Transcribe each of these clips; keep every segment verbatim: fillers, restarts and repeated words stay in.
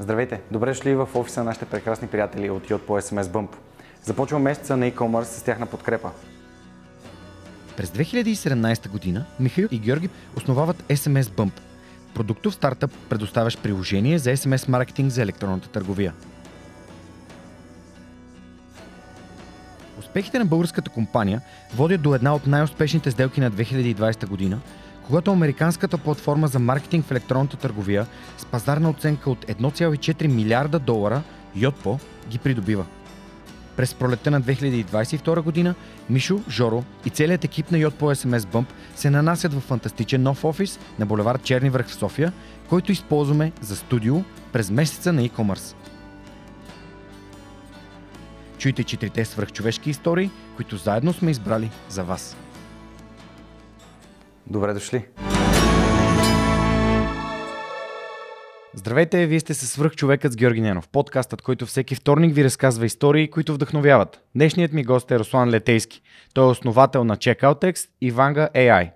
Здравейте! Добре дошли в офиса на нашите прекрасни приятели от Yotpo SMSBump. Започваме месеца на e-commerce с тяхна подкрепа. През две хиляди и седемнадесета година Михаил и Георги основават SMSBump, продуктов стартъп, предоставящ приложение за ес ем ес маркетинг за електронната търговия. Успехите на българската компания водят до една от най-успешните сделки на две хиляди и двадесета година, когато американската платформа за маркетинг в електронната търговия с пазарна оценка от един цяло и четири милиарда долара, Yotpo, ги придобива. През пролетта на две хиляди и двадесет и втора година Мишо, Жоро и целият екип на Yotpo SMSBump се нанасят в фантастичен нов офис на булевард Черни връх в София, който използваме за студио през месеца на e-commerce. Чуйте четирите свръхчовешки истории, които заедно сме избрали за вас. Добре дошли! Здравейте, вие сте със Свръхчовекът с Георги Ненов, подкастът, който всеки вторник ви разказва истории, които вдъхновяват. Днешният ми гост е Руслан Летейски. Той е основател на Checkout X и Vanga ей ай.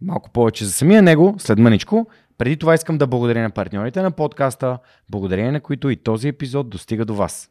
Малко повече за самия него, след мъничко. Преди това искам да благодаря на партньорите на подкаста, благодарение на които и този епизод достига до вас.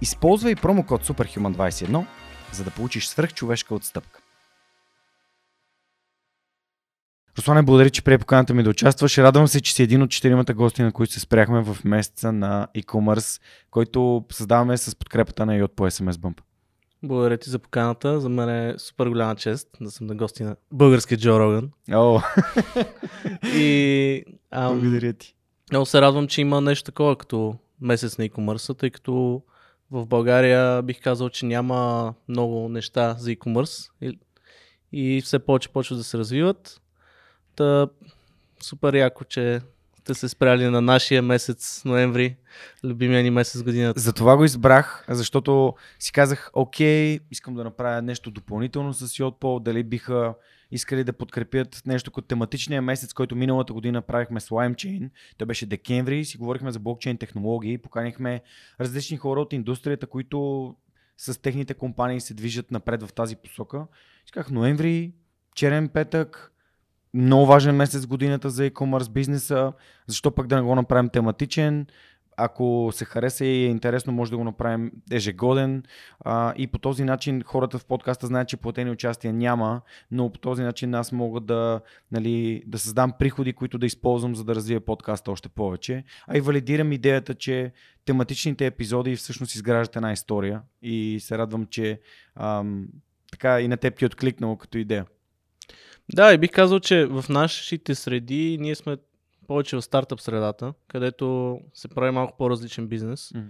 Използвай промокод Superhuman двадесет и едно, за да получиш свръхчовешка отстъпка. Руслане, благодаря, че прие поканата ми да участваш. Радвам се, че си един от четиримата гости, на които се спряхме в месеца на e-commerce, който създаваме с подкрепата на Yotpo SMSBump. Благодаря ти за поканата. За мен е супер голяма чест да съм на гости на българския Джо Роган. О! И, ам, благодаря ти. Много се радвам, че има нещо такова като месец на e-commerce, тъй като в България бих казал, че няма много неща за e-commerce и, и все повече почват да се развиват. Та, супер яко, че сте се спряли на нашия месец ноември, любимия ни месец годината. За това го избрах, защото си казах, окей, искам да направя нещо допълнително с Yotpo, дали биха искали да подкрепят нещо като тематичния месец, който миналата година правихме с LimeChain. Той беше декември, си говорихме за блокчейн технологии, поканихме различни хора от индустрията, които с техните компании се движат напред в тази посока. Исках ноември, черен петък, много важен месец годината за e-commerce бизнеса, защо пък да не го направим тематичен. Ако се хареса и е интересно, може да го направим ежегоден а, и по този начин хората в подкаста знаят, че платени участия няма, но по този начин аз мога да, нали, да създам приходи, които да използвам, за да развия подкаста още повече. А и валидирам идеята, че тематичните епизоди всъщност изграждат една история и се радвам, че ам, така и на теб ти е откликнало като идея. Да, и бих казал, че в нашите среди ние сме повече в стартъп средата, където се прави малко по-различен бизнес, mm-hmm.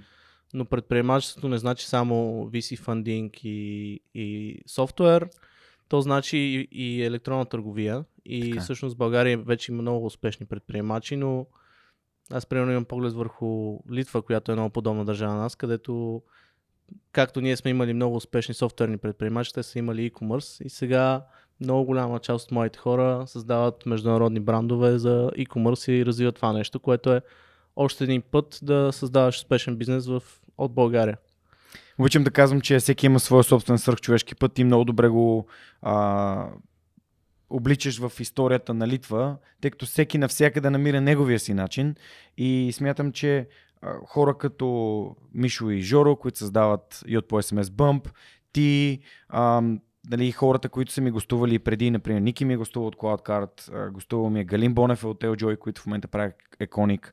но предприемачеството не значи само ви си фандинг и, и софтуер, то значи и, и електронна търговия и така. Всъщност в България вече има много успешни предприемачи, но аз примерно имам поглед върху Литва, която е много подобна държава на нас, където както ние сме имали много успешни софтуерни предприемачи, те са имали e-commerce и сега много голяма част от моите хора създават международни брандове за e-commerce и развиват това нещо, което е още един път да създаваш успешен бизнес в... от България. Обичам да казвам, че всеки има своя собствен свръхчовешки път и много добре го а... обличаш в историята на Литва, тъй като всеки навсякъде намира неговия си начин и смятам, че хора като Мишо и Жоро, които създават Yotpo SMSBump, ти... А... Дали, хората, които са ми гостували преди, например, Ники ми е гостувал от CloudCart, гостувал ми е Галин Бонев от HotelJoy, които в момента прави Econic,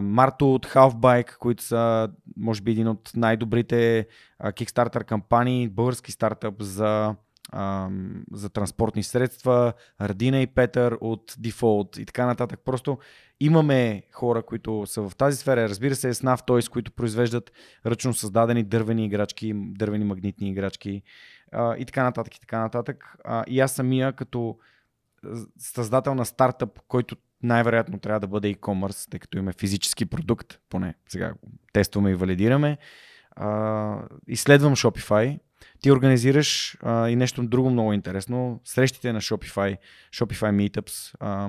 Марто от Halfbike, които са, може би, един от най-добрите Kickstarter кампании, български стартъп за, за транспортни средства, Радина и Петър от Default и така нататък. Просто имаме хора, които са в тази сфера. Разбира се, Snaf Toys, които произвеждат ръчно създадени дървени играчки, дървени магнитни играчки, и така нататък, и така нататък. И аз самия като създател на стартъп, който най-вероятно трябва да бъде e-commerce, тъй като има физически продукт, поне сега тестваме и валидираме. А, изследвам Shopify. Ти организираш а, и нещо друго много интересно. Срещите на Shopify, Shopify Meetups, а,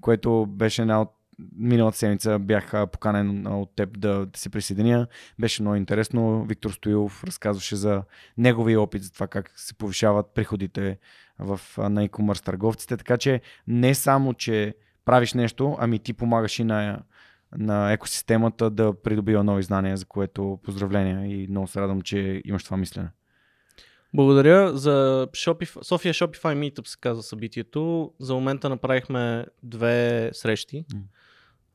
което беше една от миналата седмица, бях поканен от теб да, да се присъединя. Беше много интересно. Виктор Стоилов разказваше за неговия опит, за това как се повишават приходите в, на e-commerce търговците. Така че не само, че правиш нещо, ами ти помагаш и на, на екосистемата да придобива нови знания, за което поздравления и много се радвам, че имаш това мислене. Благодаря за Shopify, София Shopify Meetup се казва събитието. За момента направихме две срещи. Mm.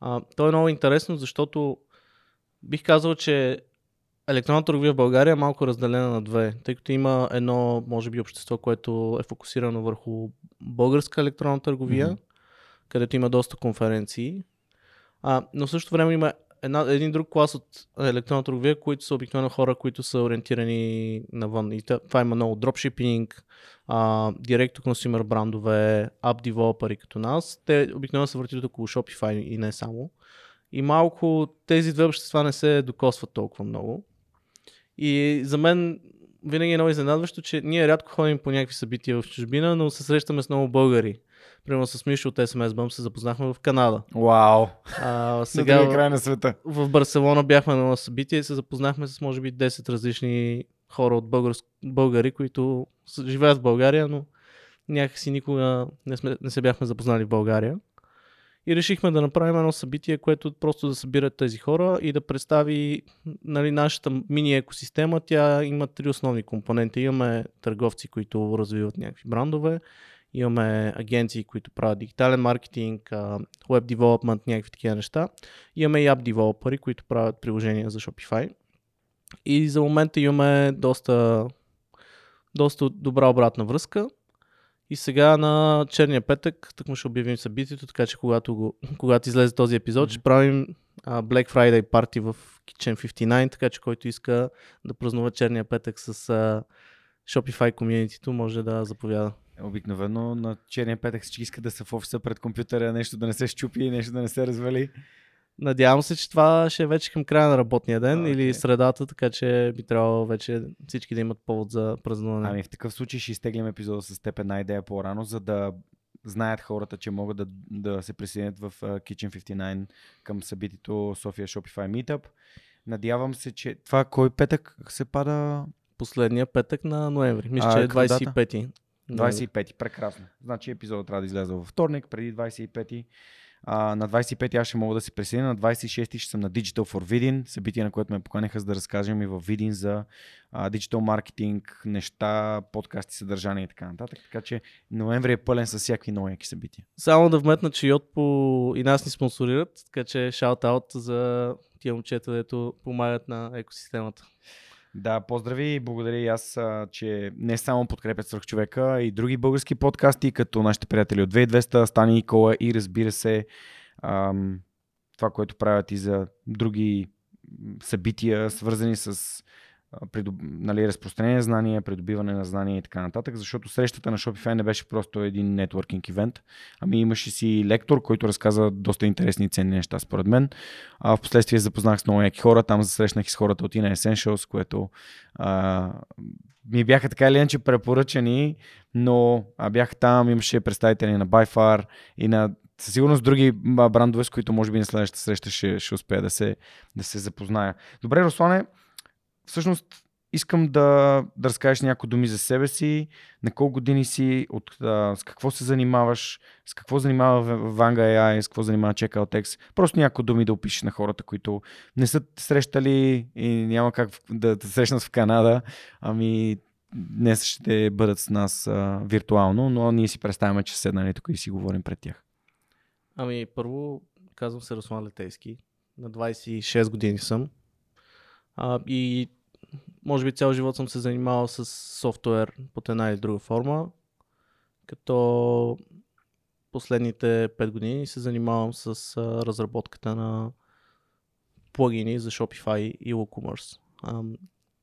А, то е много интересно, защото бих казал, че електронната търговия в България е малко разделена на две, тъй като има едно, може би, общество, което е фокусирано върху българска електронна търговия, mm-hmm. където има доста конференции. А, но в същото време има една, един друг клас от електронна търговия, които са обикновено хора, които са ориентирани навън. И това има много дропшипинг, директ-to-consumer брандове, ап-девелопери като нас. Те обикновено се въртят около Shopify и не само. И малко тези две общества не се докосват толкова много. И за мен винаги е много изненадващо, че ние рядко ходим по някакви събития в чужбина, но се срещаме с много българи. Примерно с Мишо от SMSBump се запознахме в Канада. Вау! Wow. Сега на край на света. В Барселона бяхме на събитие и се запознахме с може би десет различни хора от българск... българи, които живеят в България, но някакси никога не, сме... не се бяхме запознали в България. И решихме да направим едно събитие, което просто да събират тези хора и да представи, нали, нашата мини екосистема. Тя има три основни компоненти. Имаме търговци, които развиват някакви брандове, имаме агенции, които правят дигитален маркетинг, уеб девелопмент, някакви такива неща. Имаме и ап девелопери, които правят приложения за Shopify. И за момента имаме доста, доста добра обратна връзка. И сега на черния петък, така ще обявим събитието, така че когато, го, когато излезе този епизод, mm-hmm. ще правим а, Black Friday парти в Kitchen петдесет и девет, така че който иска да празнува черния петък с а, Shopify комьюнитито, може да заповяда. Обикновено на черния петък всички искат да са в офиса пред компютъра, нещо да не се щупи, нещо да не се развали. Надявам се, че това ще е вече към края на работния ден а, или е. средата, така че би трябвало вече всички да имат повод за празнуване. Ами в такъв случай ще изтеглим епизода с теб една идея по-рано, за да знаят хората, че могат да, да се присъединят в Kitchen петдесет и девет към събитието Sofia Shopify Meetup. Надявам се, че това кой петък се пада? Последния петък на ноември. Мисля, че е двадесет и пети. двадесет и пети, прекрасно. Значи епизодът трябва да излезе във вторник, преди двадесет и пети. А, на двадесет и пети аз ще мога да се присъединя, на двадесет и шести ще съм на Digital for Vidin, събитие, на което ме поканиха, за да разкажем и във Видин за а, диджитал маркетинг, неща, подкасти, съдържания и така нататък. Така че ноември е пълен с всякакви нови събития. Само да вметна, че Yotpo и нас ни спонсорират, така че shout-out за тия момчета, дето помагат на екосистемата. Да, поздрави и благодаря и аз, че не само подкрепят Свръхчовека и други български подкасти, като нашите приятели от две хиляди и двеста, Стани и Кола и разбира се ам, това, което правят и за други събития, свързани с придоб... нали, разпространение на знания, придобиване на знания и така нататък, защото срещата на Shopify не беше просто един нетворкинг ивент, ами имаше си лектор, който разказа доста интересни и ценни неща според мен. А впоследствие запознах с много яки хора, там засрещнах и с хората от Ina Essentials, което а, ми бяха така или иначе препоръчани, но а, бях там, имаше представители на Byfar и на със сигурност други брандове, с които може би на следващата среща ще, ще успея да се, да се запозная. Добре, Руслане, всъщност искам да, да разкажеш някои думи за себе си, на колко години си, от, а, с какво се занимаваш, с какво занимава Vanga ей ай, с какво занимава Checkout X. Просто някои думи да опишеш на хората, които не са срещали и няма как да те срещнат в Канада, ами днес ще бъдат с нас а, виртуално, но ние си представяме, че седнали тук и си говорим пред тях. Ами първо казвам се Руслан Летейски, на двадесет и шест години съм. А, и може би цял живот съм се занимавал с софтуер под една или друга форма, като последните пет години се занимавам с а, разработката на плагини за Shopify и WooCommerce. А,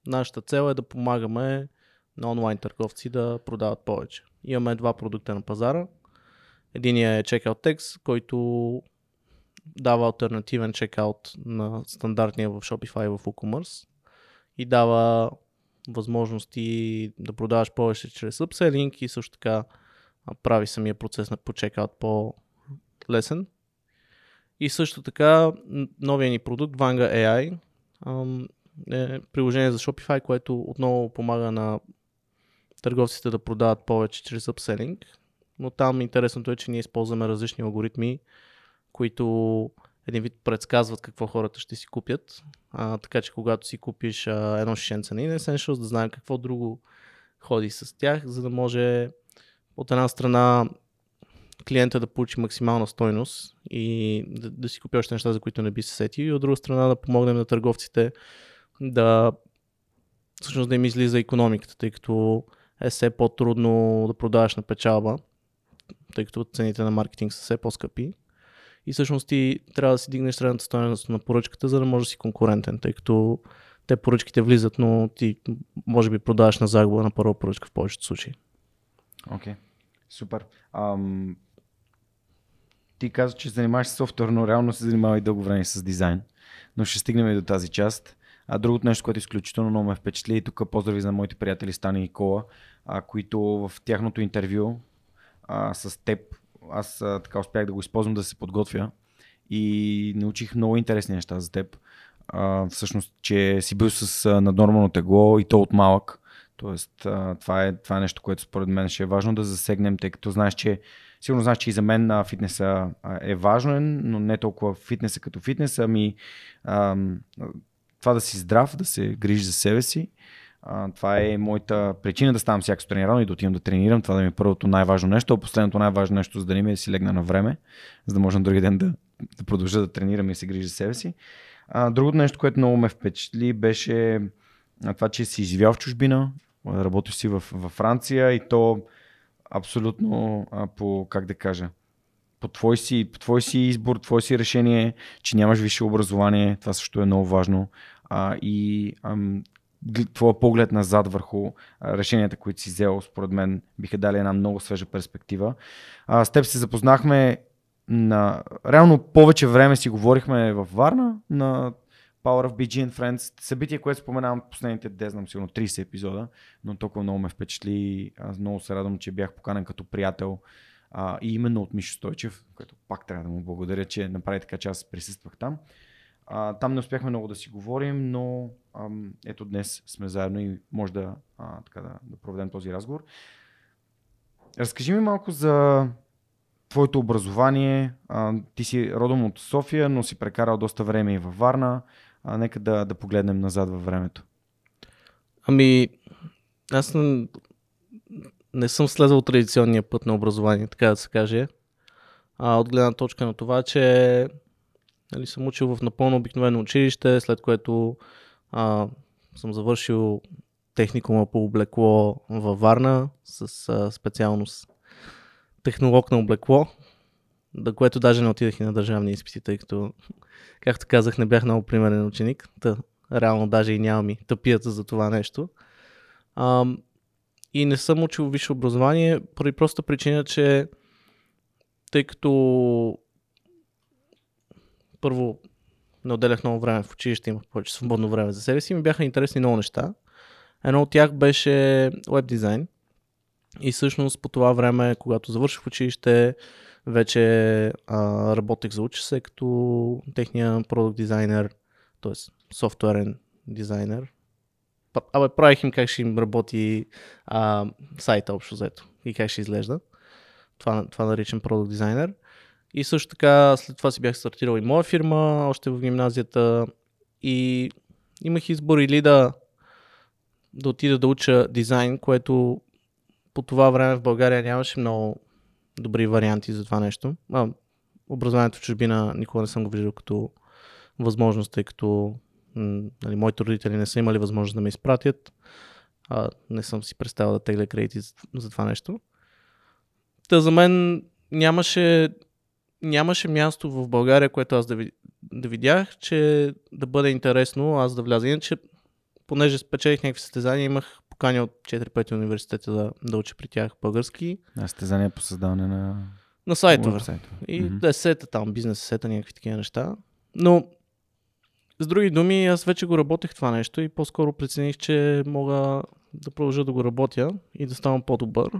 нашата цел е да помагаме на онлайн търговци да продават повече. Имаме два продукта на пазара. Единият е Checkout X, който дава алтернативен чекаут на стандартния в Shopify и в WooCommerce и дава възможности да продаваш повече чрез Upselling и също така прави самия процес на по чекаут по-лесен. И също така новия ни продукт Vanga ей ай е приложение за Shopify, което отново помага на търговците да продават повече чрез Upselling, но там интересното е, че ние използваме различни алгоритми, които един вид предсказват какво хората ще си купят. А, така че когато си купиш а, едно шишенце на Inessentials, да знаем какво друго ходи с тях, за да може от една страна клиента да получи максимална стойност и да, да си купи още неща, за които не би се сетил, и от друга страна да помогнем на търговците да всъщност да им излиза икономиката, тъй като е все по-трудно да продаваш на печалба, тъй като цените на маркетинг са все по-скъпи. И всъщност ти трябва да си дигнеш средната стойност на поръчката, за да можеш да си конкурентен, тъй като те поръчките влизат, но ти може би продаваш на загуба на първа поръчка в повечето случаи. Окей, okay. Супер. Ам... Ти каза, че се занимаваш с софтуер, но реално се занимава и дълго време с дизайн. Но ще стигнем и до тази част. А другото нещо, което изключително много ме впечатли, и тук поздрави за моите приятели Стани и Никола, а, които в тяхното интервю а, с теб, аз а, така успях да го използвам да се подготвя и научих много интересни неща за теб. А, всъщност, че си бил с наднормално тегло и то от малък. Тоест, а, това, е, това е нещо, което според мен ще е важно да засегнем, тъй като знаеш, че сигурно знаеш, че и за мен а, фитнеса а, е важен, но не толкова фитнеса като фитнеса, ами а, това да си здрав, да се грижиш за себе си. А, това е моята причина да ставам всяко сутрин рано и да отивам да тренирам. Това да ми е първото най-важно нещо, а последното най-важно нещо, за да не ми е да си легна на време, за да може на другия ден да, да продължа да тренирам и се грижа за себе си. А, другото нещо, което много ме впечатли, беше това, че си живял в чужбина, работиш си в, в Франция и то абсолютно а, по, как да кажа, по твой си, по твой си избор, твой си решение, че нямаш висше образование, това също е много важно. А, и ам, твоя поглед назад върху решенията, които си взел, според мен биха дали една много свежа перспектива. А, с теб се запознахме на... Реално повече време си говорихме във Варна на Power of би джи and Friends, събитие, което споменавам последните, де знам сигурно, трийсет епизода, но толкова много ме впечатли. Аз много се радвам, че бях поканен като приятел а, и именно от Мишо Стойчев, който пак трябва да му благодаря, че направи така, че аз присъствах там. А, там не успяхме много да си говорим, но ам, ето днес сме заедно и може да, а, така да, да проведем този разговор. Разкажи ми малко за твоето образование. А, ти си родом от София, но си прекарал доста време и във Варна. А, нека да, да погледнем назад във времето. Ами, аз не, не съм следвал традиционния път на образование, така да се каже. А, от гледна точка на това, че нали, съм учил в напълно обикновено училище, след което а, съм завършил техникума по облекло във Варна с а, специалност технолог на облекло, до което даже не отидах и на държавни изпити, тъй като, както казах, не бях много примерен ученик. Та, реално даже и нямам и тъпията за това нещо. А, и не съм учил висше образование, поради проста причина, че тъй като първо не отделях много време в училище, имах повече свободно време за себе си, ми бяха интересни много неща. Едно от тях беше веб дизайн. И всъщност по това време, когато завърших училище, вече а, работех за Уча.се като техния продукт дизайнер, т.е. софтуерен дизайнер. Абе, правих им как ще им работи а, сайта общо взето и как ще изглежда. Това, това наричам продукт дизайнер. И също така след това си бях стартирал и моя фирма, още в гимназията, и имах избор или да, да отида да уча дизайн, което по това време в България нямаше много добри варианти за това нещо. А, образованието в чужбина никога не съм го виждал като възможност, тъй като нали, моите родители не са имали възможност да ме изпратят. А, не съм си представил да тегля кредити за, за това нещо. Та за мен нямаше, нямаше място в България, което аз да, ви, да видях, че да бъде интересно аз да вляза. Иначе, понеже спечелих някакви състезания, имах покани от четири-пет университета да, да уча при тях български. А състезания по създаване на На сайтове. И mm-hmm. да сета там, бизнес сета, някакви такива неща. Но с други думи, аз вече го работех това нещо и по-скоро прецених, че мога да продължа да го работя и да ставам по-добър,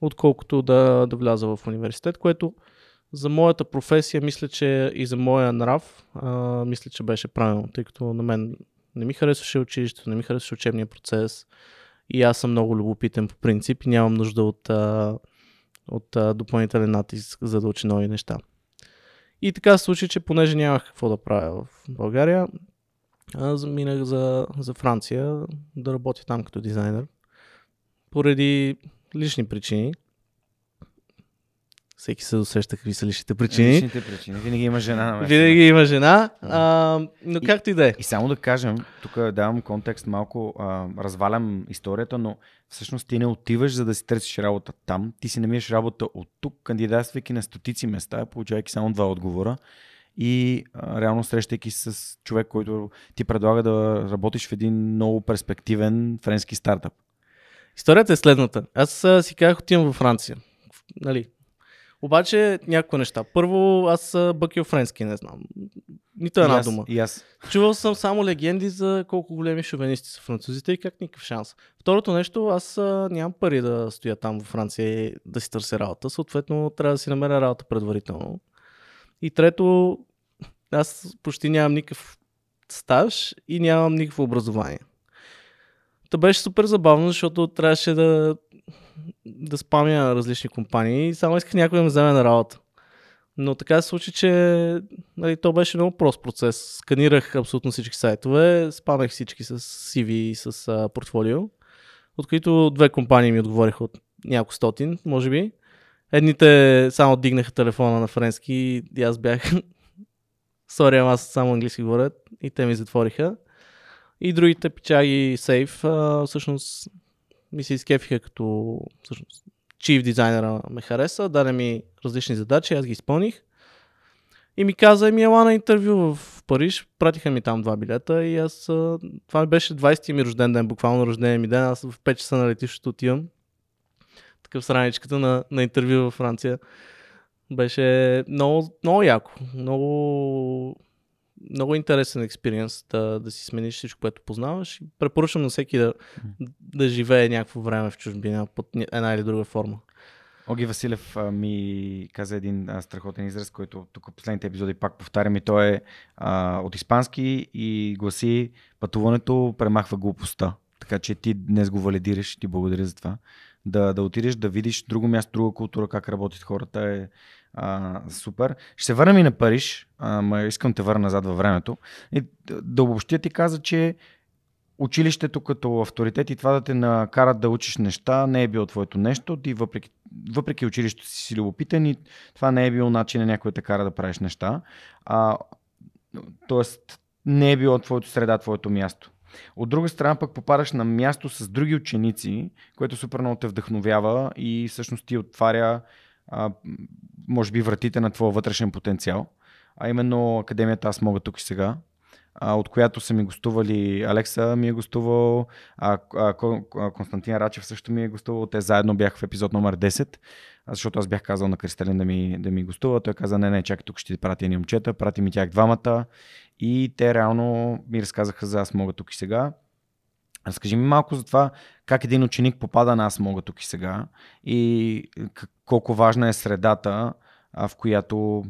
отколкото да, да вляза в университет, което за моята професия, мисля, че и за моя нрав, а, мисля, че беше правилно, тъй като на мен не ми харесваше училището, не ми харесваше учебния процес и аз съм много любопитен по принцип и нямам нужда от, а, от а, допълнителен натиск, за да учи нови неща. И така се случи, че понеже нямах какво да правя в България, аз минах за, за Франция да работя там като дизайнер. Поради лични причини. Всеки се досеща какви са личните причини. Личните причини. Винаги има жена. Намешна. Винаги има жена, а, но и, както и да е. И само да кажем, тук давам контекст малко, а, развалям историята, но всъщност ти не отиваш, за да си търсиш работа там. Ти си намираш работа от тук, кандидатствайки на стотици места, получавайки само два отговора и а, реално срещайки с човек, който ти предлага да работиш в един много перспективен френски стартъп. Историята е следната. Аз а, си казах, отивам във Франция. Нали? Обаче някои неща. Първо, аз бъкил френски, не знам. Нито една yes, дума. Yes. Чувал съм само легенди за колко големи шовенисти са французите и как никакъв шанс. Второто нещо, аз нямам пари да стоя там във Франция и да си търся работа. Съответно, трябва да си намеря работа предварително. И трето, аз почти нямам никакъв стаж и нямам никакво образование. Та беше супер забавно, защото трябваше да... да спамя на различни компании и само исках някой да ме вземе на работа. Но така се случи, че нали, то беше много прост процес. Сканирах абсолютно всички сайтове, спамях всички с си ви и с а, портфолио, от които две компании ми отговориха от няколко стотин, може би. Едните само дигнаха телефона на френски и аз бях сори, аз само английски говорят и те ми затвориха. И другите печаги сейф, а, всъщност ми се изкефиха като всъщност, чиф дизайнера ме хареса, даде ми различни задачи, аз ги изпълних и ми каза, ми ела на интервю в Париж, пратиха ми там два билета и аз, това ми беше двайсети ми рожден ден, буквално рождения ми ден, аз в пет часа на летището отивам, такъв страничката на, на интервю във Франция, беше много, много яко, много, много интересен експириенс да, да си смениш всичко, което познаваш. Препоръчвам на всеки да, да живее някакво време в чужбина под една или друга форма. Оги Василев а, ми каза един а, страхотен израз, който тук в последните епизоди пак повтарям и той е а, от испански и гласи: пътуването премахва глупостта. Така че ти днес го валидираш, ти благодаря за това. Да, да отидеш, да видиш друго място, друга култура, как работят хората е а, супер. Ще се върнем и на Париж, ама искам те върна назад във времето. И, да обобщя ти каза, че училището като авторитет и това да те накарат да учиш неща не е било твоето нещо. Ти въпреки, въпреки училището си си любопитен и това не е било начин на някой да те кара да правиш неща. А, тоест не е било твоето среда, твоето място. От друга страна пък попадаш на място с други ученици, което супер много те вдъхновява и всъщност ти отваря а, може би вратите на твоя вътрешен потенциал, а именно Академията Аз мога тук и сега, а, от която са ми гостували Алекса ми е гостувал, а, а, Константин Рачев също ми е гостувал, те заедно бяха в епизод номер десет, защото аз бях казал на Кристалин да ми, да ми гостува, той каза не, не, чакай, тук ще ти прати едни момчета, прати ми тях двамата. И те реално ми разказаха за Аз мога тук и сега. Разкажи ми малко за това, как един ученик попада на Аз мога тук и сега и колко важна е средата, в която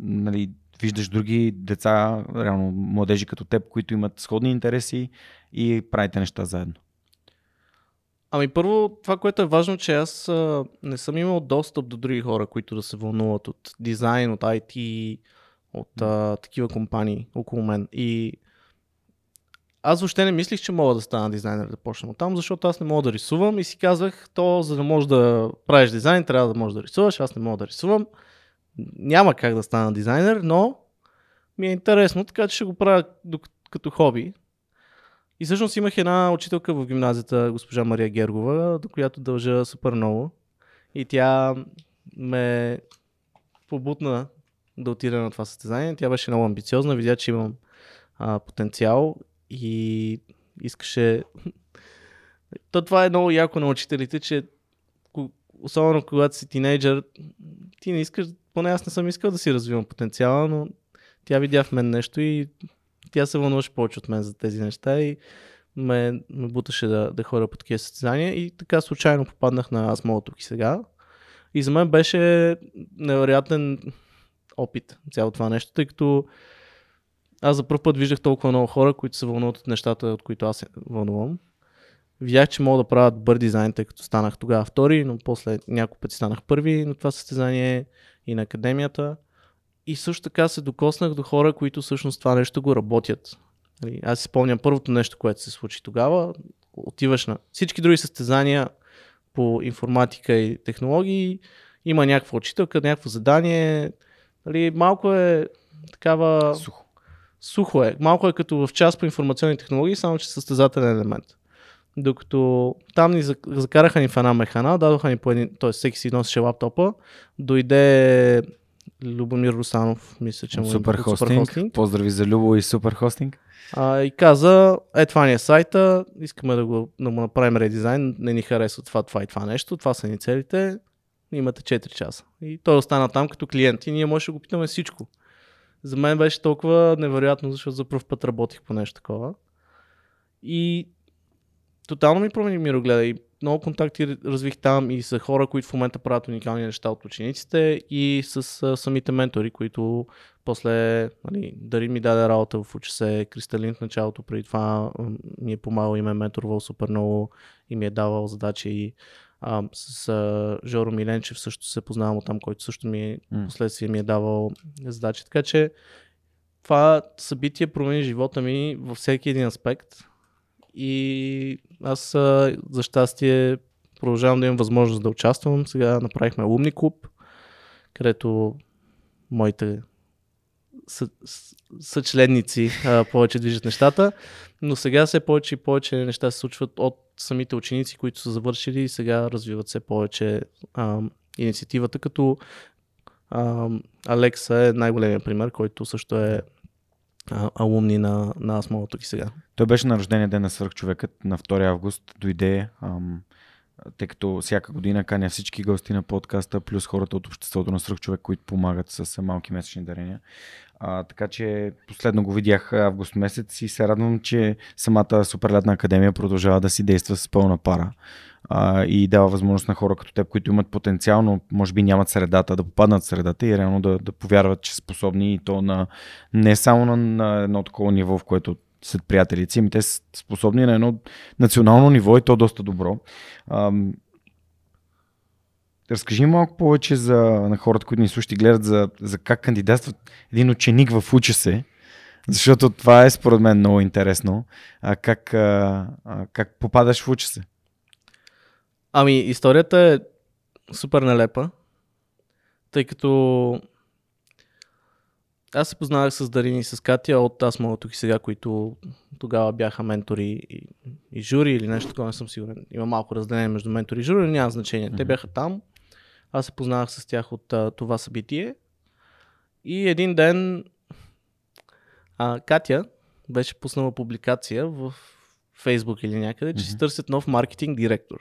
нали, виждаш други деца, реално младежи като теб, които имат сходни интереси и правите неща заедно. Ами първо, това, което е важно, че аз не съм имал достъп до други хора, които да се вълнуват от дизайн, от ай ти, от а, такива компании около мен. И аз въобще не мислих, че мога да стана дизайнер да почна от там, защото аз не мога да рисувам и си казвах, то за да можеш да правиш дизайн, трябва да можеш да рисуваш, аз не мога да рисувам. Няма как да стана дизайнер, но ми е интересно, така че ще го правя като хобби. И всъщност имах една учителка в гимназията, госпожа Мария Гергова, до която дължа супер много. И тя ме побутна да отида на това състезание. Тя беше много амбициозна, видя, че имам а, потенциал и искаше... То това е много яко на учителите, че особено когато си тинейджър, ти не искаш, поне аз не съм искал да си развивам потенциала, но тя видя в мен нещо и тя се вълнуваше повече от мен за тези неща и ме, ме буташе да, да ходя по такива състезания и така случайно попаднах на Аз мога тук и сега. И за мен беше невероятен опит цяло това нещо, тъй като аз за първ път виждах толкова много хора, които се вълнуват от нещата, от които аз се вълнувам. Видях, че мога да правя добър дизайн, тъй като станах тогава втори, но после няколко пъти станах първи на това състезание и на академията. И също така се докоснах до хора, които всъщност това нещо го работят. Аз си спомням първото нещо, което се случи тогава. Отиваш на всички други състезания по информатика и технологии. Има някаква учителка, някакво задание. Малко е такава... Сухо. Сухо е. Малко е като в част по информационни технологии, само че състезателен елемент. Докато там ни закараха ни в една механа, дадоха ни по един, т.е. всеки си носеше лаптопа, дойде Любомир Русанов, мисля, че му е Superhosting. Поздрави за Любо и Superhosting. А, и каза, е това ни е сайта, искаме да, го, да му направим редизайн, не ни харесва това, това и това нещо, това са ни целите, имате четири часа. И той остана там като клиент и ние може да го питаме всичко. За мен беше толкова невероятно, защото за пръв път работих по нещо такова. И тотално ми промени мирогледа и много контакти развих там и с хора, които в момента правят уникални неща от учениците и с а, самите ментори, които после, нали, Дари ми даде работа в Уча.се, Кристалин в началото, преди това ми е помагал и ме менторвал супер много и ми е давал задачи и а, с а, Жоро Миленчев също се познавам от там, който също ми е, mm. последствие ми е давал задачи, така че това събитие промени живота ми във всеки един аспект. И аз за щастие продължавам да имам възможност да участвам. Сега направихме Алумни клуб, където моите съ, съчленници а, повече движат нещата, но сега все повече и повече неща се случват от самите ученици, които са завършили и сега развиват все повече а, инициативата, като а, Алекса е най-големия пример, който също е алумни на, на Аз мога тук и сега. Той беше на рождения ден на свръхчовекът, на втори август дойде, ам, тъй като всяка година каня всички гости на подкаста, плюс хората от обществото на свръхчовек, които помагат с малки месечни дарения. А, така че последно го видях август месец и се радвам, че самата Суперлятна академия продължава да си действа с пълна пара а, и дава възможност на хора като теб, които имат потенциал, но може би нямат средата, да попаднат в средата и реално да, да повярват, че способни и то на, не само на, на едно такова ниво, в което след приятелици, ами те са способни на едно национално ниво и то доста добро. Ам... Разкажи малко повече за, на хората, които ни слушат и гледат за, за как кандидатстват един ученик в Уча.се, защото това е според мен много интересно. А как, а, а, как попадаш в Уча.се? Ами историята е супер нелепа, тъй като аз се познавах с Дарини и с Катя от Аз мога тук и сега, които тогава бяха ментори и, и жури или нещо такова, не съм сигурен. Има малко разделение между ментори и жури, но няма значение. Mm-hmm. Те бяха там. Аз се познавах с тях от а, това събитие. И един ден а, Катя беше пуснала публикация в Фейсбук или някъде, че mm-hmm. си търсят нов маркетинг директор.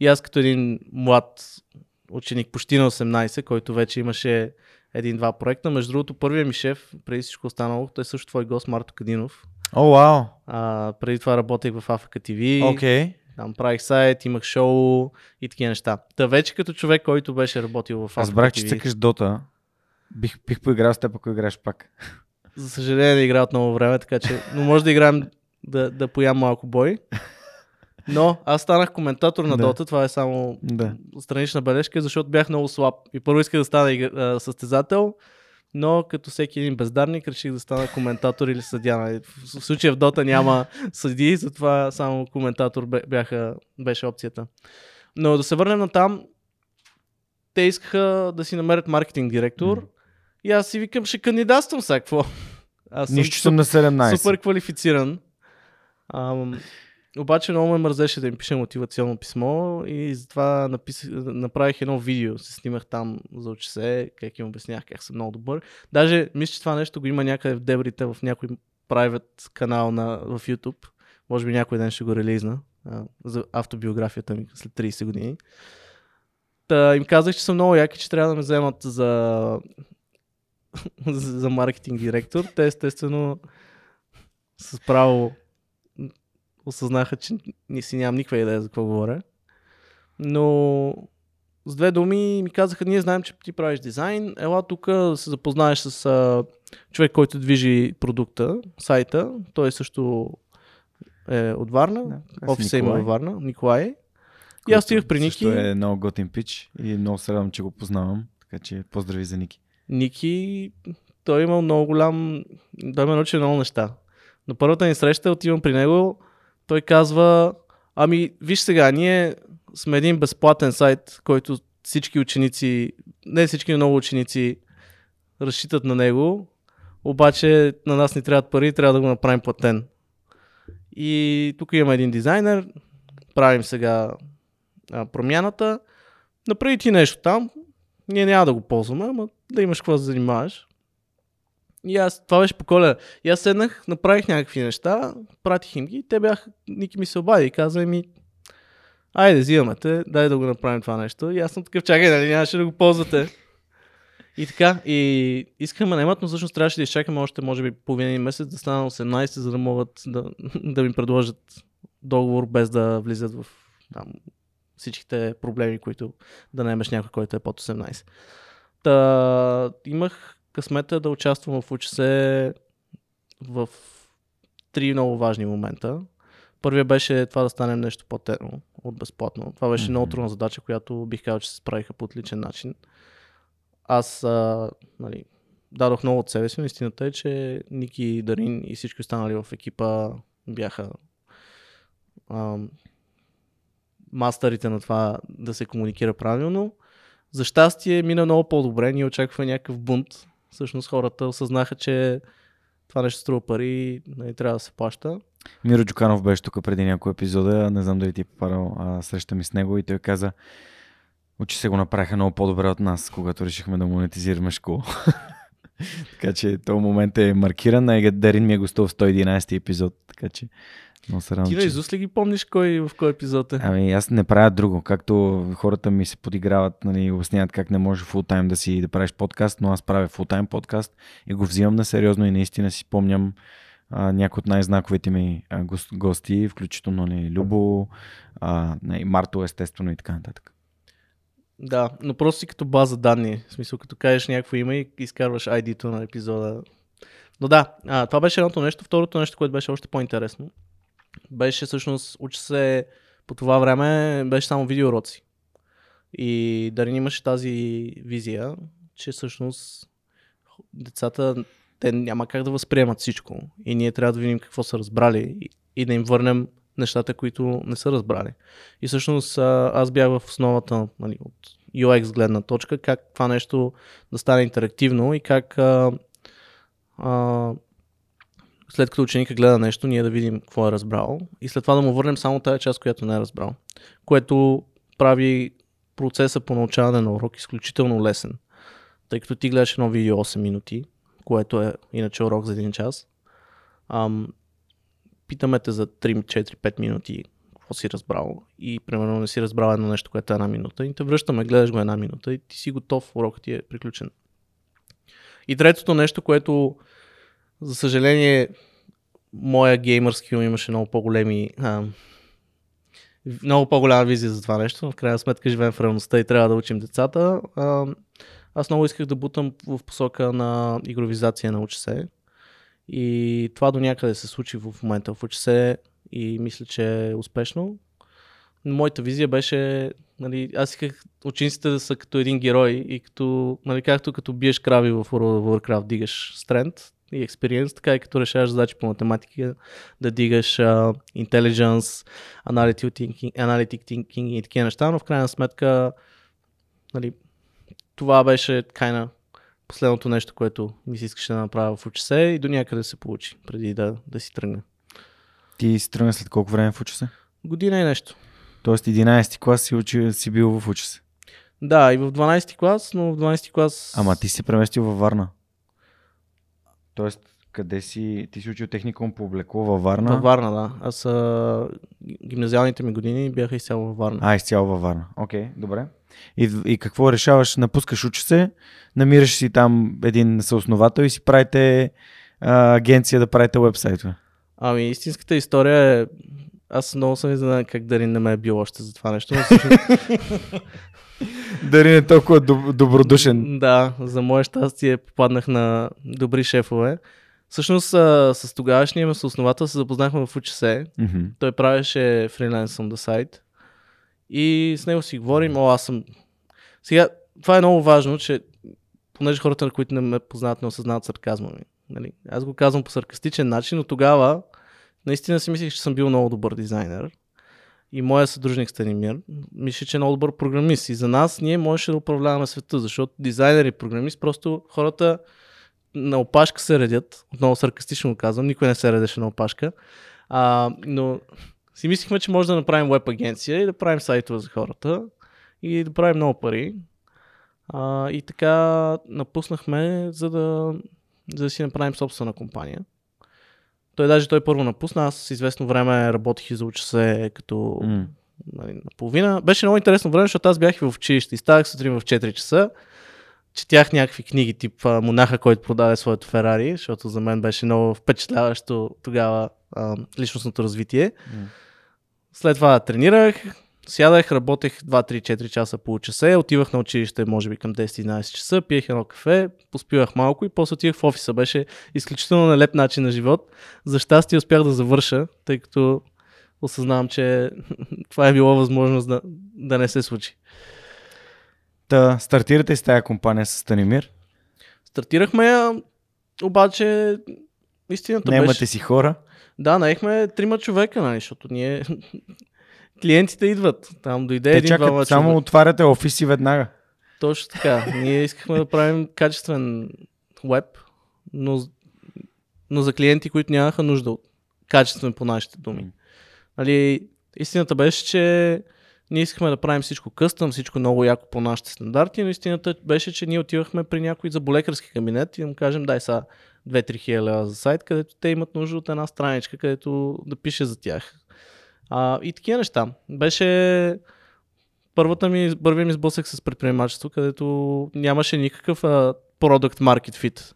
И аз като един млад ученик, почти на осемнайсет, който вече имаше един-два проекта. Между другото, първият ми шеф, преди всичко останало, той е също твой гост, Марто Кадинов. О, oh, вау! Wow. Преди това работех в Афака ТВ, okay. Там правих сайт, имах шоу и такива неща. Та вече като човек, който беше работил в Афака ТВ. Аз брах, че цъкаш Dota. Бих, бих поиграл с теб, ако играеш пак. За съжаление не игра от много време, така че, но може да играем да, да поям малко бой. Но аз станах коментатор на Dota, да. Това е само да. Странична бележка, защото бях много слаб. И първо исках да стана а, състезател, но като всеки един бездарник реших да стана коментатор или съдия. В случая в Dota няма съдии, затова само коментатор бяха, беше опцията. Но да се върнем на там, те искаха да си намерят маркетинг директор mm-hmm. и аз си викам, ще кандидатствам сега какво. Аз съм, съм на седемнайсет. Супер квалифициран. Ам... Обаче много ме мързеше да им пиша мотивационно писмо и затова написах, направих едно видео, се снимах там за Уча.се, как им обяснях, как съм много добър. Даже мисля, че това нещо го има някъде в дебрите в някой private канал на, в YouTube. Може би някой ден ще го релизна а, за автобиографията ми след трийсет години. Та, им казах, че съм много яки, че трябва да ме вземат за, за маркетинг директор. Те естествено с право осъзнаха, че не си нямам никаква идея за какво говоря. Но с две думи ми казаха, ние знаем, че ти правиш дизайн. Ела тук да се запознаеш с а, човек, който движи продукта, сайта. Той също е от Варна. Да, офиса има във Варна. Николай. И аз стигах при Ники. Той е много готин пич и много се радвам, че го познавам. Така че поздрави за Ники. Ники, той има много голям... Той ме научи много неща. На първата ни среща отивам при него. Той казва, ами виж сега, ние сме един безплатен сайт, който всички ученици, не всички, много ученици разчитат на него, обаче на нас не трябват пари, трябва да го направим платен. И тук имаме един дизайнер, правим сега а, промяната, направи ти нещо там, ние няма да го ползваме, ама да имаш какво да занимаваш. И аз, това беше по Коля. И аз седнах, направих някакви неща, пратих им ги и те бяха, Ники ми се обади и каза ми, айде, взимаме те, дай да го направим това нещо. И аз съм такъв, чакай, нали нямаше да го ползвате. И така, и искахме наемат, но всъщност трябваше да изчакаме още, може би, половина месец, да стана осемнайсет, за да могат да, да ми предложат договор, без да влизат в там, всичките проблеми, които да наемеш някой, който е под осемнайсет. Та, имах късмета да участвам в Уча.се в три много важни момента. Първият беше това да станем нещо по-терно от безплатно. Това беше mm-hmm. много трудна задача, която бих казал, че се справиха по отличен начин. Аз а, нали, дадох много от себе си, но истината е, че Ники, Дарин и всички останали в екипа бяха а, мастерите на това да се комуникира правилно. За щастие мина много по-добре, ние очакваме някакъв бунт. Всъщност хората осъзнаха, че това нещо струва пари и трябва да се плаща. Миро Джуканов беше тук преди няколко епизода, не знам дали ти е попадал среща ми с него и той каза, очи се го направиха много по-добре от нас, когато решихме да монетизираме школа. Така че този момент е маркиран, а Дарин ми е гостувал в сто и единайсети епизод, така че... Ти да изус ли ги помниш кой в кой епизод е? Ами аз не правя друго, както хората ми се подиграват, нали, обясняват как не можеш фултайм да си да правиш подкаст, но аз правя фултайм подкаст и го взимам на сериозно и наистина си спомням някои от най-знаковите ми а, гост, гости, включително нали, Любо, а, не, Марто естествено и така нататък. Да, но просто си като база данни, в смисъл като кажеш някакво име и изкарваш ай ди-то на епизода. Но да, а, това беше едното нещо, второто нещо, което беше още по-интересно. Беше всъщност, Уча.се по това време, беше само видеоуроци. И Дарин имаше тази визия, че всъщност децата, те няма как да възприемат всичко. И ние трябва да видим какво са разбрали и да им върнем нещата, които не са разбрали. И всъщност аз бях в основата, нали, от ю екс гледна точка, как това нещо да стане интерактивно и как... А, а, след като ученика гледа нещо, ние да видим какво е разбрал и след това да му върнем само тая част, която не е разбрал, което прави процеса по научаване на урок изключително лесен, тъй като ти гледаш едно видео осем минути, което е иначе урок за един час. Ам, питаме те за три, четири, пет минути какво си разбрал и примерно не си разбрал едно нещо, което е една минута и те връщаме, гледаш го една минута и ти си готов, урокът ти е приключен. И третото нещо, което за съжаление, моя геймърски ум имаше много по-големи, а, много по-голяма визия за това нещо. В крайна сметка живеем в реалността и трябва да учим децата. А, аз много исках да бутам в посока на игровизация на Уча.се. И това до някъде се случи в момента в Уча.се и мисля, че е успешно. Моята визия беше, нали, аз исках учениците да са като един герой и като, нали, както като биеш крави в World of Warcraft, дигаш strength и експириенс, така и като решаваш задачи по математика, да дигаш uh, intelligence, analytic thinking, analytic thinking и такива неща, но в крайна сметка, нали, това беше кайна последното нещо, което ми се искаше да направя в Уча.се и до някъде се получи, преди да, да си тръгна. Ти си тръгна след колко време в Уча.се? Година и нещо. Тоест единайсети клас си, учи, си бил в Уча.се? Да, и в дванайсети клас, но в дванайсети клас... Ама ти си преместил във Варна? Тоест, къде си, ти си учил техникум по облекло във Варна? Във Варна, да. Аз а, гимназиалните ми години бяха изцяло във Варна. А, изцяло във Варна. Окей, okay, добре. И, и какво решаваш? Напускаш Уча.се, намираш си там един съосновател и си правите а, агенция да правите уебсайтове. Ами истинската история е... Аз много съм изненадан как Дарин не ме е бил още за това нещо. Дарин е толкова доб- добродушен. Да, за мое щастие попаднах на добри шефове. Всъщност а, с тогавашния ме съосновател се запознахме в Уча.се. Mm-hmm. Той правеше freelance on the site. И с него си говорим, о, аз съм... Сега, това е много важно, че понеже хората, на които не ме познават, не осъзнават сарказма ми. Нали? Аз го казвам по саркастичен начин, но тогава наистина си мислих, че съм бил много добър дизайнер. И моя съдружник Станимир мисля, че е много добър програмист. И за нас ние можеше да управляваме света, защото дизайнер и програмист просто хората на опашка се редят. Отново саркастично го казвам, никой не се редеше на опашка. А, но... Си мислихме, че може да направим веб агенция и да правим сайтове за хората и да правим много пари. А, и така напуснахме, за да, за да си направим собствена компания. Той даже той първо напусна, аз с известно време работих и за Уча.се като mm. нали, наполовина. Беше много интересно време, защото аз бях в училище и ставах сутрин в четири часа. Четях някакви книги, тип Монаха, който продаде своето Ферари, защото за мен беше много впечатляващо тогава а, личностното развитие. Mm. След това тренирах, сядах, работех два, три, четири часа по Уча.се, отивах на училище може би към десет, единайсет часа, пиех едно кафе, поспивах малко и после отивах в офиса. Беше изключително нелеп начин на живот. За щастие успях да завърша, тъй като осъзнавам, че това е било възможност да, да не се случи. Та стартирате с тази компания с Станимир? Стартирахме я, обаче истината Немате беше... Немате си хора? Да, наехме трима човека, нали, защото ние... Клиентите идват, там дойде един-два човека. Те чакат, само отваряте офиси веднага. Точно така, ние искахме да правим качествен веб, но, но за клиенти, които нямаха нужда от качествен по нашите думи. Нали, истината беше, че ние искахме да правим всичко къстъм, всичко много яко по нашите стандарти, но истината беше, че ние отивахме при някой заболекарски кабинет и да му кажем дай са две-три хиляди лева за сайт, където те имат нужда от една страничка, където да пише за тях. А, и такива неща. Беше първата ми, първия ми сблъсък с предприемачество, където нямаше никакъв а, product market fit.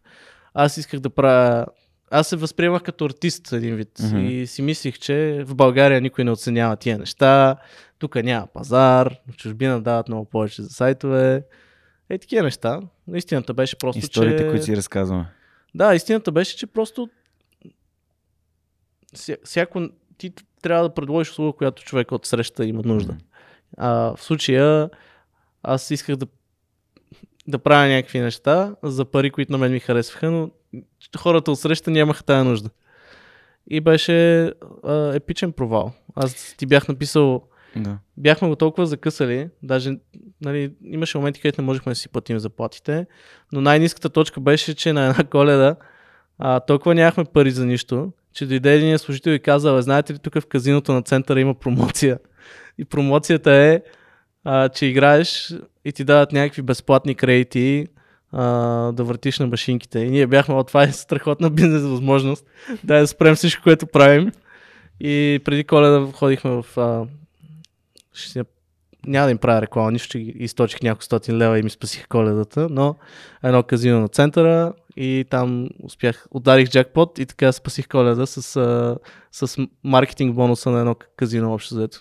Аз исках да правя... Аз се възприемах като артист един вид mm-hmm. и си мислих, че в България никой не оценява тия неща, тук няма пазар, в чужбина дават много повече за сайтове. Е, такива неща. Истината беше просто, Историите, че... Историите, които си разказваме. Да, истината беше, че просто всяко... ти трябва да предложиш услуга, която човек от среща има нужда. Mm-hmm. А, в случая аз исках да... да правя някакви неща за пари, които на мен ми харесваха, но хората от среща нямаха тая нужда. И беше а, епичен провал. Аз ти бях написал... Да. Бяхме го толкова закъсали, даже нали, имаше моменти, където не можехме да си платим заплатите, но най-ниската точка беше, че на една Коледа а, толкова нямахме пари за нищо, че дойде един служител и каза, знаете ли, тук в казиното на центъра има промоция. И промоцията е, а, че играеш и ти дават някакви безплатни кредити а, да въртиш на машинките. И ние бяхме, от това е страхотна бизнес възможност, дай да спрем всичко, което правим. И преди Коледа ходихме в... А, Ще... Няма да им правя реклама, нищо, че източих няколко стотин лева и ми спасих Коледата, но едно казино на центъра и там успях, ударих джакпот и така спасих Коледа с, с маркетинг бонуса на едно казино общо взето.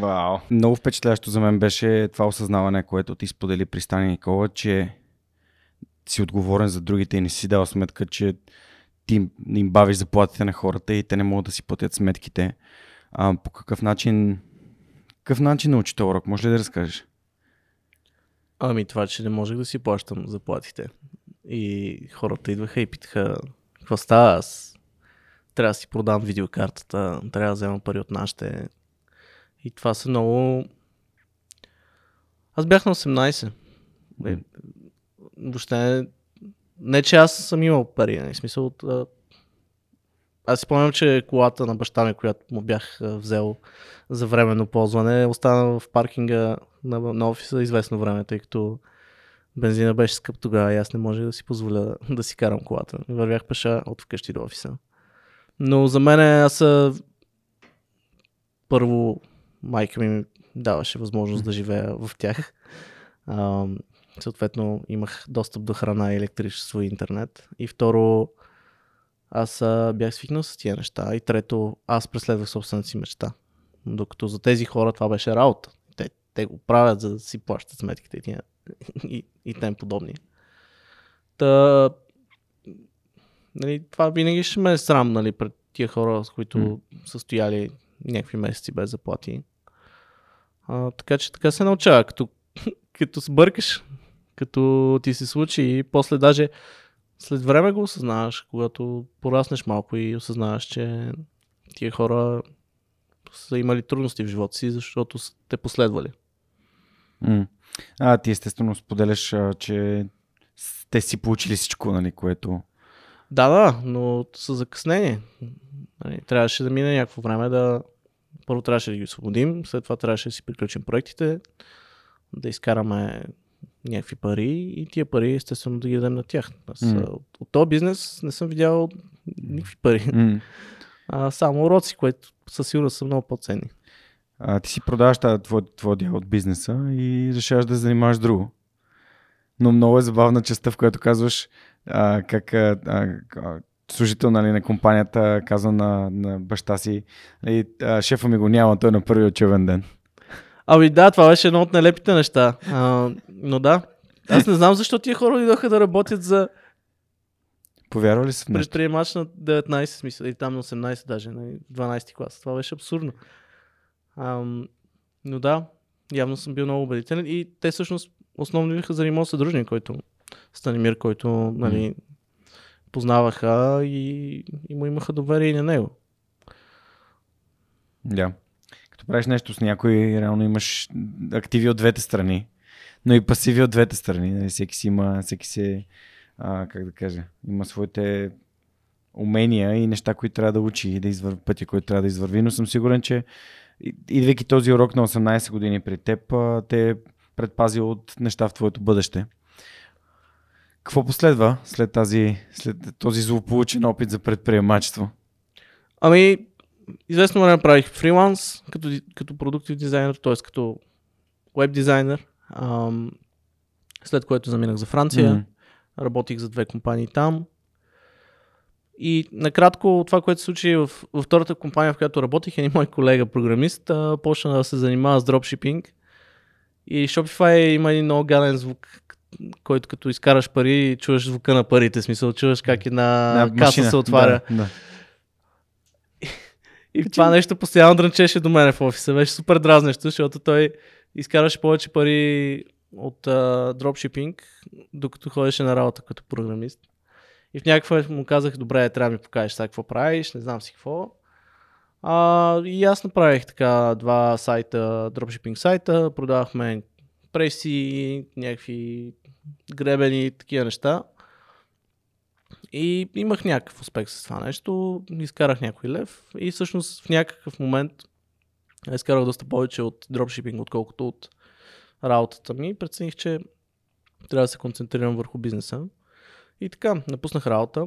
Вау! Много впечатляващо за мен беше това осъзнаване, което ти сподели при Стани Никола, че си отговорен за другите и не си дал сметка, че ти им бавиш заплатите на хората и те не могат да си платят сметките. А, по какъв начин... Какъв начин научи този урок? Може ли да разкажеш? Ами това, че не можех да си плащам заплатите. И хората идваха и питаха, какво става аз? Трябва да си продам видеокартата, трябва да взема пари от нашите. И това са много... Аз бях на осемнайсет. Mm. Въобще не... не, че аз съм имал пари. Не. В смисъл, от... Аз си спомням, че колата на баща ми, която му бях взел за временно ползване, остана в паркинга на, на офиса известно време, тъй като бензина беше скъп тогава и аз не можех да си позволя да си карам колата. Вървях пеша от вкъщи до офиса. Но за мен аз първо майка ми даваше възможност да живея в тях. А, съответно имах достъп до храна, електричество и интернет. И второ, аз а, бях свикнал с тия неща. И трето, аз преследвах собствената си мечта. Докато за тези хора това беше работа. Те, те го правят, за да си плащат сметките и, и, и тем подобни. Та, нали, това винаги ще ме е срам, нали, пред тия хора, с които mm. са стояли някакви месеци без заплати. А, така че така се научава. Като, като сбъркаш, като ти се случи и после даже след време го осъзнаваш, когато пораснеш малко и осъзнаваш, че тия хора са имали трудности в живота си, защото са те последвали. Mm. А, ти естествено споделяш, че те си получили всичко, нали, което... Да, да, но са закъснени. Трябваше да мине някакво време да... Първо трябваше да ги освободим, след това трябваше да си приключим проектите, да изкараме някакви пари и тия пари естествено да ги дадем на тях. Аз mm. от, от този бизнес не съм видял никакви пари. Mm. А, само уроци, които със сигурност са много по-ценни. А, ти си продаваш тази твой, твой дял от бизнеса и решаваш да занимаваш друго. Но много е забавна частта, в която казваш а, как а, а, служител, нали, на компанията казва на, на баща си и а, шефа ми го няма, той е на първи учебен ден. Ами да, това беше едно от нелепите неща. А, но да, аз не знам защо тия хора идоха да работят за... Повярвали са в нещо? Предприемач на деветнайсети, смисъл, и там на осемнайсети даже, на дванайсети клас. Това беше абсурдно. А, но да, явно съм бил много убедителен и те всъщност основно бяха за ремонт съдружник, който Станимир, който, нали, mm. познаваха и, и му имаха доверие и на него. Да. Yeah. Като правиш нещо с някой, реално имаш активи от двете страни, но и пасиви от двете страни. Нали, всеки си има, всеки си, а, как да кажа, има своите умения и неща, които трябва да учи и да извърви, пътя, който трябва да извърви, но съм сигурен, че идвайки този урок на осемнайсет години при теб, те предпази от неща в твоето бъдеще. Какво последва след, тази, след този злополучен опит за предприемачество? Ами, известно време правих фриланс като, като продуктив дизайнер, т.е. като веб дизайнер, ам, след което заминах за Франция, mm-hmm. работих за две компании там. И накратко това, което се случи в, във втората компания, в която работих, един мой колега програмист, а, почна да се занимава с дропшипинг. И Shopify има един много гаден звук, който като изкараш пари, чуваш звука на парите. Смисъл, чуваш как една да, каса машина се отваря. Да, да. И, и това нещо постоянно дрънчеше до мене в офиса. Беше супер дразнещо, защото той изкарваше повече пари от а, дропшипинг, докато ходеше на работа като програмист. И в някаква му казах, добре, трябва да ми покажеш сега какво правиш, не знам си какво. А, и аз направих така два сайта, дропшипинг сайта, продавахме преси, някакви гребени, такива неща. И имах някакъв успех с това нещо, изкарах някой лев и всъщност в някакъв момент изкарах доста повече от дропшипинг, отколкото от работата ми. Прецених, че трябва да се концентрирам върху бизнеса. И така, напуснах работа.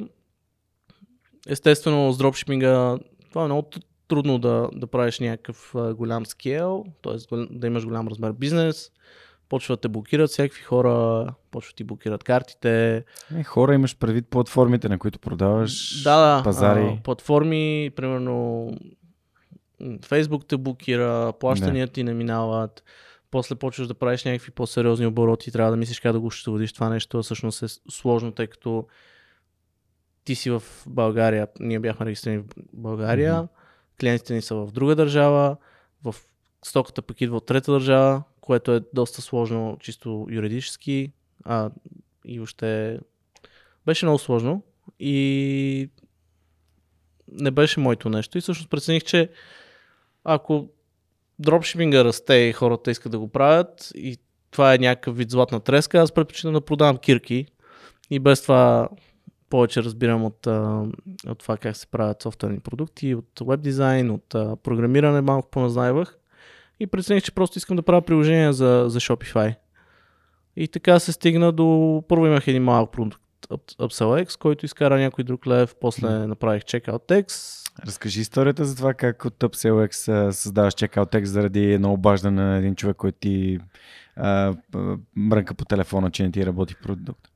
Естествено, с дропшипинга това е много трудно да, да правиш някакъв голям скейл, т.е. да имаш голям размер бизнес. Почват да те блокират всякакви хора, почват ти блокират картите. Е, хора имаш предвид платформите, на които продаваш, да, пазари. Да, платформи, примерно Facebook те блокира, плащанията ти не минават, после почваш да правиш някакви по-сериозни обороти, трябва да мислиш как да го щитоводиш това нещо, всъщност е сложно, тъй като ти си в България, ние бяхме регистрирани в България, mm-hmm. клиентите ни са в друга държава, в стоката пък идва от трета държава, което е доста сложно, чисто юридически, а, и въобще беше много сложно и не беше моето нещо. И всъщност прецених, че ако дропшипинга расте и хората искат да го правят и това е някакъв вид златна треска, аз предпочитам да продавам кирки и без това повече разбирам от, от това как се правят софтуерни продукти, от веб дизайн, от програмиране, малко поназнайвах. И прецених, че просто искам да правя приложения за, за Shopify. И така се стигна до... Първо имах един малък продукт Upsell X, който изкара някой друг лев, после mm. направих Checkout X. Разкажи историята за това как от Upsell X създаваш Checkout X заради едно обаждане на един човек, който ти а, мрънка по телефона, че не ти работи продукт.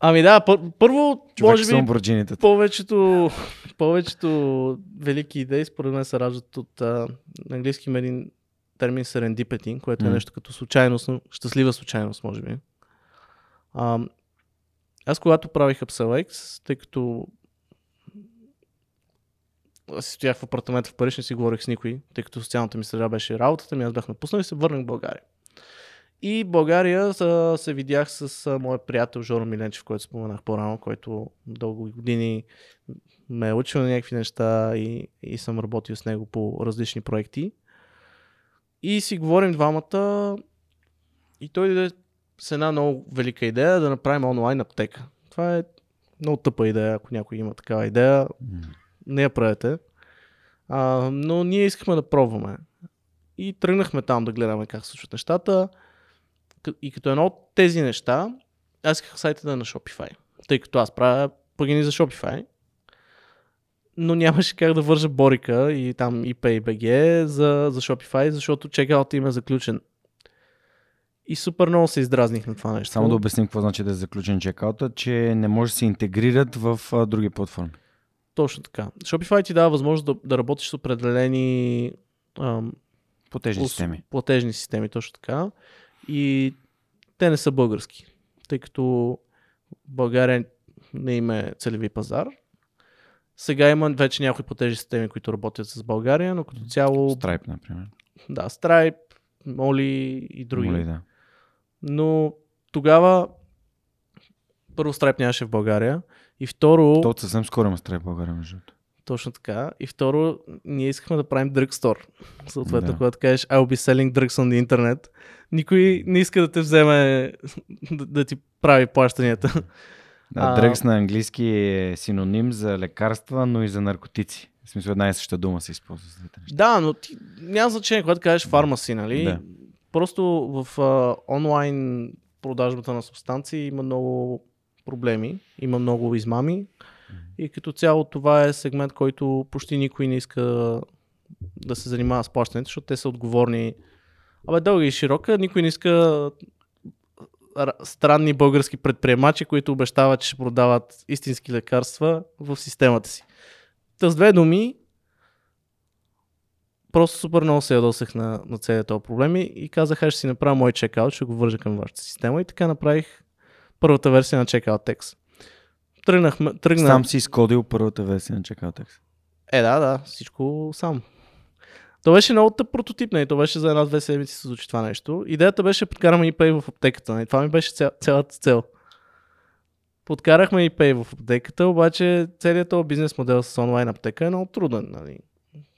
Ами да, пър- първо, човек може би повечето, повечето велики идеи според мен се раждат от а, английски медин термин serendipity, което mm. е нещо като случайност, щастлива случайност, може би. А, аз когато правих Upsell X, тъй като аз си стоях в апартамента в Париж, не си говорих с никой, тъй като социалната ми среда беше работата ми, аз бях напуснал и се върнах в България. И в България се, се видях с моят приятел Жоро Миленчев, който споменах по-рано, който дълги години ме е учил на някакви неща и, и съм работил с него по различни проекти. И си говорим двамата и той дойде с една много велика идея да направим онлайн аптека. Това е много тъпа идея, ако някой има такава идея, не я правете. А, но ние искахме да пробваме. И тръгнахме там да гледаме как се случват нещата. И като едно от тези неща, аз исках сайта да е на Shopify, тъй като аз правя плагини за Shopify, но нямаше как да вържа борика и там ePay би джи за, за Shopify, защото чекаутът им е заключен. И супер много се издразних на това нещо. Само да обясним какво значи да е заключен чекаута, че не може да се интегрират в а, други платформи. Точно така. Shopify ти дава възможност да, да работиш с определени ам, платежни, ус, системи. платежни системи. Точно така. И те не са български, тъй като България не има целеви пазар. Сега има вече някои платежни системи, които работят с България, но като цяло... Stripe, например. Да, Stripe, Mollie и други. Mollie, да. Но тогава първо Stripe нямаше в България и второ... То съвсем скоро има Stripe в България, между другото. Точно така. И второ, ние искахме да правим drugstore. Съответно, да. Когато кажеш I'll be selling drugs on the internet, никой не иска да те вземе да, да ти прави плащанията. Да, дръгс на английски е синоним за лекарства, но и за наркотици. В смисъл, една и съща дума се използва за двете неща. Да, но ти, няма значение, когато кажеш фармаси, нали? Да. Просто в а, онлайн продажбата на субстанции има много проблеми, има много измами. И като цяло това е сегмент, който почти никой не иска да се занимава с плащането, защото те са отговорни. Абе, дълга и широка, никой не иска странни български предприемачи, които обещават, че ще продават истински лекарства в системата си. Та с две думи, просто супер много се ядосах на, на целия този проблем и казах, аз ще си направя мой чекаут, ще го вържа към вашата система и така направих първата версия на Checkout X. Тръгнах, тръгна... Сам си изкодил първата версия на Checkout X. Е, да, да, всичко сам. То беше много прототипна и то беше за една-две седмици се случи това нещо. Идеята беше подкараме ePay в аптеката. И това ми беше ця, цялата цел. Подкарахме ePay в аптеката, обаче целият този бизнес модел с онлайн аптека е много труден. Нали?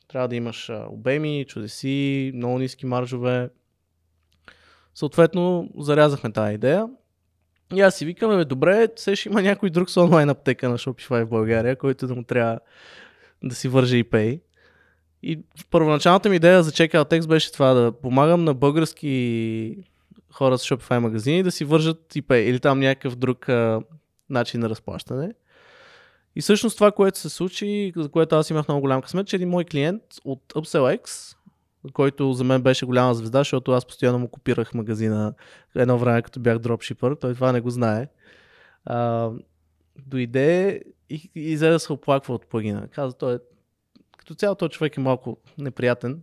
Трябва да имаш обеми, чудеси, много ниски маржове. Съответно, зарязахме тази идея. И аз си викаме, добре, все ще има някой друг с онлайн аптека на Shopify в България, който да му трябва да си върже ePay. И първоначалната ми идея за Checkout X беше това да помагам на български хора с Shopify магазини да си вържат ePay или там някакъв друг а, начин на разплащане. И всъщност това, което се случи, за което аз имах много голям късмет, че един мой клиент от Upsell X, който за мен беше голяма звезда, защото аз постоянно му копирах магазина едно време, като бях дропшипър, той това не го знае, а, дойде и, и взе да се оплаква от плагина. Каза, той е като цяло този човек е малко неприятен,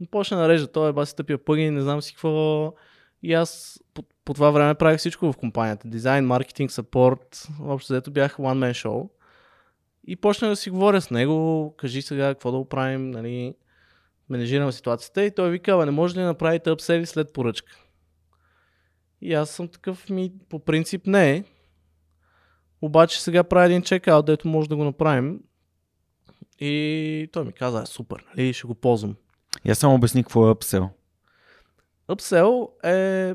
но почна нарежда, той е баси тъпия плагин, не знам си какво. И аз по, по това време правих всичко в компанията. Дизайн, маркетинг, съпорт, общо взето бях one man show. И почна да си говоря с него, кажи сега какво да оправим, нали, менежираме ситуацията. И той вика, не може ли да направите апсели след поръчка? И аз съм такъв, ми по принцип не е. Обаче сега правя един чекаут, дето може да го направим. И той ми каза, е супер, нали, ще го ползвам. Я само обясни какво е Upsell. Upsell е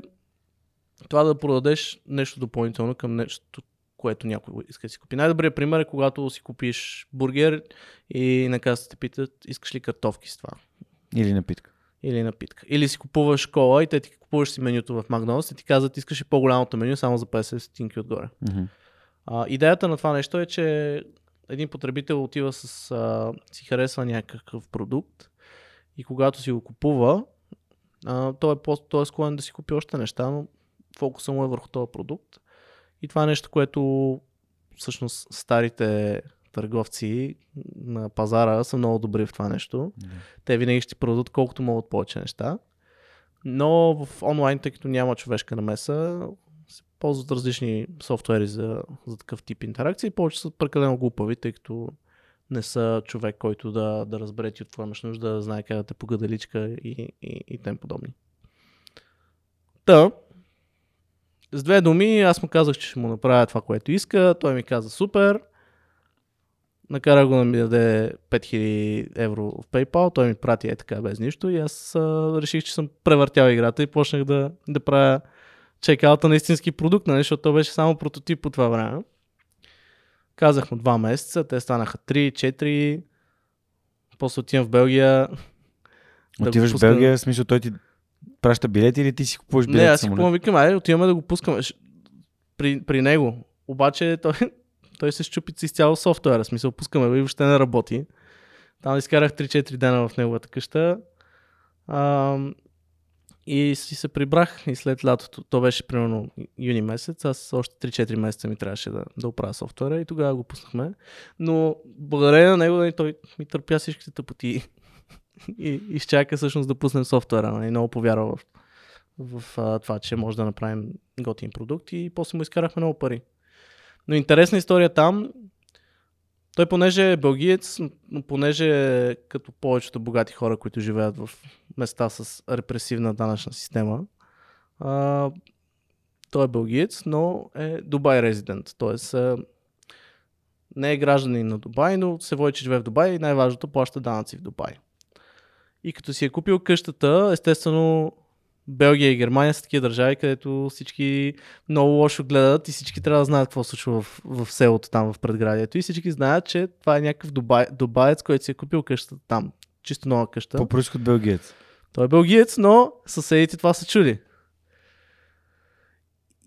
това да продадеш нещо допълнително към нещо, което някой иска да си купи. Най-добрият пример е когато си купиш бургер и на касата те питат, искаш ли картофки с това? Или напитка. Или напитка. Или си купуваш кола и те ти купуваш си менюто в Макдоналдс и ти казват, искаш и по-голямото меню, само за петдесет стотинки отгоре. Mm-hmm. А, идеята на това нещо е, че един потребител отива с... А, си харесва някакъв продукт и когато си го купува, а, той, е просто, той е склонен да си купи още неща, но фокуса му е върху този продукт. И това е нещо, което всъщност старите търговци на пазара са много добри в това нещо. Yeah. Те винаги ще продадат колкото могат повече неща. Но в онлайн, тъй като няма човешка намеса, се ползват различни софтуери за, за такъв тип интеракции. Повече са прекалено глупави, тъй като не са човек, който да, да разбере ти от това имаш нужда, да знае как да те погадаличка и, и, и тем подобни. Та, с две думи, аз му казах, че ще му направя това, което иска. Той ми каза супер. Накара го да ми даде пет хиляди евро в PayPal, той ми прати е така без нищо и аз а, реших, че съм превъртял играта и почнах да, да правя чекаута на истински продукт, нали, защото то беше само прототип по това време. Казах му два месеца, те станаха три-четири, после отивам в Белгия. Отиваш да в Белгия, в смисъл той ти праща билети или ти си купуваш билети? Не, аз си купувам, викам, ай, отиваме да го пускаме при, при него, обаче той... Той се щупи с изцяло софтуера, смисъл пускаме го и въобще не работи. Там изкарах три-четири дена в неговата къща а, и си се прибрах и след лятото, то беше примерно юни месец, аз още три-четири месеца ми трябваше да, да оправя софтуера и тогава го пуснахме. Но благодарение на него той ми търпя всичките тъпоти и изчака всъщност да пуснем софтуера и много повярва в, в а, това, че може да направим готин продукт и после му изкарахме много пари. Но интересна история там, той понеже е белгиец, понеже като повечето богати хора, които живеят в места с репресивна данъчна система, а, той е белгиец, но е Дубай резидент, т.е. не е гражданин на Дубай, но се води, че живее в Дубай и най-важното плаща данъци в Дубай. И като си е купил къщата, естествено Белгия и Германия са такива държави, където всички много лошо гледат и всички трябва да знаят какво се случва в, в селото там, в предградието. И всички знаят, че това е някакъв дубай, дубаец, който си е купил къщата там. Чисто нова къща. По произход белгиец. Той е белгиец, но съседите това се чуди.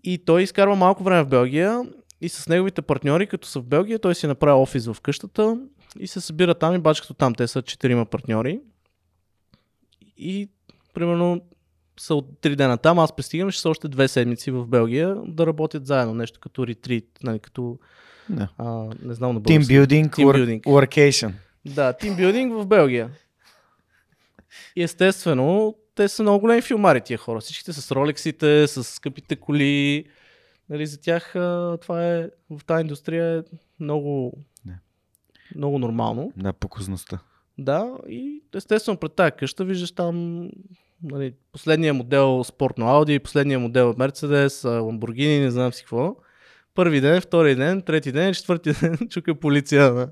И той изкарва малко време в Белгия и с неговите партньори, като са в Белгия, той си направи офис в къщата и се събира там и бачкато там. Те са четирима партньори. И примерно са от три дена там, аз пристигам, ще са още две седмици в Белгия да работят заедно, нещо като ретрит, нали, като no. а, не знам на български. Тимбилдинг, workation. Да, тимбилдинг в Белгия. И естествено, те са много големи филмари тия хора, всичките с ролексите, с скъпите коли, нали, за тях а, това е, в тази индустрия е много, yeah. много нормално. Да, показността. Да, и естествено пред тази къща виждаш там последния модел спортно Ауди, последния модел Мерцедес, Ламборгини, не знам си какво. Първи ден, втори ден, трети ден, четвърти ден чука полиция на,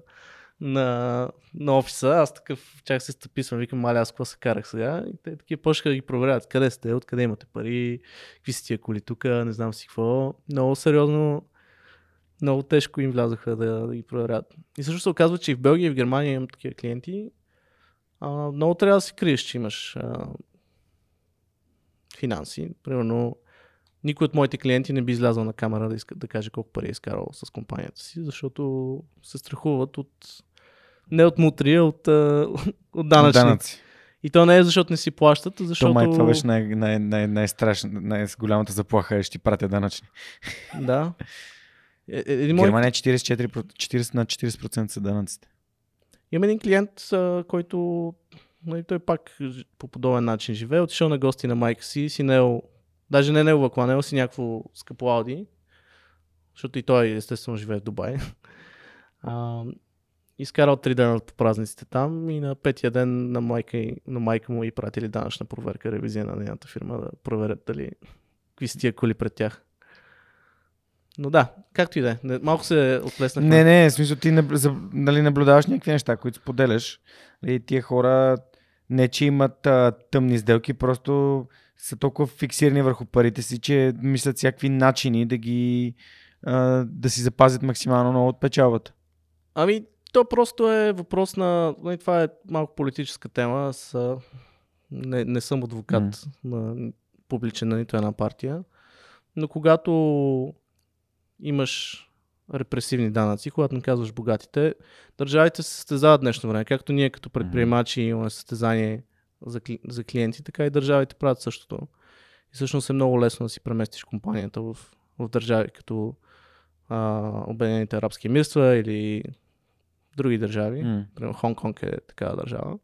на, на офиса. Аз такъв чак се стъписвам, викам, маля, аз какво се карах сега? И те такива почнаха да ги проверяват. Къде сте, откъде имате пари, какви си тия коли тук, не знам си какво. Много сериозно, много тежко им влязаха да, да ги проверят. И също се оказва, че и в Белгия и в Германия имам такива клиенти. А, много трябва да се криеш, че имаш а, финанси. Примерно, никой от моите клиенти не би излязъл на камера да, иска, да каже колко пари е изкарал с компанията си, защото се страхуват от не от мутрия, от, от данъчни. Данъци. И то не е защото не си плащат, защото... То май това беше най- най- най- най-страшна, най-голямата заплаха е, ще ти пратя данъчни. Да. Е, е, е, мой... Германия четирийсет и четири, четирийсет, над четирийсет процента са данъците. Имам един клиент, който... И той пак по подобен начин живее. Отишъл на гости на майка си, си нел, даже не нел вакуа, нел си някакво скъпо Ауди, защото и той естествено живее в Дубай. А, изкарал три дена по празниците там и на петия ден на майка, на майка му и пратили данъчна проверка, ревизия на нейната фирма, да проверят дали какви са тия коли пред тях. Но да, както и да е. Малко се отплеснах. Не, не, в смисъл ти нали, наблюдаваш някакви неща, които споделяш. И тия хора не че имат а, тъмни сделки, просто са толкова фиксирани върху парите си, че мислят всякакви начини да ги а, да си запазят максимално много от печалбата. Ами, то просто е въпрос на... Това е малко политическа тема. Аз не, не съм адвокат mm. на публичен на нито една партия. Но когато имаш репресивни данъци, когато наказваш богатите. Държавите се състезават днешно време, както ние като предприемачи имаме състезание за, кли... за клиенти, така и държавите правят същото. И всъщност е много лесно да си преместиш компанията в, в държави като а, Обединените арабски емирства или други държави. Mm. Примерно Хонг-Конг е такава държава.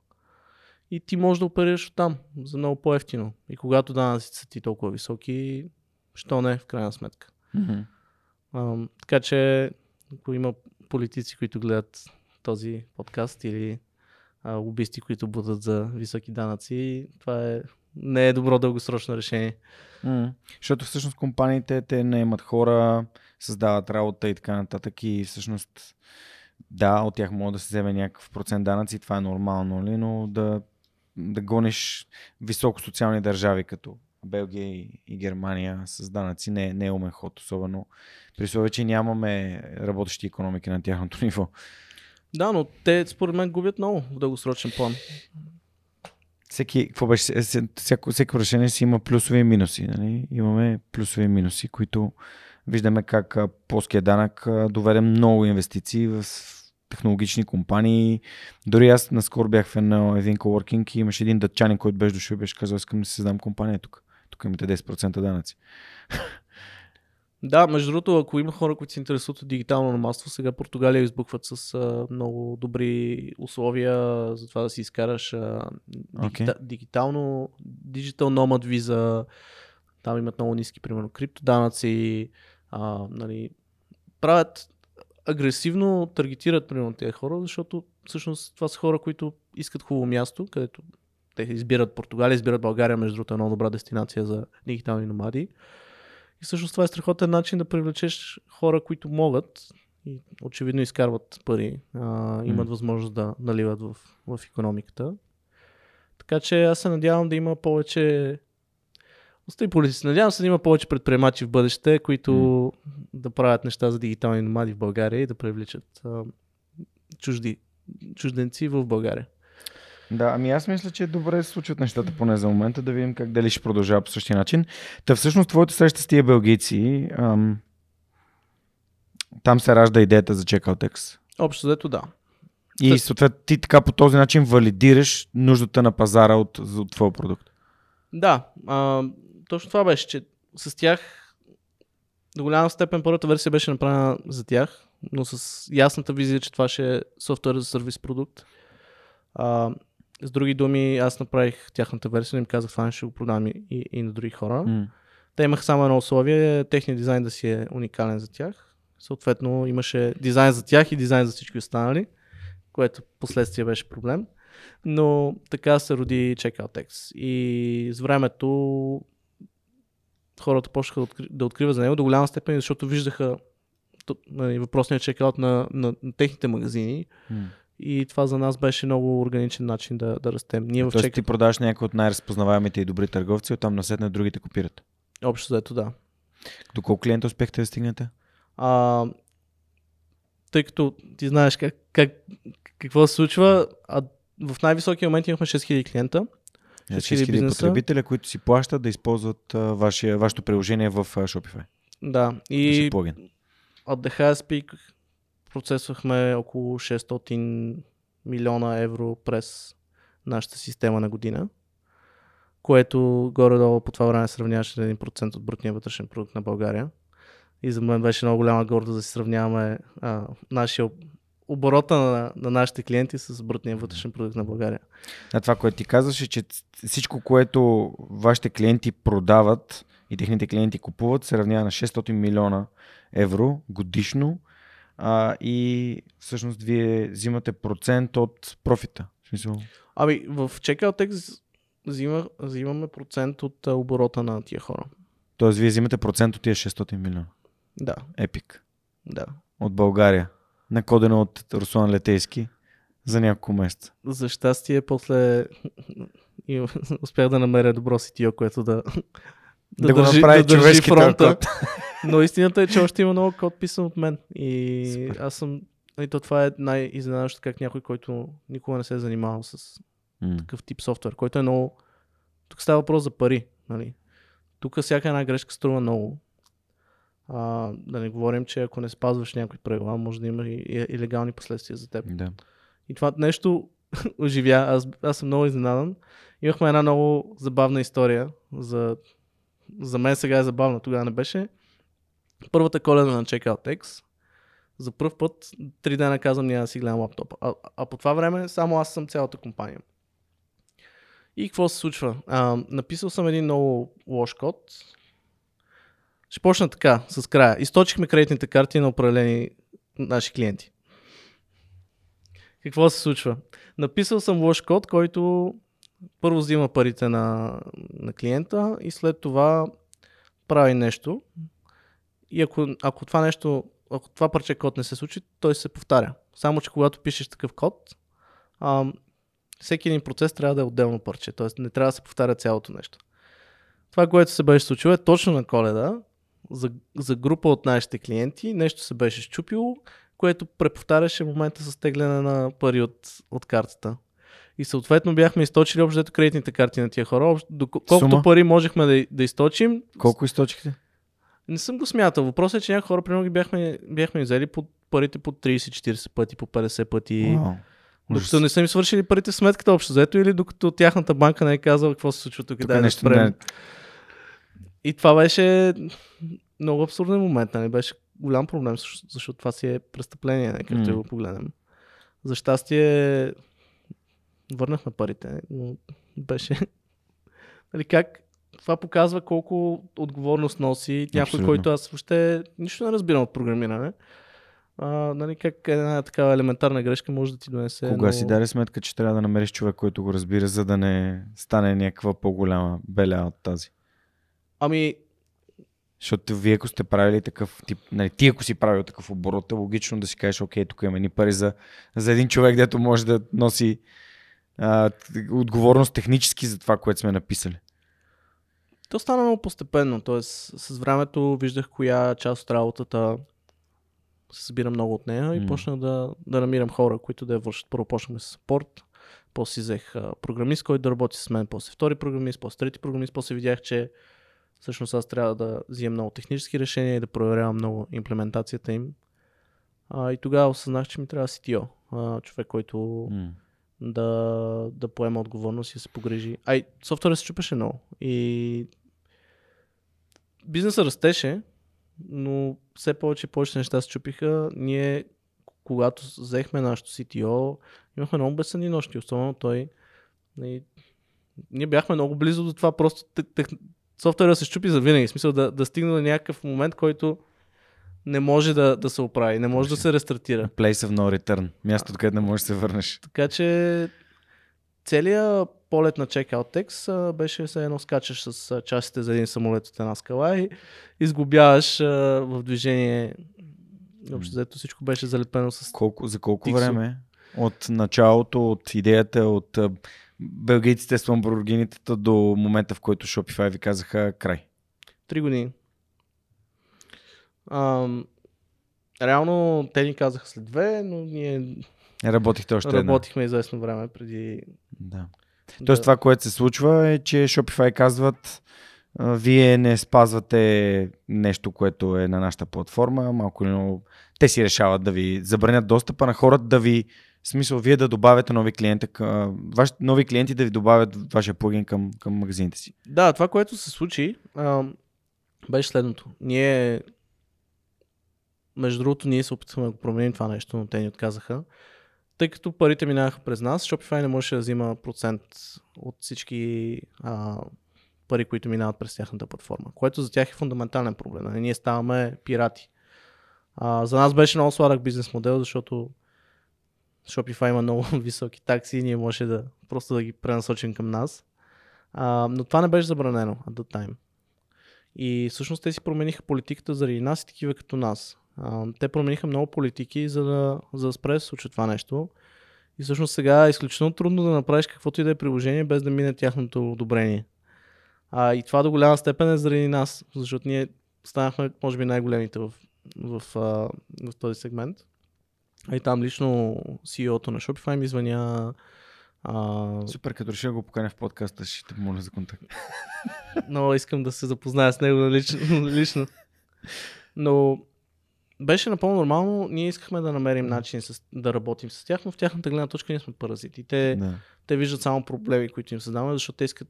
И ти можеш да оперираш оттам за много по-евтино. И когато данъците са ти толкова високи, що не в крайна сметка. Mm-hmm. А, така че, ако има политици, които гледат този подкаст или а, лобисти, които будат за високи данъци, това е не е добро дългосрочно решение. Mm. Защото всъщност компаниите те наемат хора, създават работа и така нататък и всъщност да, от тях може да се вземе някакъв процент данъци, това е нормално, ли? Но да, да гониш високо социални държави като Белгия и, и Германия с данъци не, не е умен ход, особено при условие, че нямаме работещи икономики на тяхното ниво. Да, но те според мен губят много в дългосрочен план. Всеки, какво беше, всяко, всеко решение си има плюсови и минуси. Нали? Имаме плюсови и минуси, които виждаме как плоския данък доведе много инвестиции в технологични компании. Дори аз наскоро бях в един коворкинг и имаше един датчанин, който беше дошъл и беше казал, искам да си създам компания тук. Тук имате десет процента данъци. Да, между другото, ако има хора, които се интересуват от дигитално номадство, сега Португалия избухват с а, много добри условия за това да си изкараш а, дигита, okay. дигитално, digital nomad виза, там имат много ниски, примерно, криптоданъци, а, нали, правят агресивно, таргетират, примерно, тези хора, защото всъщност това са хора, които искат хубаво място, където те избират Португалия, избират България, между другото, една добра дестинация за дигитални номади. И всъщност това е страхотен начин да привлечеш хора, които могат и очевидно изкарват пари, а, имат mm. възможност да наливат в, в икономиката. Така че аз се надявам да има повече остави политици. Надявам се да има повече предприемачи в бъдеще, които mm. да правят неща за дигитални номади в България и да привличат а, чужди, чужденци в България. Да, ами аз мисля, че добре се случват нещата поне за момента, да видим как дали ще продължава по същия начин. Та всъщност твоята среща с тия белгийци, ам, там се ражда идеята за Checkout X. Общо взето да. И Тъс... съответно ти така по този начин валидираш нуждата на пазара от, от твоя продукт. Да, а, точно това беше, че с тях до голяма степен първата версия беше направена за тях, но с ясната визия, че това ще е софтуер за сервис продукт. А, С други думи, аз направих тяхната версия и им казах, това ще го продам и, и на други хора. Mm. Те имаха само едно условие, техният дизайн да си е уникален за тях. Съответно имаше дизайн за тях и дизайн за всички останали, което последствие беше проблем. Но така се роди Checkout X. И с времето хората почнаха да, откри, да откриват за него до голяма степен, защото виждаха въпросния чекаут на, на, на техните магазини. Mm. И това за нас беше много органичен начин да, да растем. Ние в Тоест чекът... ти продаваш някои от най-разпознаваемите и добри търговци, оттам насетне другите копират? Общо заето да. До колко клиента успяхте да стигнете? А, тъй като ти знаеш как, как, какво се случва, а в най-високия момент имахме шест хиляди клиента. шест хиляди потребителя, които си плащат да използват а, ваше, вашето приложение в а, Shopify. Да. И от The High Speak процесвахме около шестстотин милиона евро през нашата система на година, което горе-долу по това време сравняваше на един процент от брутния вътрешен продукт на България. И за мен беше много голяма гордост да си сравняваме а, нашия оборота на, на нашите клиенти с брутния вътрешен продукт на България. А това, което ти казваш е, че всичко, което вашите клиенти продават и техните клиенти купуват, се равнява на шестстотин милиона евро годишно. А, и всъщност вие взимате процент от профита. В смисъл... Ами в Checkout X взима, взимаме процент от а, оборота на тия хора. Тоест вие взимате процент от тия шестстотин милиона? Да. Епик. Да. От България. Накодено от Руслан Летейски за няколко месеца. За щастие после успях да намеря добро ситио, което да... Да, да го държи, направи да човешки фронта. Но истината е, че още има много код писан от мен. И Супер. Аз съм. И то това е най-изненадващо, как някой, който никога не се е занимавал с mm. такъв тип софтуер, който е много. Тук става въпрос за пари. Нали? Тук всяка една грешка струва много. А, да не говорим, че ако не спазваш някои правила, може да има и, и легални последствия за теб. Да. И това нещо оживя. Аз, аз съм много изненадан. Имахме една много забавна история. За, за мен сега е забавна, тогава не беше. Първата коледа на Checkout X. За пръв път три дена казвам, няма да си гледам лаптопа. А, а по това време само аз съм цялата компания. И какво се случва? А, написал съм един много лош код. Ще почна така, с края. Източихме кредитните карти на определени наши клиенти. Какво се случва? Написал съм лош код, който първо взима парите на, на клиента и след това прави нещо. И ако, ако това нещо, ако това парче код не се случи, той се повтаря. Само че когато пишеш такъв код, а, всеки един процес трябва да е отделно парче, т.е. не трябва да се повтаря цялото нещо. Това, което се беше случило, е точно на Коледа. За, за група от нашите клиенти нещо се беше счупило, което преповтаряше момента с тегляне на пари от, от картата. И съответно бяхме източили общо кредитните карти на тия хора. Колкото Сума? пари можехме да, да източим. Колко източихте? Не съм го смятал. Въпросът е, че някои хора примерно ги бяхме, бяхме взели под парите по трийсет-четирийсет пъти, по петдесет пъти. Wow. Докато не са ми свършили парите в сметката общо взето или докато тяхната банка не е казала какво се случва тук и да нещо спрем. Не... И това беше много абсурден момент, нали? Беше голям проблем, защото това си е престъпление, не, като mm. го погледнем. За щастие върнахме парите, но беше... Нали, как? Това показва колко отговорност носи някой, Абсолютно. който аз въобще нищо не разбирам от програмиране. А, нали, как една такава елементарна грешка може да ти донесе... Кога но... си даде сметка, че трябва да намериш човек, който го разбира, за да не стане някаква по-голяма беля от тази? Ами... Защото вие ако сте правили такъв тип, нали, ти ако си правил такъв оборот, е логично да си кажеш, окей, тук имаме ни пари за, за един човек, дето може да носи а, отговорност технически за това, което сме написали. То стана много постепенно, т.е. с времето виждах коя част от работата се събира много от нея и mm. почнах да, да намирам хора, които да я вършат. Първо почнахме с саппорт, после взех програмист, който да работи с мен, после втори програмист, после трети програмист, после видях, че всъщност аз трябва да взимам много технически решения и да проверявам много имплементацията им. А, и тогава осъзнах, че ми трябва Си Ти О, а, човек, който mm. да, да поема отговорност и да се погрижи. Ай, софтуера се чупеше много и бизнесът растеше, но все повече и повече неща се чупиха. Ние, когато взехме нашото Си Ти О, имахме много безсънни нощи, особено той. И... Ние бяхме много близо до това, просто тех... софтуера се щупи за винаги. В смисъл да, да стигне до някакъв момент, който не може да, да се оправи, не може да се рестартира. Place of no return, място, където не можеш да се върнеш. Така че целият полет на Checkout X беше все едно скачаш с частите за един самолет от една скала и изгубяваш а, в движение. Общо взето всичко беше залепено с колко, За колко тиксо. време? От началото, от идеята, от белгийците с ламборгините до момента, в който Shopify ви казаха край? Три години. А, реално те ни казаха след две, но ние... Работихте още една. Работихме известно време преди... Да. Тоест да. Това, което се случва е, че Shopify казват, вие не спазвате нещо, което е на нашата платформа, малко или много... Те си решават да ви забранят достъпа на хората, да ви... В смисъл, вие да добавяте нови клиенти, ваши нови клиенти да ви добавят вашия плагин към, към магазините си. Да, това, което се случи, а, беше следното. Ние... Между другото, ние се опитваме да го променим това нещо, но те ни отказаха. Тъй като парите минаваха през нас, Shopify не можеше да взима процент от всички а, пари, които минават през тяхната платформа, което за тях е фундаментален проблем. Ние ставаме пирати. А, за нас беше много сладък бизнес модел, защото Shopify има много високи такси и ние можеше да просто да ги пренасочим към нас. А, но това не беше забранено at the time. И всъщност те си промениха политиката заради нас и такива като нас. Те промениха много политики, за да, за да спре да се случва това нещо. И всъщност сега е изключително трудно да направиш каквото и да е приложение, без да мине тяхното одобрение. А, и това до голяма степен е заради нас, защото ние станахме, може би, най-големите в, в, в, в този сегмент. А и там лично Си И О-то на Shopify ми звъня... А... Супер, като решил го поканя в подкаста, ще те моля за контакт. Много искам да се запозная с него лично. лично. Но беше напълно нормално, ние искахме да намерим начин с, да работим с тях, но в тяхната гледна точка ние сме паразити. Те, yeah. те виждат само проблеми, които им създаваме, защото те искат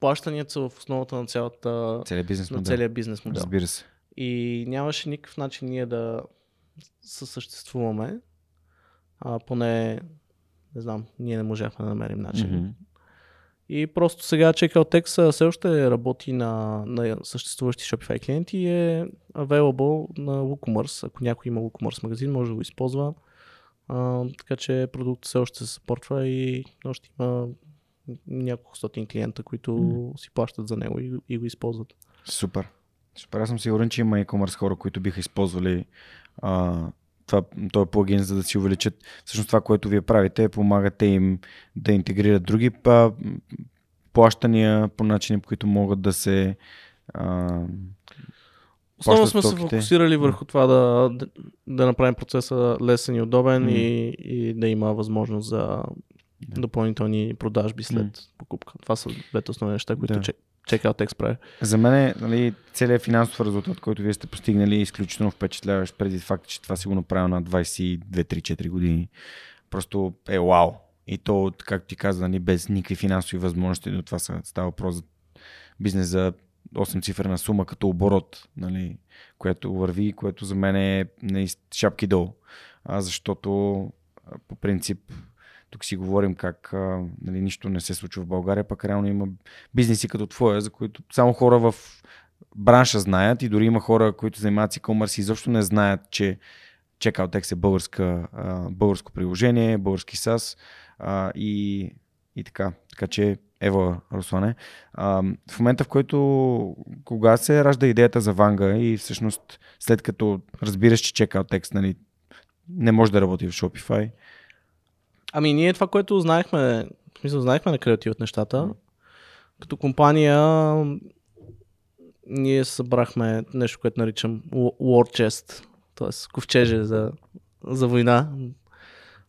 плащанията са в основата на цялата, целия бизнес модел. На целия бизнес модел. Разбира се. И нямаше никакъв начин ние да съсъществуваме, а поне не знам, ние не можахме да намерим начин. Mm-hmm. И просто сега Checkout X все още работи на, на съществуващи Shopify клиенти и е available на WooCommerce. Ако някой има WooCommerce магазин, може да го използва. А, така че продуктът все още се съпортва и още има няколко стотин клиента, които mm-hmm. си плащат за него и, и го използват. Супер. Супер. Аз съм сигурен, че има e-commerce хора, които биха използвали а, това, този плагин, за да си увеличат. Всъщност това, което вие правите, помагате им да интегрират други па, плащания по начини, по които могат да се а, основно сме стоките. Се фокусирали върху това да, да направим процеса лесен и удобен mm. и, и да има възможност за да. Допълнителни продажби след mm. покупка. Това са двете основни неща, които да. Checkout X прави. За мен нали, целият финансов резултат, който вие сте постигнали е изключително впечатляващ преди факта, че това си го направил на двайсет и две, три, четири години. Просто е вау. И то, както ти каза, нали, без никакви финансови възможности, до това става въпрос за бизнес за осем цифрена сума като оборот, нали, което върви, което за мен е шапки долу. А защото по принцип тук си говорим как а, нали, нищо не се случва в България, пък реално има бизнеси като твоя, за които само хора в бранша знаят и дори има хора, които занимават с e-commerce и изобщо не знаят, че Checkout X е българска, а, българско приложение, български SaaS а, и, и така. Така че, ева, Руслане, а, в момента в който кога се ражда идеята за Ванга и всъщност след като разбираш, че Checkout X нали, не може да работи в Shopify, ами ние това, което знаехме, в смисъл знаехме на креатив от нещата, като компания ние събрахме нещо, което наричам War Chest, т.е. ковчеже за, за война.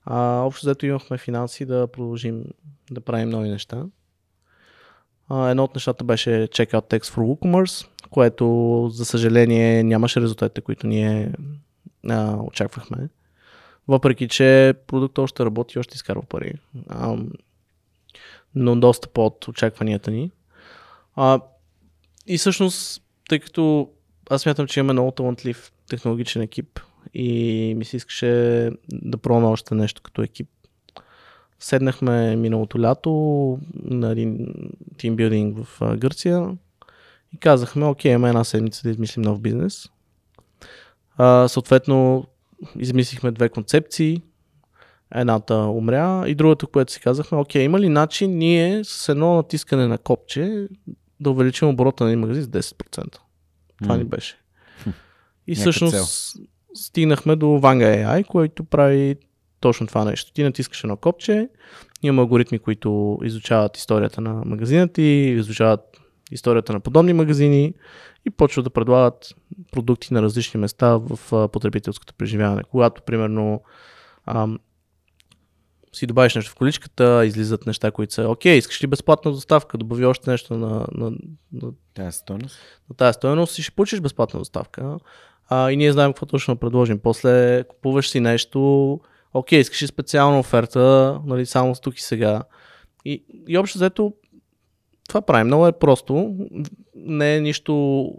А, общо взето имахме финанси да продължим да правим нови неща. А, едно от нещата беше Checkout X for WooCommerce, което за съжаление нямаше резултатите, които ние а, очаквахме. Въпреки, че продуктът още работи и още изкарва пари. А, но доста под очакванията ни. А, и всъщност, тъй като аз смятам, че имаме много талантлив технологичен екип и ми се искаше да пробваме още нещо като екип. Седнахме миналото лято на един тимбилдинг в Гърция и казахме, окей, имаме една седмица да измислим нов бизнес. А, съответно, измислихме две концепции, едната умря и другата, което си казахме, окей, има ли начин ние с едно натискане на копче да увеличим оборота на един магазин с десет процента. Това mm. ни беше. И всъщност стигнахме до Vanga ей ай, който прави точно това нещо. Ти натискаш едно копче, има алгоритми, които изучават историята на магазината и изучават историята на подобни магазини и почват да предлагат продукти на различни места в потребителското преживяване. Когато, примерно, ам, си добавиш нещо в количката, излизат неща, които са окей, искаш ли безплатна доставка, добави още нещо на, на, на тази стойност. На тази стойност и ще получиш безплатна доставка. А, и ние знаем какво точно предложим. После купуваш си нещо, окей, искаш ли специална оферта, нали, само с тук и сега. И, и общо взето това правим. Много е просто. Не е нищо.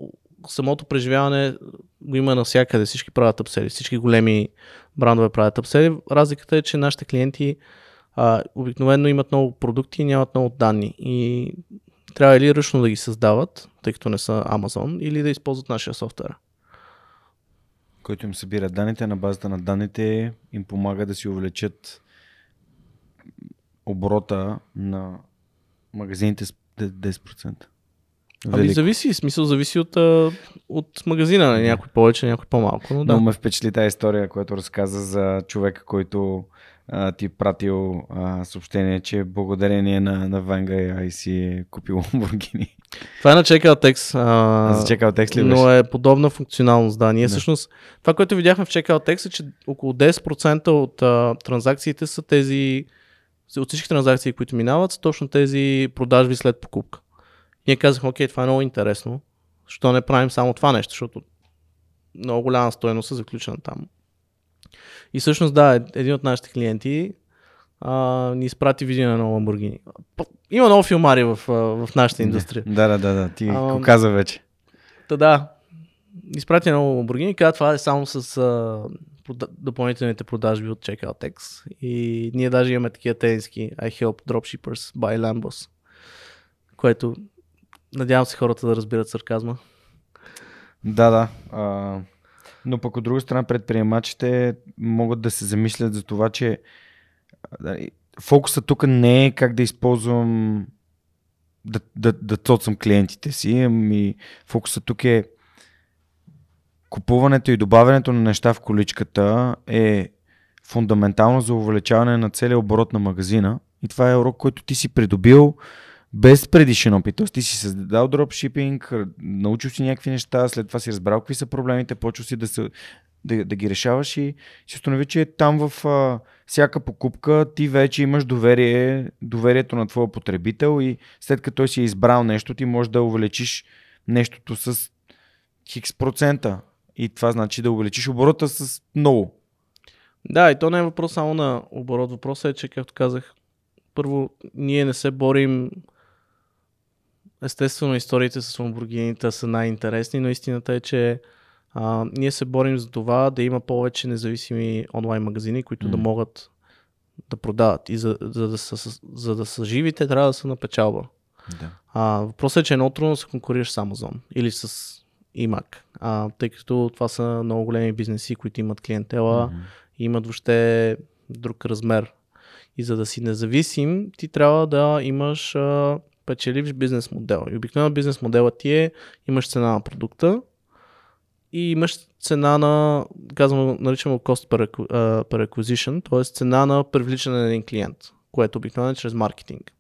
Самото преживяване го има навсякъде. Всички правят апсели. Всички големи брандове правят апсели. Разликата е, че нашите клиенти а, обикновено имат много продукти и нямат много данни. И трябва или ръчно да ги създават, тъй като не са Amazon, или да използват нашия софтуер. Който им събира данните, на базата на данните им помага да си увеличат оборота на магазините с десет процента. Ами зависи, смисъл зависи от, от магазина, на някой повече, някой по-малко. Но да. Но ме впечатли тази история, която разказа за човека, който а, ти пратил а, съобщение, че благодарение на, на Ванга ей ай си е купил Lamborghini. Това е на Checkout X. А, а за Checkout X ли беше? Но е подобна функционалност, да. Ние да. Всъщност, това, което видяхме в Checkout X е, че около десет процента от а, транзакциите са тези, от всички транзакции, които минават, са точно тези продажби след покупка. Ние казахме, окей, това е много интересно, защо не правим само това нещо, защото много голяма стойност е заключена там. И всъщност да, един от нашите клиенти а, ни изпрати видео на ново Lamborghini. Има много филмари в, в нашата индустрия. Да, да, да, да. Ти а, го каза вече. Та да, изпрати ново Lamborghini и каза, това е само с а, прода, допълнителните продажби от Checkout X. И ние даже имаме такива тенски I help dropshippers buy Lambos, което надявам се хората да разбират сарказма. Да, да. А, но пък от друга страна предприемачите могат да се замислят за това, че фокусът тук не е как да използвам да, да, да цоцам клиентите си. Ами фокусът тук е купуването и добавянето на неща в количката е фундаментално за увеличаване на целия оборот на магазина. И това е урок, който ти си придобил без предишен опит. Тоест, ти си създал дропшипинг, научил си някакви неща, след това си разбрал какви са проблемите, почвал си да, се, да, да ги решаваш и си установи, че там в а, всяка покупка ти вече имаш доверие, доверието на твоя потребител и след като той си е избрал нещо, ти можеш да увеличиш нещото с хикс процента и това значи да увеличиш оборота с много. Да, и то не е въпрос само на оборот. Въпросът е, че както казах, първо ние не се борим. Естествено, историите с ламборгините са най-интересни, но истината е, че а, ние се борим за това да има повече независими онлайн магазини, които mm. да могат да продават. И за, за, да са, за да са живи, те трябва да са на печалба. Yeah. Въпросът е, че е много трудно да се конкурираш с Amazon или с iMac, а, тъй като това са много големи бизнеси, които имат клиентела mm-hmm. и имат въобще друг размер. И за да си независим, ти трябва да имаш... А, печеливш бизнес модел. И обикновено бизнес моделът ти е, имаш цена на продукта и имаш цена на, казвам, наричам го cost per acquisition, т.е. цена на привличане на един клиент, което обикновено е чрез маркетинг.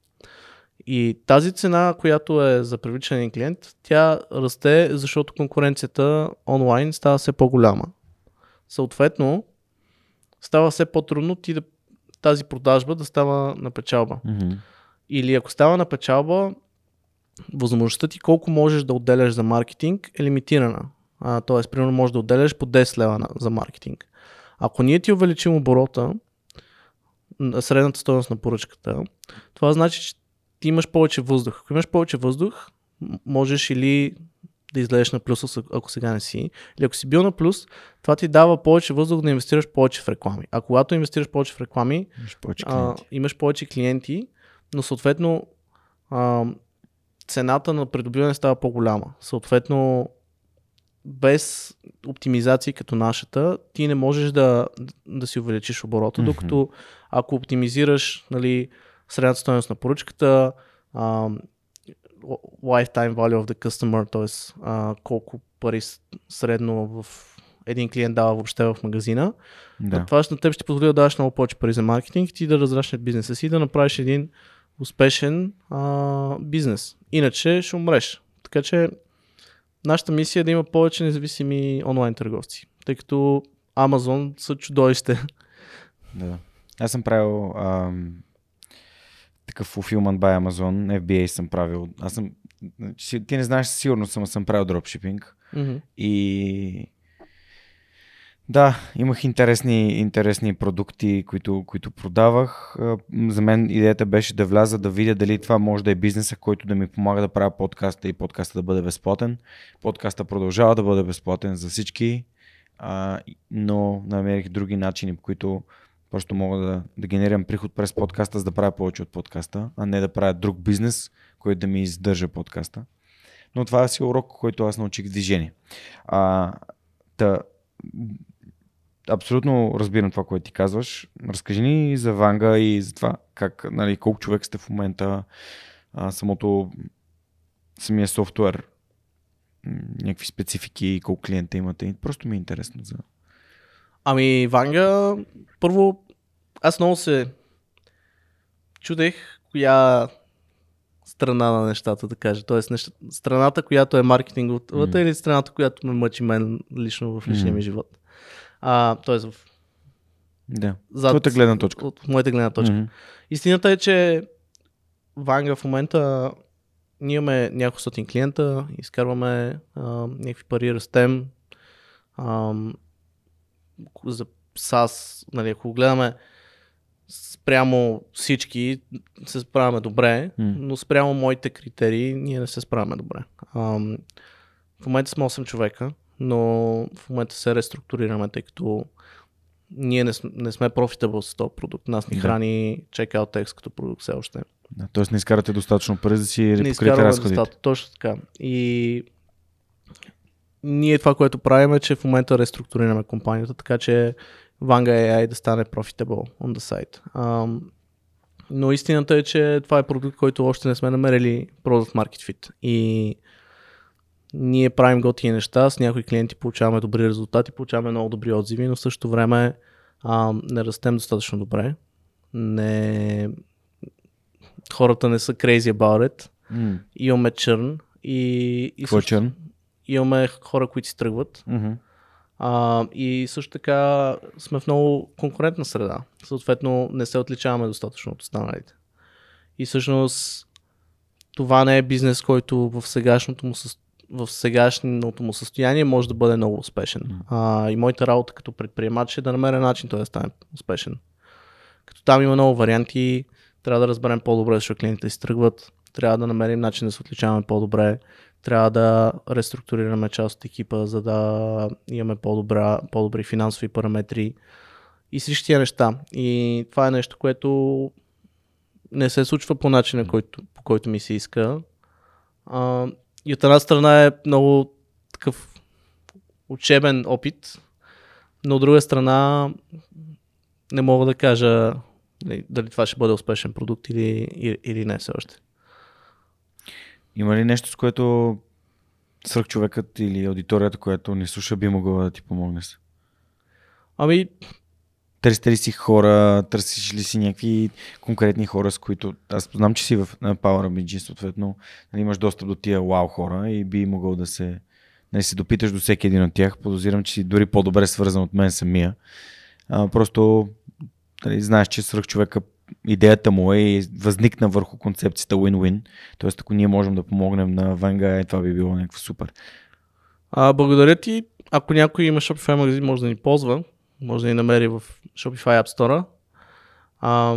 И тази цена, която е за привличане на един клиент, тя расте, защото конкуренцията онлайн става все по-голяма. Съответно, става все по-трудно ти да, тази продажба да става на печалба. Mm-hmm. Или ако става на печалба, възможността ти колко можеш да отделяш за маркетинг е лимитирана. А, тоест, примерно можеш да отделяш по десет лева на, за маркетинг. Ако ние ти увеличим оборота, средната стойност на поръчката, това значи, че ти имаш повече въздух. Ако имаш повече въздух, можеш или да излезеш на плюс, ако сега не си, или ако си бил на плюс, това ти дава повече въздух да инвестираш повече в реклами. А когато инвестираш повече в реклами, имаш повече клиенти, а, имаш повече клиенти но съответно а, цената на придобиване става по-голяма. Съответно, без оптимизации като нашата, ти не можеш да, да си увеличиш оборота, mm-hmm. докато ако оптимизираш нали, средната стойност на поръчката, а, lifetime value of the customer, т.е. колко пари средно в един клиент дава въобще в магазина, да. Това на теб ще позволи да даваш много повече пари за маркетинг и ти да разраснеш бизнеса си и да направиш един успешен а, бизнес. Иначе ще умреш. Така че нашата мисия е да има повече независими онлайн търговци, тъй като Amazon са чудовище. Да. Аз съм правил ам, такъв fulfillment by Amazon, F B A съм правил. Аз съм, ти не знаеш, сигурно съм, съм правил дропшипинг mm-hmm. и да, имах интересни, интересни продукти, които, които продавах. За мен идеята беше да вляза, да видя дали това може да е бизнеса, който да ми помага да правя подкаста и подкаста да бъде безплатен. Подкаста продължава да бъде безплатен за всички, но намерих други начини, по които просто мога да, да генерирам приход през подкаста, за да правя повече от подкаста, а не да правя друг бизнес, който да ми издържа подкаста. Но това е си урок, който аз научих в движение. А, та, абсолютно разбирам това, което ти казваш. Разкажи ни за Ванга и за това как, нали, колко човек сте в момента, а, самото самия софтуер, някакви специфики и колко клиента имате. Просто ми е интересно за... Ами Ванга, първо аз много се чудех коя страна на нещата да кажа. Тоест неща... страната, която е маркетинговата mm. или страната, която ме мъчи мен лично в личния mm. ми живот. А, тоест в... Да, Зад... твоята гледна точка. От моята гледна точка. Mm-hmm. Истината е, че Ванга в момента ние имаме няколко стотин клиента, изкарваме а, някакви пари, растем. Ам, за SaaS, нали, ако гледаме спрямо всички, се справяме добре, mm. но спрямо моите критерии ние не се справяме добре. Ам, в момента сме осем човека, но в момента се реструктурираме, тъй като ние не, не сме profitable с този продукт. Нас ни да. храни Checkout X като продукт все още. Да, т.е. не изкарате достатъчно през да си или покрите разходите. Достатъчно, точно така. И ние това, което правим е, че в момента реструктурираме компанията, така че Vanga ей ай да стане profitable on the site. Um, но истината е, че това е продукт, който още не сме намерили product market fit. И ние правим готини неща, с някои клиенти получаваме добри резултати, получаваме много добри отзиви, но в същото време а, не растем достатъчно добре. Не... Хората не са crazy about it. Mm. Имаме чърн. И, и също... чърн? Имаме хора, които си тръгват. Mm-hmm. А, и също така сме в много конкурентна среда. Съответно не се отличаваме достатъчно от останалите. И всъщност това не е бизнес, който в сегашното му състояние в сегашното му състояние може да бъде много успешен. Mm. А, и моята работа като предприемач е да намеря начин той да стане успешен. Като там има много варианти, трябва да разберем по-добре, защото клиентите си тръгват, трябва да намерим начин да се отличаваме по-добре, трябва да реструктурираме част от екипа, за да имаме по-добра, по-добри финансови параметри и всички тия неща. И това е нещо, което не се случва по начина, който, по който ми се иска. А, И от една страна е много такъв учебен опит, но от друга страна не мога да кажа дали това ще бъде успешен продукт или, или не все още. Има ли нещо, с което свръхчовекът или аудиторията, която ни слуша, би могла да ти помогне се? Ами... Търсите ли си хора, търсиш ли си някакви конкретни хора, с които... Аз знам, че си в Power би джи, съответно имаш достъп до тия вау хора и би могъл да се, нали, се допиташ до всеки един от тях. Подозирам, че си дори по-добре свързан от мен самия. А, просто нали, знаеш, че свръхчовека идеята му е и възникна върху концепцията win-win. Тоест, ако ние можем да помогнем на Ванга, това би било някакво супер. А, благодаря ти. Ако някой има Shopify магазин, може да ни ползва. Може да ни намери в Shopify App Store. А,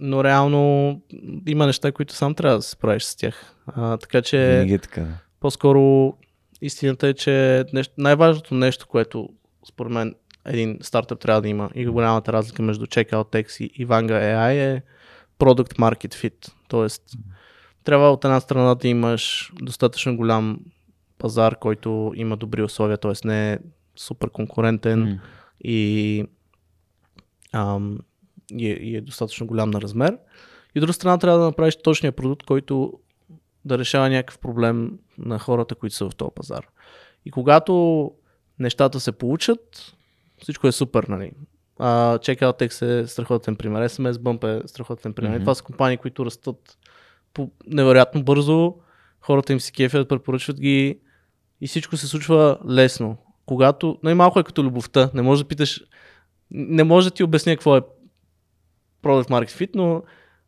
но реално има неща, които сам трябва да се правиш с тях. А, така че е така. По-скоро истината е, че нещо, най-важното нещо, което според мен един стартъп трябва да има и голямата разлика между Checkout X и Vanga ей ай е Product Market Fit. Тоест трябва от една страна да имаш достатъчно голям пазар, който има добри условия, т.е. не е супер конкурентен. Mm. И, ам, и, е, и е достатъчно голям на размер. И от друга страна трябва да направиш точния продукт, който да решава някакъв проблем на хората, които са в този пазар. И когато нещата се получат, всичко е супер, нали? А, Checkout X е страхотен пример, SMSBump е страхотен пример. Mm-hmm. Това са компании, които растат по- невероятно бързо, хората им си кефят, препоръчват ги и всичко се случва лесно. Когато, най-малко е като любовта, не може да питаш, не може да ти обясня какво е Product Market Fit, но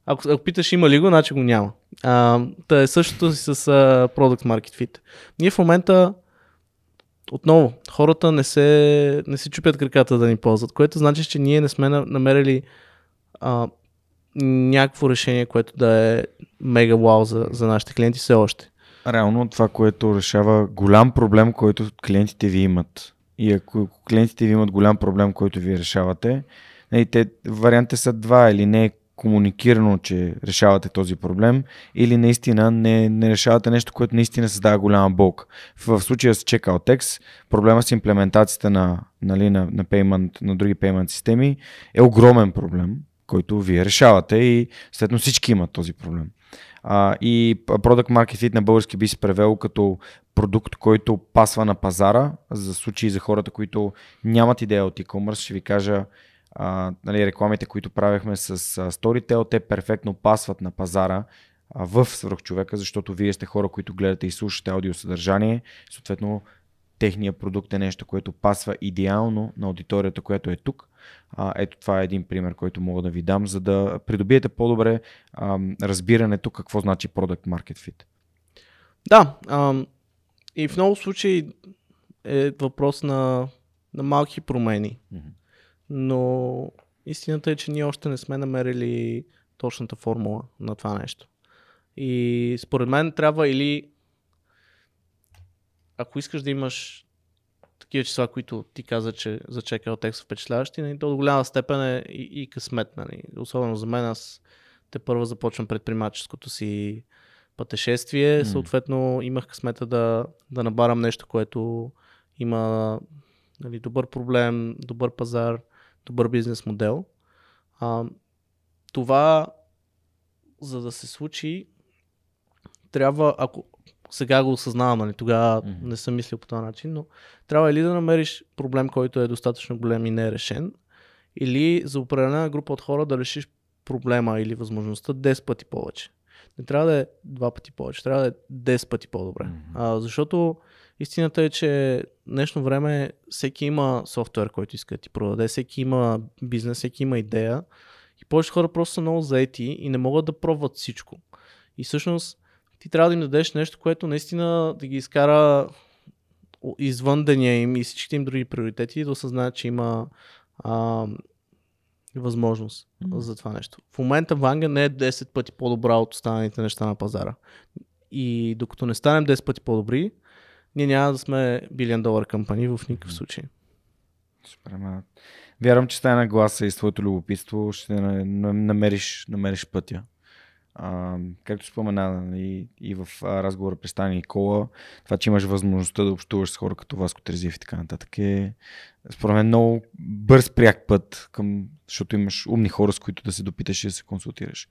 ако, ако питаш има ли го, значи го няма. А, та е същото си с uh, Product Market Fit. Ние в момента, отново, хората не се, не се чупят краката да ни ползват, което значи, че ние не сме намерили а, някакво решение, което да е мега вау за, за нашите клиенти все още. Реално това, което решава голям проблем, който клиентите ви имат. И ако клиентите ви имат голям проблем, който вие решавате, те, вариантите са два, или не е комуникирано, че решавате този проблем, или наистина не, не решавате нещо, което наистина създава голяма болка. В, в случая с Checkout X, проблема с имплементацията на, нали, на, на, payment, на други payment системи е огромен проблем, който вие решавате и следно всички имат този проблем. Uh, и Product Market Fit на български би се превел като продукт, който пасва на пазара, за случаи за хората, които нямат идея от e-commerce. Ще ви кажа, uh, нали, рекламите, които правихме с uh, Storytel, те перфектно пасват на пазара uh, в свръхчовека, защото вие сте хора, които гледате и слушате аудиосъдържание, съответно техният продукт е нещо, което пасва идеално на аудиторията, която е тук. А, ето това е един пример, който мога да ви дам, за да придобиете по-добре а, разбирането какво значи Product Market Fit. Да, а, и в много случаи е въпрос на, на малки промени. Mm-hmm. Но истината е, че ние още не сме намерили точната формула на това нещо. И според мен трябва или ако искаш да имаш такива числа, които ти каза, че за Checkout X впечатляващи, то до голяма степен е и, и късмет. Нали? Особено за мен, аз те първо започвам предприемаческото си пътешествие. Mm. Съответно имах късмета да, да набарам нещо, което има, нали, добър проблем, добър пазар, добър бизнес модел. А, това, за да се случи, трябва, ако сега го осъзнавам, нали, тогава mm-hmm. не съм мислил по този начин, но трябва или да намериш проблем, който е достатъчно голям и не е решен, или за определена група от хора да решиш проблема или възможността десет пъти повече. Не трябва да е два пъти повече, трябва да е десет пъти по-добре. Mm-hmm. А, защото истината е, че днешно време всеки има софтуер, който иска да ти продаде, всеки има бизнес, всеки има идея и повече хора просто са много заети и не могат да пробват всичко. И всъщност ти трябва да им дадеш нещо, което наистина да ги изкара извън деня им и всичките им други приоритети и да осъзнаят, че има а, възможност mm-hmm. за това нещо. В момента Ванга не е десет пъти по-добра от останалите неща на пазара. И докато не станем десет пъти по-добри, ние няма да сме билион долар кампани в никакъв случай. Супер, ма. Вярвам, че с тази нагласа и с твоето любопитство ще намериш, намериш пътя. А, както спомена и, и в разговора през Тани Никола, това, че имаш възможността да общуваш с хора като Васко Терзиев и така нататък е според мен много бърз пряк път, към, защото имаш умни хора, с които да се допиташ и да се консултираш.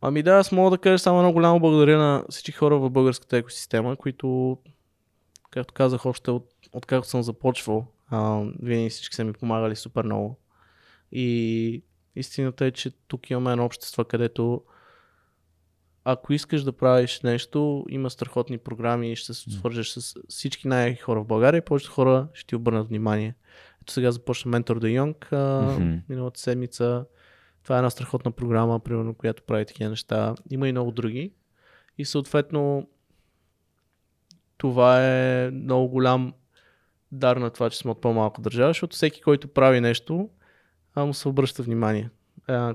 Ами да, аз мога да кажа само едно голямо благодаря на всички хора в българската екосистема, които, както казах, още от, от както съм започвал, а, винаги всички са ми помагали супер много. И истината е, че тук имаме едно общество, където ако искаш да правиш нещо, има страхотни програми и ще се свържеш с всички най-яки хора в България и повечето хора ще ти обърнат внимание. Ето сега започна Mentor de Young mm-hmm. миналата седмица. Това е една страхотна програма, примерно, която прави такива неща. Има и много други. И съответно това е много голям дар на това, че сме от по-малко държава, защото всеки, който прави нещо, му се обръща внимание,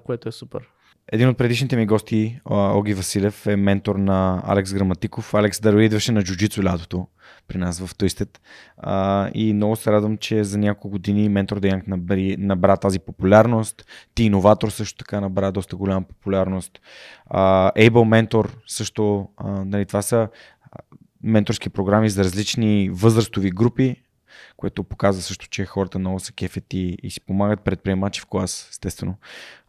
което е супер. Един от предишните ми гости, Оги Василев, е ментор на Алекс Граматиков. Алекс Даро идваше на джуджицу лятото при нас в Tuisted. И много се радвам, че за няколко години Mentor de Young набра, набра тази популярност. Ти Иноватор също така набра доста голяма популярност. Able Mentor също, нали, това са менторски програми за различни възрастови групи, което показва също, че хората много са кефят и, и си помагат, предприемачи в клас, естествено.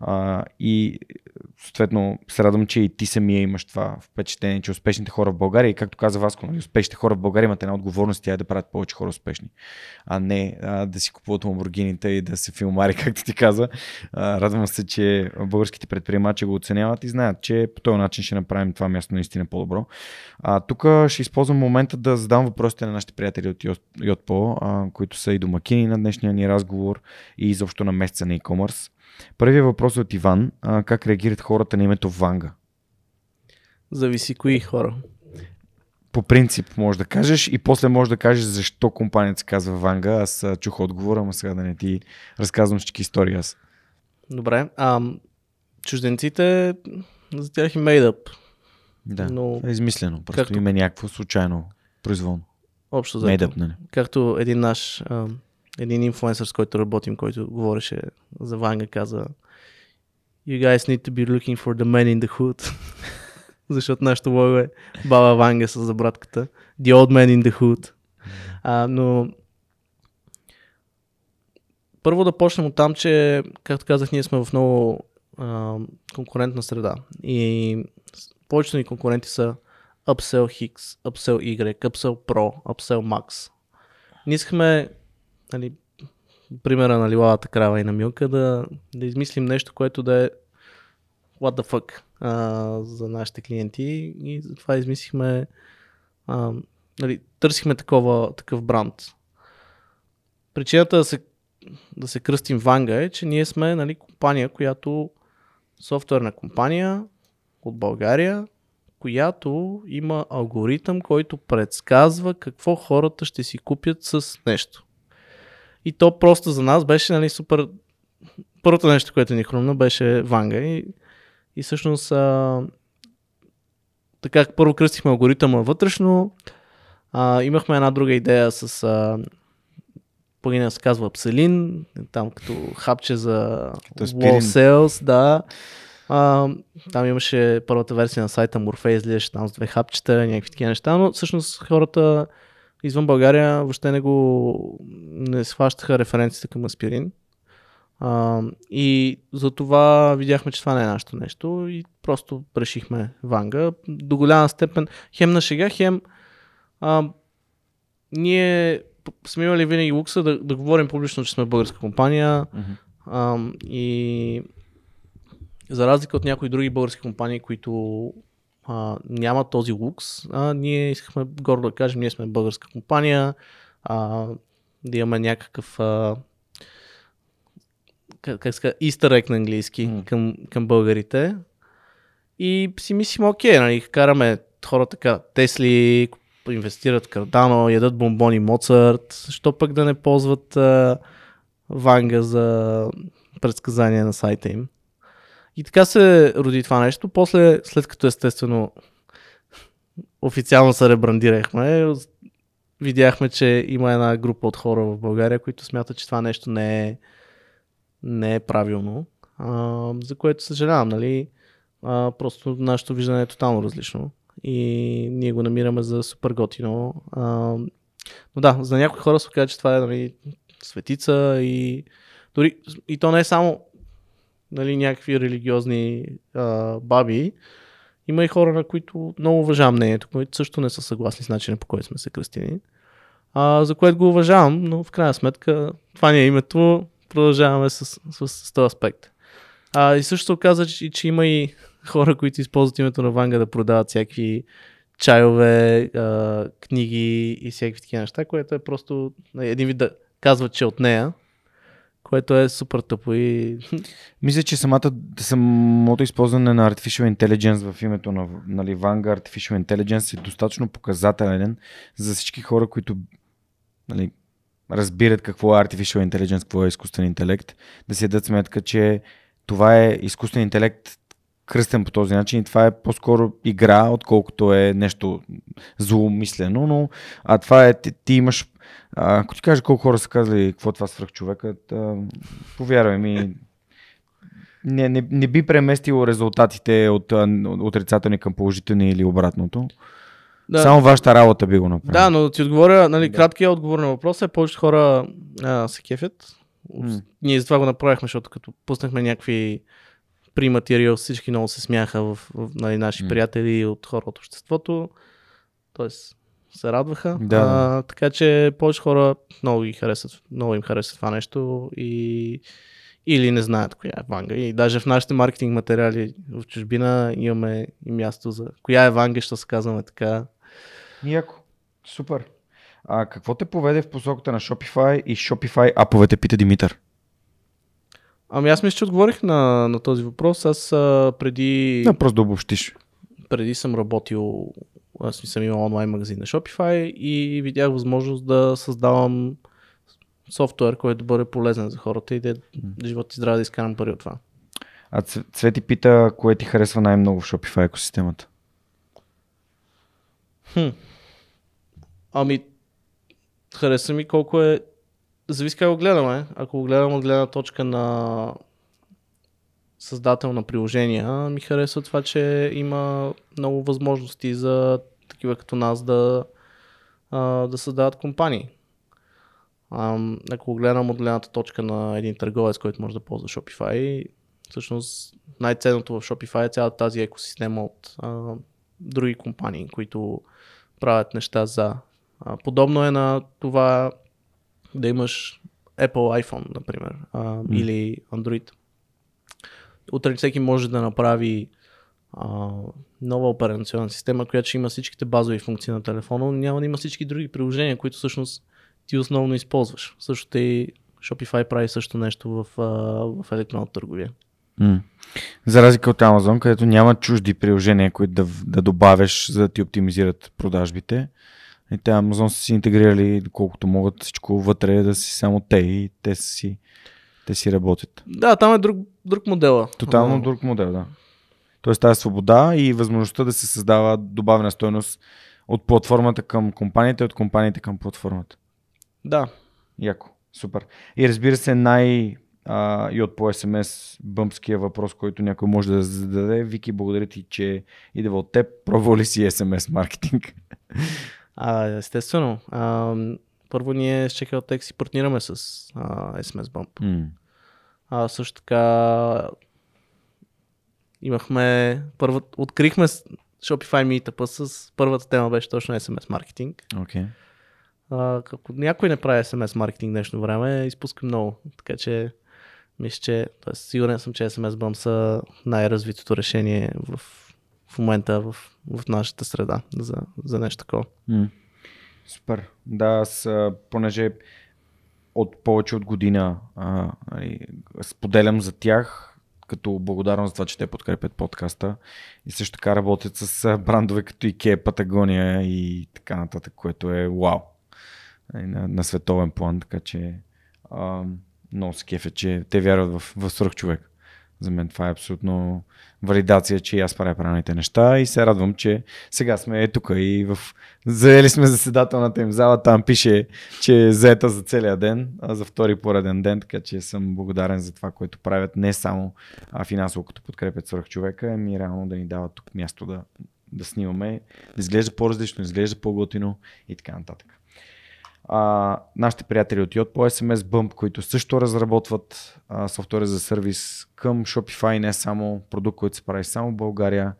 А, и съответно се радвам, че и ти самия имаш това впечатление, че успешните хора в България, и както каза Васко, нали, успешните хора в България имат една отговорност, тя е да правят повече хора успешни, а не а, да си купуват ламборгините и да се филмари, както ти каза. А, радвам се, че българските предприемачи го оценяват и знаят, че по този начин ще направим това място наистина по-добро. Тук ще използвам момента да задам въпросите на нашите приятели от Yotpo, които са и домакини на днешния ни разговор и изобщо на месеца на e-commerce. Първият въпрос е от Иван. Как реагират хората на името Ванга? Зависи кои хора. По принцип може да кажеш и после може да кажеш защо компанията се казва Ванга. Аз чух отговора, ама сега да не ти разказвам всички истории аз. Добре. А, чужденците, за тях и made up. Да, но е измислено. Просто както име някакво случайно, произволно. Общо заето, както един наш, а, един инфлуенсър, с който работим, който говореше за Ванга, каза: You guys need to be looking for the man in the hood. Защото нашото лого е баба Ванга с забратката. The old man in the hood. А, но първо да почнем от там, че, както казах, ние сме в много а, конкурентна среда. И повечето ни конкуренти са Upsell X, Upsell Y, Upsell Pro, Upsell Max. Ние искаме, нали, примера на лилавата крава и на Милка, да, да измислим нещо, което да е what the fuck а, за нашите клиенти, и затова измислихме, а, нали, търсихме такова, такъв бранд. Причината да се, да се кръстим Ванга е, че ние сме, нали, компания, която софтуерна компания от България, която има алгоритъм, който предсказва какво хората ще си купят с нещо. И то просто за нас беше, нали, супер... Първото нещо, което ни хрумна, беше Ванга. И, и всъщност а... така, първо кръстихме алгоритъма вътрешно. А, имахме една друга идея с... А... Плагина се казва Upsellin, там като хапче за Wall Sales, да. А, там имаше първата версия на сайта Морфей, излизаше там с две хапчета, някакви такива неща, но всъщност хората извън България въобще не го не схващаха референцията към аспирин. А, и затова видяхме, че това не е нашето нещо и просто решихме Ванга. До голяма степен, хем на шега, хем а, ние сме имали винаги лукса да, да говорим публично, че сме българска компания. Mm-hmm. а, и за разлика от някои други български компании, които а, нямат този лукс, а, ние искахме гордо да кажем, ние сме българска компания, а, да имаме някакъв а, как, как ска, easter egg на английски mm. към, към българите. И си мислим, окей, нали, караме хората така, Тесли, инвестират в Кардано, ядат бомбони Моцарт, защо пък да не ползват а, Ванга за предсказания на сайта им. И така се роди това нещо. После, след като естествено официално се ребрандирахме, видяхме, че има една група от хора в България, които смятат, че това нещо не е, не е правилно. А, за което съжалявам, нали? А, просто нашето виждане е тотално различно. И ние го намираме за супер готино. А, но да, за някои хора се казва, че това е, нали, светица и дори и то не е само, нали, някакви религиозни а, баби. Има и хора, на които много уважавам мнението, които също не са съгласни с начина, по който сме се кръстени. А, за което го уважавам, но в крайна сметка това не е името. Продължаваме с, с, с този аспект. А, и също се оказа, че, че има и хора, които използват името на Ванга да продават всякакви чайове, а, книги и всякакви такива неща, което е просто един вид да казват, че от нея, което е супер тъпо и... Мисля, че самата, самото използване на Artificial Intelligence в името на, нали, Ванга, Artificial Intelligence е достатъчно показателен за всички хора, които, нали, разбират какво е Artificial Intelligence, какво е изкуствен интелект, да си дадат сметка, че това е изкуствен интелект кръстен по този начин и това е по-скоро игра, отколкото е нещо злоумислено, но а това е, ти, ти имаш, а, ако ти кажа колко хора са казали какво това свръхчовекът, а, повярвай ми, не, не, не би преместило резултатите от отрицателни към положителни или обратното. Да. Само вашата работа би го направила. Да, но да ти отговоря, нали, да. Краткият отговор на въпроса е, повечето хора а, се кефят. Mm. Ние затова го направихме, защото като пуснахме някакви при материал, всички много се смяха в, в, нали, наши mm. приятели от хора от обществото. Тоест се радваха. Да. А, така че повече хора много ги харесват, много им харесват това нещо и или не знаят коя е Ванга. И даже в нашите маркетинг материали в чужбина имаме и място за коя е Ванга, що се казваме така. Яко. Супер. А какво те поведе в посоката на Shopify и Shopify аповете, пита Димитър? Ами аз мисля, че отговорих на, на този въпрос. Аз а, преди... Да, просто да обобщиш. Преди съм работил, аз не съм имал онлайн магазин на Shopify и видях възможност да създавам софтуер, който бъде полезен за хората и да живот и здраве да изкарам пари от това. А Цвети пита, кое ти харесва най-много в Shopify екосистемата? Хм. Ами, хареса ми колко е... Зависи как го гледаме. Ако го гледам от гледна точка на създател на приложения, ми харесва това, че има много възможности за такива като нас да, да създават компании. Ако го гледам от гледната точка на един търговец, който може да ползва Shopify, всъщност най-ценното в Shopify е цялата тази екосистема от а, други компании, които правят неща за... А, подобно е на това... да имаш Apple iPhone, например, а, mm. или Android. Утре всеки може да направи а, нова операционна система, която ще има всичките базови функции на телефона, но няма да има всички други приложения, които всъщност ти основно използваш. Също и Shopify прави също нещо в, а, в електронната търговия. Mm. За разлика от Amazon, където няма чужди приложения, които да, да добавиш, за да ти оптимизират продажбите. И те Amazon са си интегрирали, доколкото могат всичко вътре, да си само те и те си, те си работят. Да, там е друг, друг модел. Тотално друг модел, да. Тоест тази свобода и възможността да се създава добавена стойност от платформата към компанията, от компаниите към платформата. Да. Яко, супер. И разбира се, най- а, и от по ес ем ес бъмпския въпрос, който някой може да зададе. Вики, благодаря ти, че идва от теб. Пробвал ли си ес ем ес маркетинг? А, естествено. А, първо ние с Checkout X и партнираме с а, ес ем ес Bump. Mm. А, също така имахме... Първо, открихме Shopify Meetup с първата тема беше точно ес ем ес маркетинг. Okay. А, ако някой не прави ес ем ес маркетинг днешно време, изпуска много. Така че мисля, че т.е. сигурен съм, че ес ем ес Bump са най-развитото решение в, в момента в, в нашата среда за, за нещо такова. Mm. Супер. Да, аз понеже от повече от година а, споделям за тях като благодарност за това, че те подкрепят подкаста и също така работят с брандове като Икея, Патагония и така нататък, което е вау на, на световен план, така че а, много се кефе, че те вярват в, в свръхчовек. За мен това е абсолютно валидация, че и аз правя правилните неща и се радвам, че сега сме е тук и в... заели сме заседателната им зала, там пише, че е заета за целия ден, а за втори пореден ден, така че съм благодарен за това, което правят не само финансово, като подкрепят свръхчовека, ами реално да ни дават тук място да, да снимаме, да изглежда по-различно, изглежда по-готино и така нататък. Uh, нашите приятели от Yotpo ес ем ес Bump, които също разработват uh, софтуер за сервис към Shopify, не само продукт, който се прави само в България,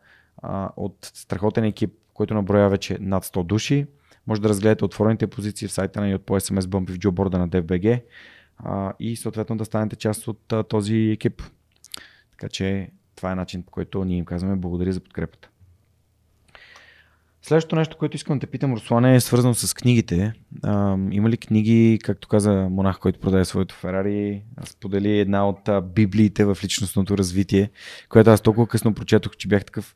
uh, от страхотен екип, който наброя вече над сто души. Може да разгледате отворените позиции в сайта на Yotpo ес ем ес Bump и в джоборда на DFBG uh, и съответно да станете част от uh, този екип. Така че това е начин, по който ние им казваме благодаря за подкрепата. Следващото нещо, което искам да те питам, Руслане, е свързано с книгите. А, има ли книги, както каза монах, който продаде своето Ферари, сподели една от а, библиите в личностното развитие, която аз толкова късно прочетох, че бях такъв...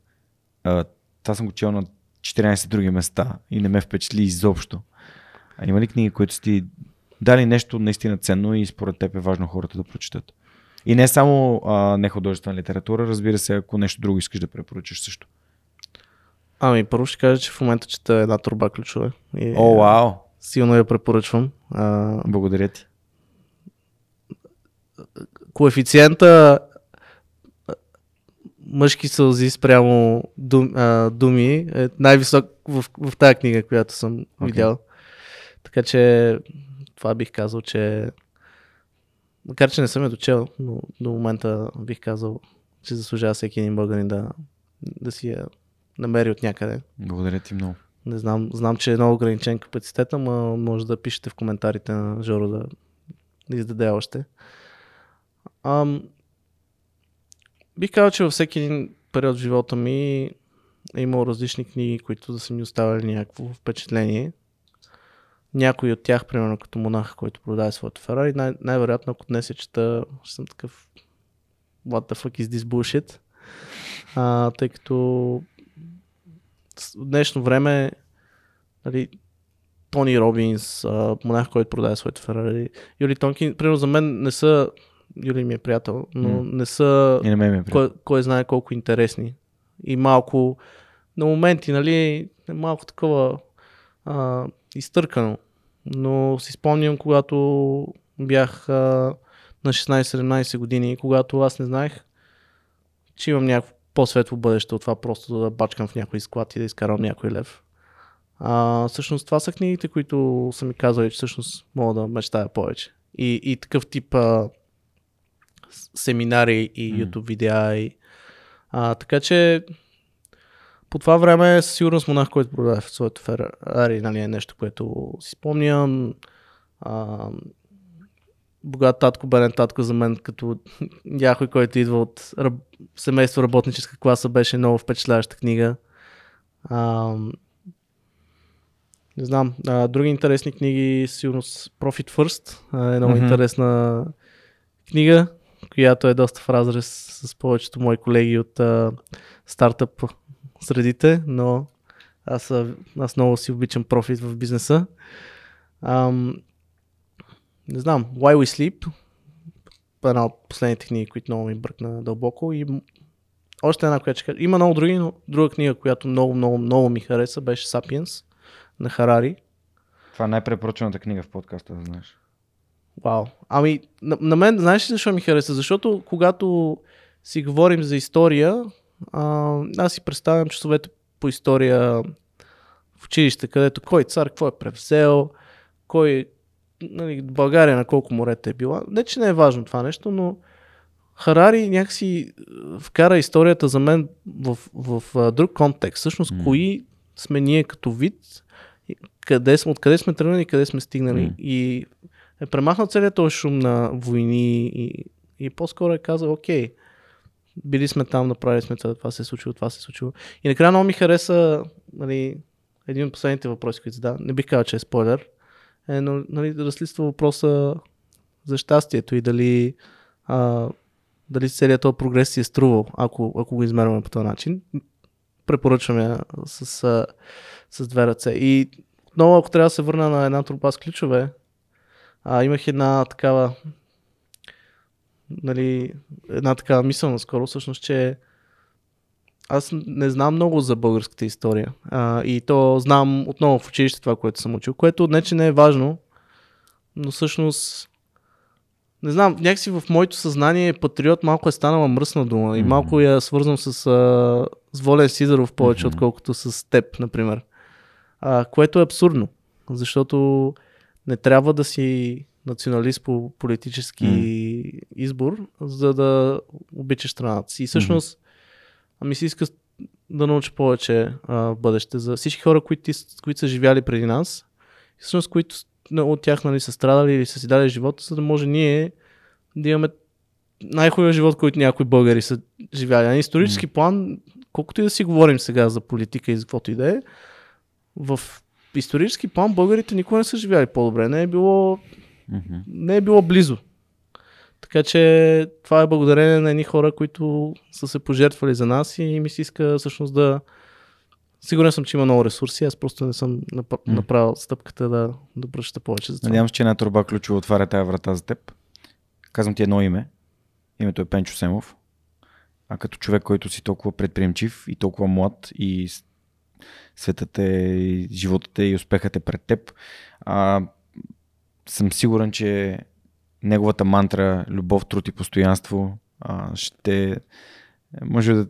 А, това съм го чел на четиринайсет други места и не ме впечатли изобщо. А има ли книги, които сте дали нещо наистина ценно и според теб е важно хората да прочитат? И не само а, нехудожествена литература, разбира се, ако нещо друго искаш да препоръчаш също. Ами, първо ще кажа, че в момента чета Една торба ключове. И, О, вау! Силно я препоръчвам. А, Благодаря ти. Коефициента мъжки сълзи спрямо дум, а, думи е най-висок в, в тази книга, която съм okay. видял. Така че това бих казал, че макар, че не съм я дочел, но до момента бих казал, че заслужава всеки един българин да, да си я намери от някъде. Благодаря ти много. Не знам, знам, че е много ограничен капацитет, но може да пишете в коментарите на Жоро да, да издаде още. Ам, бих казал, че във всеки един период в живота ми е имал различни книги, които да са ми оставили някакво впечатление. Някой от тях, примерно като монах, който продава своето Ферари, най- най-вероятно ако днес я чета, ще съм такъв What the fuck is this bullshit? А, тъй като в днешно време, нали, Тони Робинс, монах, който продава своите Ферари, Юли Тонкин, примерно за мен не са, Юли ми е приятел, но mm. не са не ме ме кой, кой знае колко интересни. И малко на моменти, нали, е малко такова а, изтъркано. Но си спомням, когато бях а, на шестнайсет-седемнайсет години, когато аз не знаех, че имам някакво по-светло бъдеще от това просто да бачкам в някой склад и да изкарам някой лев. А, всъщност това са книгите, които са ми казали, че всъщност мога да мечтая повече. И, и такъв тип а, семинари и mm. YouTube видеа. И, а, така че по това време със сигурност монах, който продава в своето Ферари, нали, е нещо, което си спомням. А, Богат татко, беден татко за мен, като някой, който идва от ръб... семейство работническа класа, беше много впечатляваща книга. А, не знам, а, други интересни книги, сигурно Profit First е много mm-hmm. интересна книга, която е доста в разрез с повечето мои колеги от а, стартъп средите, но аз, аз много си обичам профит в бизнеса. Ам, не знам, Why We Sleep, една от последните книги, които много ми бръкна дълбоко, и още една, която ще кажа. Има много други, но друга книга, която много, много, много ми хареса, беше Sapiens на Харари. Това е най-препоръчената книга в подкаста, да знаеш. Вау. Ами, на, на мен, знаеш ли защо ми хареса? Защото когато си говорим за история, а, аз си представям часовете по история в училище, където кой цар, какво е превзел, кой, нали, България на колко морета е била. Не, че не е важно това нещо, но Харари някакси вкара историята за мен в, в, в друг контекст. Всъщност, mm. кои сме ние като вид, къде сме, откъде сме тръгнали и къде сме стигнали. Mm. И е премахнал целият този шум на войни и, и по-скоро е казал, окей, били сме там, направили сме това, това се е случило, това се е случило. И накрая много ми хареса, нали, един от последните въпроси, които задава, не бих казал, че е спойлер, е, но, нали, разследва въпроса за щастието и дали а, дали целият този прогрес си е струвал, ако, ако го измерваме по този начин. Препоръчваме с, с, с две ръце. И отново, ако трябва да се върна на една торба с ключове, а, имах една такава, нали, една такава мисъл наскоро, всъщност, че аз не знам много за българската история. А, и то знам отново в училище това, което съм учил, което не, че не е важно, но всъщност не знам, някакси в моето съзнание патриот малко е станала мръсна дума, mm-hmm. и малко я свързвам с, а, с Волен Сидеров повече, mm-hmm. отколкото с теб, например. А, което е абсурдно, защото не трябва да си националист по политически mm-hmm. избор, за да обичаш страната си. И всъщност, ами си иска да науча повече а, в бъдеще за всички хора, които, които са живяли преди нас, и всъщност, които от тях, нали, са страдали или са си дали живота, за да може ние да имаме най-хубавия живот, който някои българи са живяли. На исторически mm. план, колкото и да си говорим сега за политика и за каквото и да е, в исторически план българите никога не са живяли по-добре. Не е било, mm-hmm. не е било близо. Така че това е благодарение на едни хора, които са се пожертвали за нас, и ми се иска всъщност да... Сигурен съм, че има много ресурси, аз просто не съм направил стъпката да, да пръща повече за това. Надявам се, че една торба ключово отваря тая врата за теб. Казвам ти едно име. Името е Пенчо Семов. А като човек, който си толкова предприемчив и толкова млад, и светът е, животът е и успехът е пред теб, а, съм сигурен, че неговата мантра любов, труд и постоянство а, ще може да,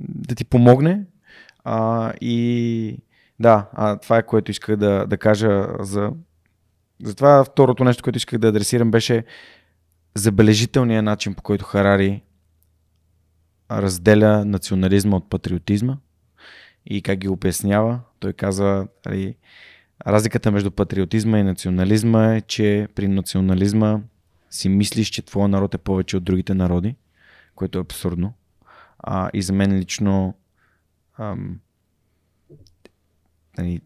да ти помогне. А, и да, а, това е, което исках да, да кажа за... Затова второто нещо, което исках да адресирам, беше забележителният начин, по който Харари разделя национализма от патриотизма и как ги обяснява. Той казва, али, разликата между патриотизма и национализма е, че при национализма си мислиш, че твоя народ е повече от другите народи, което е абсурдно. А, и за мен лично Ам, нали,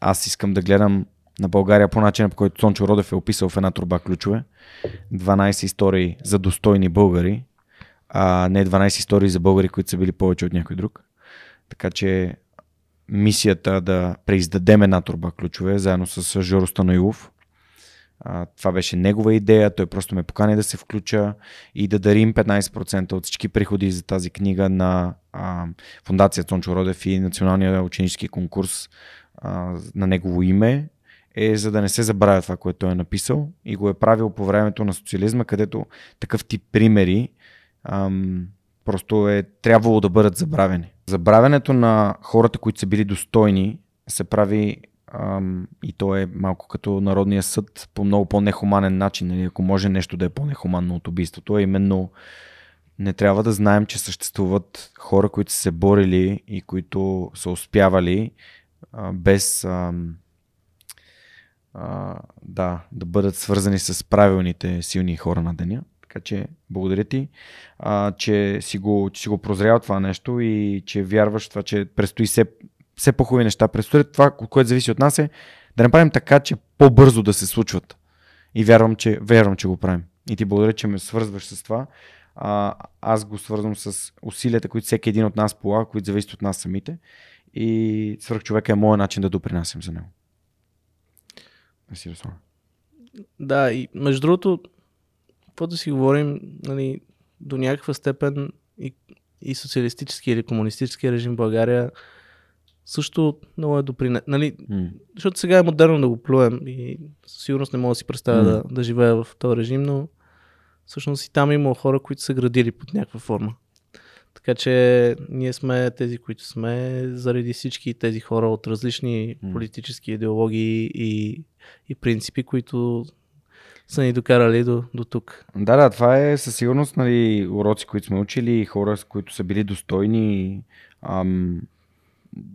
аз искам да гледам на България по начина, по който Сончо Родев е описал в една торба ключове. дванайсет истории за достойни българи, а не дванайсет истории за българи, които са били повече от някой друг. Така че мисията да преиздадем една торба ключове заедно с Жоро Станоилов. А, това беше негова идея, той просто ме покани да се включа и да дарим петнайсет процента от всички приходи за тази книга на а, фондация Сончо Родев и националния ученически конкурс а, на негово име, е за да не се забравя това, което той е написал и го е правил по времето на социализма, където такъв тип примери ам, просто е трябвало да бъдат забравени. Забравянето на хората, които са били достойни, се прави Um, и то е малко като Народния съд по много по-нехуманен начин, нали? Ако може нещо да е по-нехуманно от убийството, е именно не трябва да знаем, че съществуват хора, които са се борили и които са успявали а, без а, а, да, да бъдат свързани с правилните силни хора на деня. Така че благодаря ти, а, че си го, че си го прозрял това нещо и че вярваш това, че предстои се все по-хубави неща предстоят. Това, което зависи от нас, е да направим така, че по-бързо да се случват. И вярвам, че, вярвам, че го правим. и ти благодаря, че ме свързваш с това. А, аз го свързвам с усилията, които всеки един от нас полага, които зависят от нас самите, и Свръхчовека е моят начин да допринасям за него. Не си разслабя. Да, и между другото, какво да си говорим, нали, до някаква степен и, и социалистически или комунистически режим в България също много е допринес. Нали, mm. Защото сега е модерно да го плюем и със сигурност не мога да си представя mm. да, да живея в този режим, но всъщност и там има хора, които са градили под някаква форма. Така че ние сме тези, които сме, заради всички тези хора от различни mm. политически идеологии и, и принципи, които са ни докарали до, до тук. Да, да, това е със сигурност, нали, уроци, които сме учили, хора, с които са били достойни. Ам,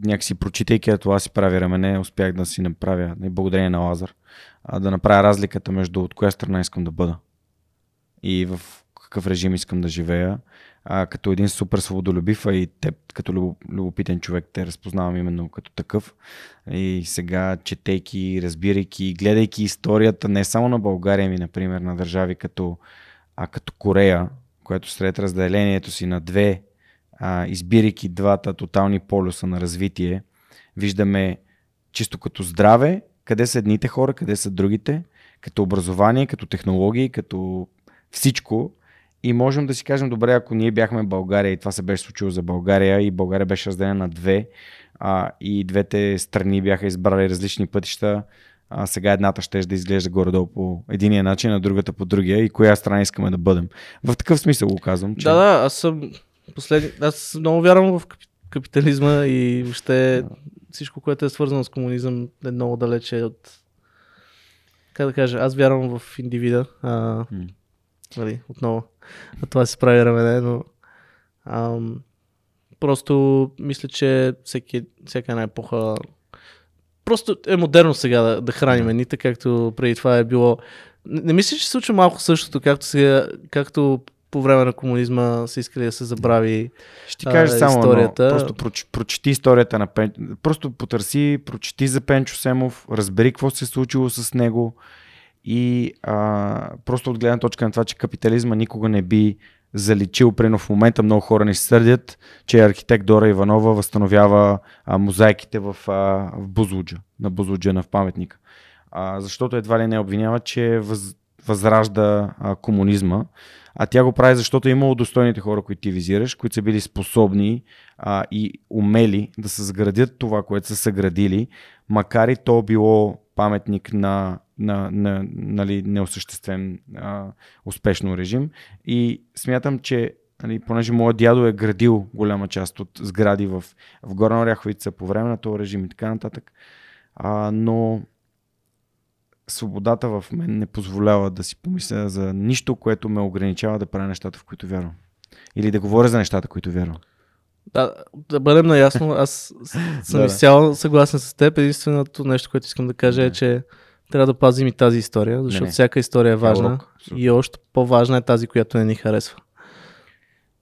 някакси прочитайки, а това си прави рамене, успях да си направя, благодарение на Лазар, а да направя разликата между от коя страна искам да бъда и в какъв режим искам да живея. А, като един супер свободолюбив, а и теб, като любопитен човек, те разпознавам именно като такъв. И сега, четейки, разбирайки, гледайки историята не само на България, ми, например, на държави като, а, като Корея, което сред разделението си на две, а, избирайки двата тотални полюса на развитие, виждаме чисто като здраве, къде са едните хора, къде са другите, като образование, като технологии, като всичко. И можем да си кажем, добре, ако ние бяхме България и това се беше случило за България и България беше разделена на две, а, и двете страни бяха избрали различни пътища, а сега едната ще да изглежда горе-долу по единия начин, а другата по другия, и коя страна искаме да бъдем. В такъв смисъл го казвам. Че... Да, да, аз съм послед... аз много вярвам в капитализма и въобще всичко, което е свързано с комунизъм, е много далече от... Как да кажа, аз вярвам в индивида. А... Нали, отново. А това се прави рамене, но ам, просто мисля, че всеки, всяка една епоха просто е модерно сега да, да храним едните, както преди това е било. Не, не мисля, че се случва малко същото, както сега, както по време на комунизма са искали да се забрави. Ще ти кажа а, само историята. Но, просто проч, прочети историята на Пенчо. Просто потърси, прочети за Пенчо Семов, разбери какво се е случило с него. И а, просто от гледна точка на това, че капитализма никога не би заличил, прено в момента много хора не се сърдят, че архитект Дора Иванова възстановява а, мозайките в, а, в Бузлуджа, на Бузлуджа, на в паметника. А, защото едва ли не обвинява, че въз, възражда а, комунизма, а тя го прави, защото е имало достойните хора, които ти визираш, които са били способни а, и умели да се съградят това, което са съградили, макар и то било паметник на, на, на, нали, неосъществен а, успешно режим. И смятам, че, нали, понеже моят дядо е градил голяма част от сгради в, в Горна Оряховица по време на този режим и така нататък, а, но свободата в мен не позволява да си помисля за нищо, което ме ограничава да правя нещата, в които вярвам. Или да говоря за нещата, които вярвам. Да, да бъдем наясно, аз съм изцяло съгласен с теб. Единственото нещо, което искам да кажа е, че трябва да пазим и тази история, защото не, не. всяка история е важна. Елок, и още по-важна е тази, която не ни харесва.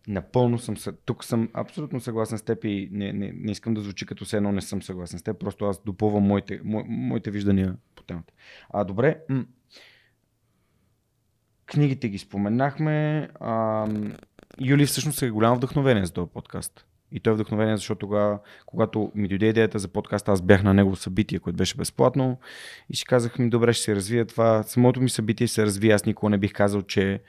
Напълно съм, тук съм абсолютно съгласен с теб и не, не, не искам да звучи като все едно не съм съгласен с теб, просто аз допълвам моите, мо, моите виждания по темата. А, добре, м- книгите ги споменахме. А, Юли всъщност е голямо вдъхновение за този подкаст. И той е вдъхновение, защото тогава, когато ми дойде идеята за подкаста, аз бях на негово събитие, което беше безплатно, и си казах ми, добре, ще се развие това. Самото ми събитие се разви, аз никога не бих казал, че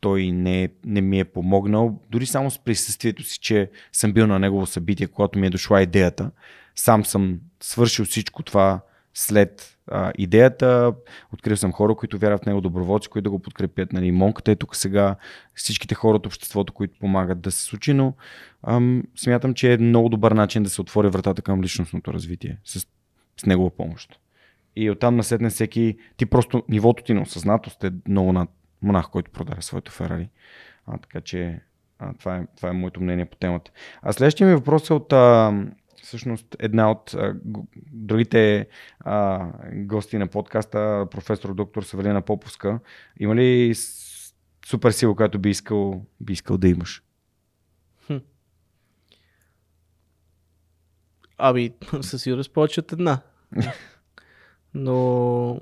той не, не ми е помогнал. Дори само с присъствието си, че съм бил на негово събитие, когато ми е дошла идеята. Сам съм свършил всичко това след а, идеята. Открил съм хора, които вярват в него, доброволци, които да го подкрепят. Нали, Монката е тук сега, всичките хора от обществото, които помагат да се случи, но ам, смятам, че е много добър начин да се отвори вратата към личностното развитие с, с негова помощ. И оттам насетне всеки, ти просто нивото ти на осъзнатост е много над монах, който продаде своето Ферари. А, така че а, това, е, това е моето мнение по темата. А следващия ми въпрос е от а, всъщност една от а, другите а, гости на подкаста, професор доктор Савелина Поповска. Има ли супер сила, която би искал, би искал да имаш? Хм. Аби, със сигурност повече от една. Но...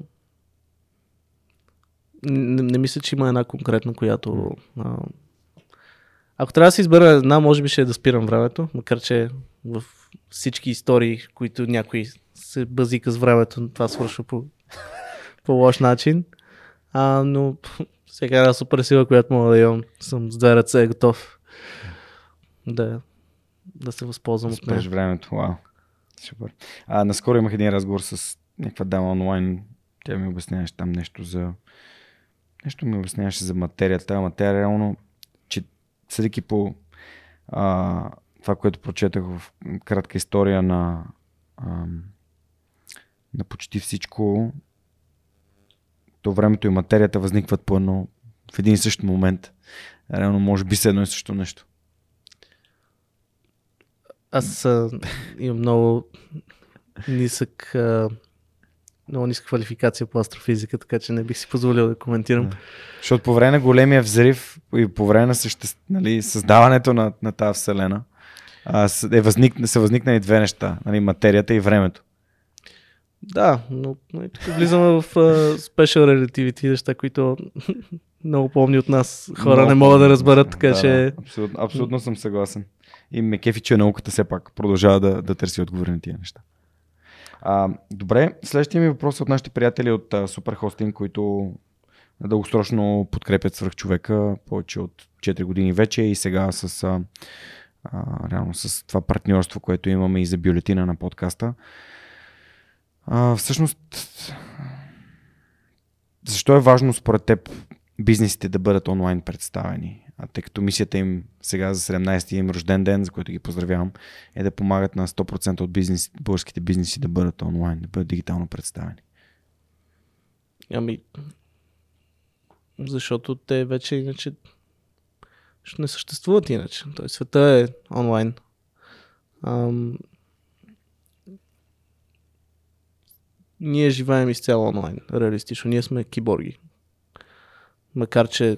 не, не мисля, че има една конкретна, която... А... Ако трябва да се избера една, може би ще е да спирам времето, макар че в всички истории, които някой се базика с времето, това свършва по, по лош начин. А, но всяка една супер сила, която мога да имам, съм с две ръце готов да, да се възползвам от нея. Спреш времето, вау. Супер. А, наскоро имах един разговор с някаква дама онлайн. Тя ми обясняваше там нещо за... Нещо ми обясняваше за материята. Ама тя реално, че съдейки по а, това, което прочетах в кратка история на, а, на почти всичко, то времето и материята възникват по едно, в един и същ момент. Реално може би са едно и също нещо. Аз а, имам много нисък а, много ниска квалификация по астрофизика, така че не бих си позволил да коментирам. Да. Защото по време на големия взрив и по време на съществ... нали, създаването на, на тази вселена а, е възник... са възникнали две неща. Нали, материята и времето. Да, но и тук влизаме в uh, special relativity, неща, които много помни от нас. Хора много не могат да разберат, така да, че... Абсолютно, абсолютно съм съгласен. И ме кефи, че науката все пак продължава да, да търси отговори на тия неща. А, добре, следващия ми въпрос е от нашите приятели от а, Superhosting, които дългосрочно подкрепят свръхчовека повече от четири години вече и сега с, а, а, реално с това партньорство, което имаме и за бюлетина на подкаста. А, всъщност, защо е важно според теб бизнесите да бъдат онлайн представени? А тъй като мисията им сега за седемнайсети им рожден ден, за който ги поздравявам, е да помагат на сто процента от бизнес, българските бизнеси да бъдат онлайн, да бъдат дигитално представени. Ами, защото те вече иначе не съществуват иначе. Той света е онлайн. Ам... Ние живеем изцяло онлайн, реалистично. Ние сме киборги. Макар че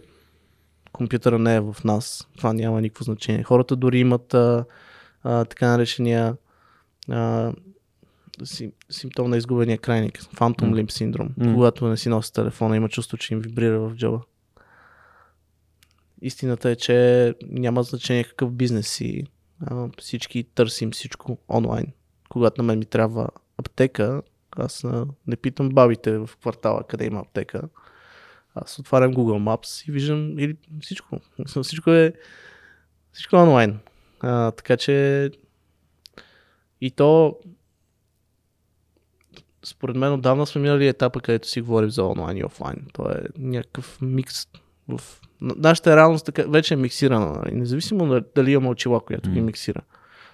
компютъра не е в нас, това няма никакво значение. Хората дори имат а, а, така наречения а, си, симптом на изгубения крайник, Phantom Limb синдром, mm. когато не си носи телефона, има чувство, че им вибрира в джоба. Истината е, че няма значение какъв бизнес си. А, всички търсим всичко онлайн. Когато на мен ми трябва аптека, аз а, не питам бабите в квартала къде има аптека. Аз отварям Google Maps и виждам или всичко. Всичко е, всичко е онлайн. А, така че и то според мен отдавна сме минали етапа, където си говорим за онлайн и офлайн. То е някакъв микс. В... Нашата реалност така, вече е миксирана. Независимо дали имаме очила, която ги миксира.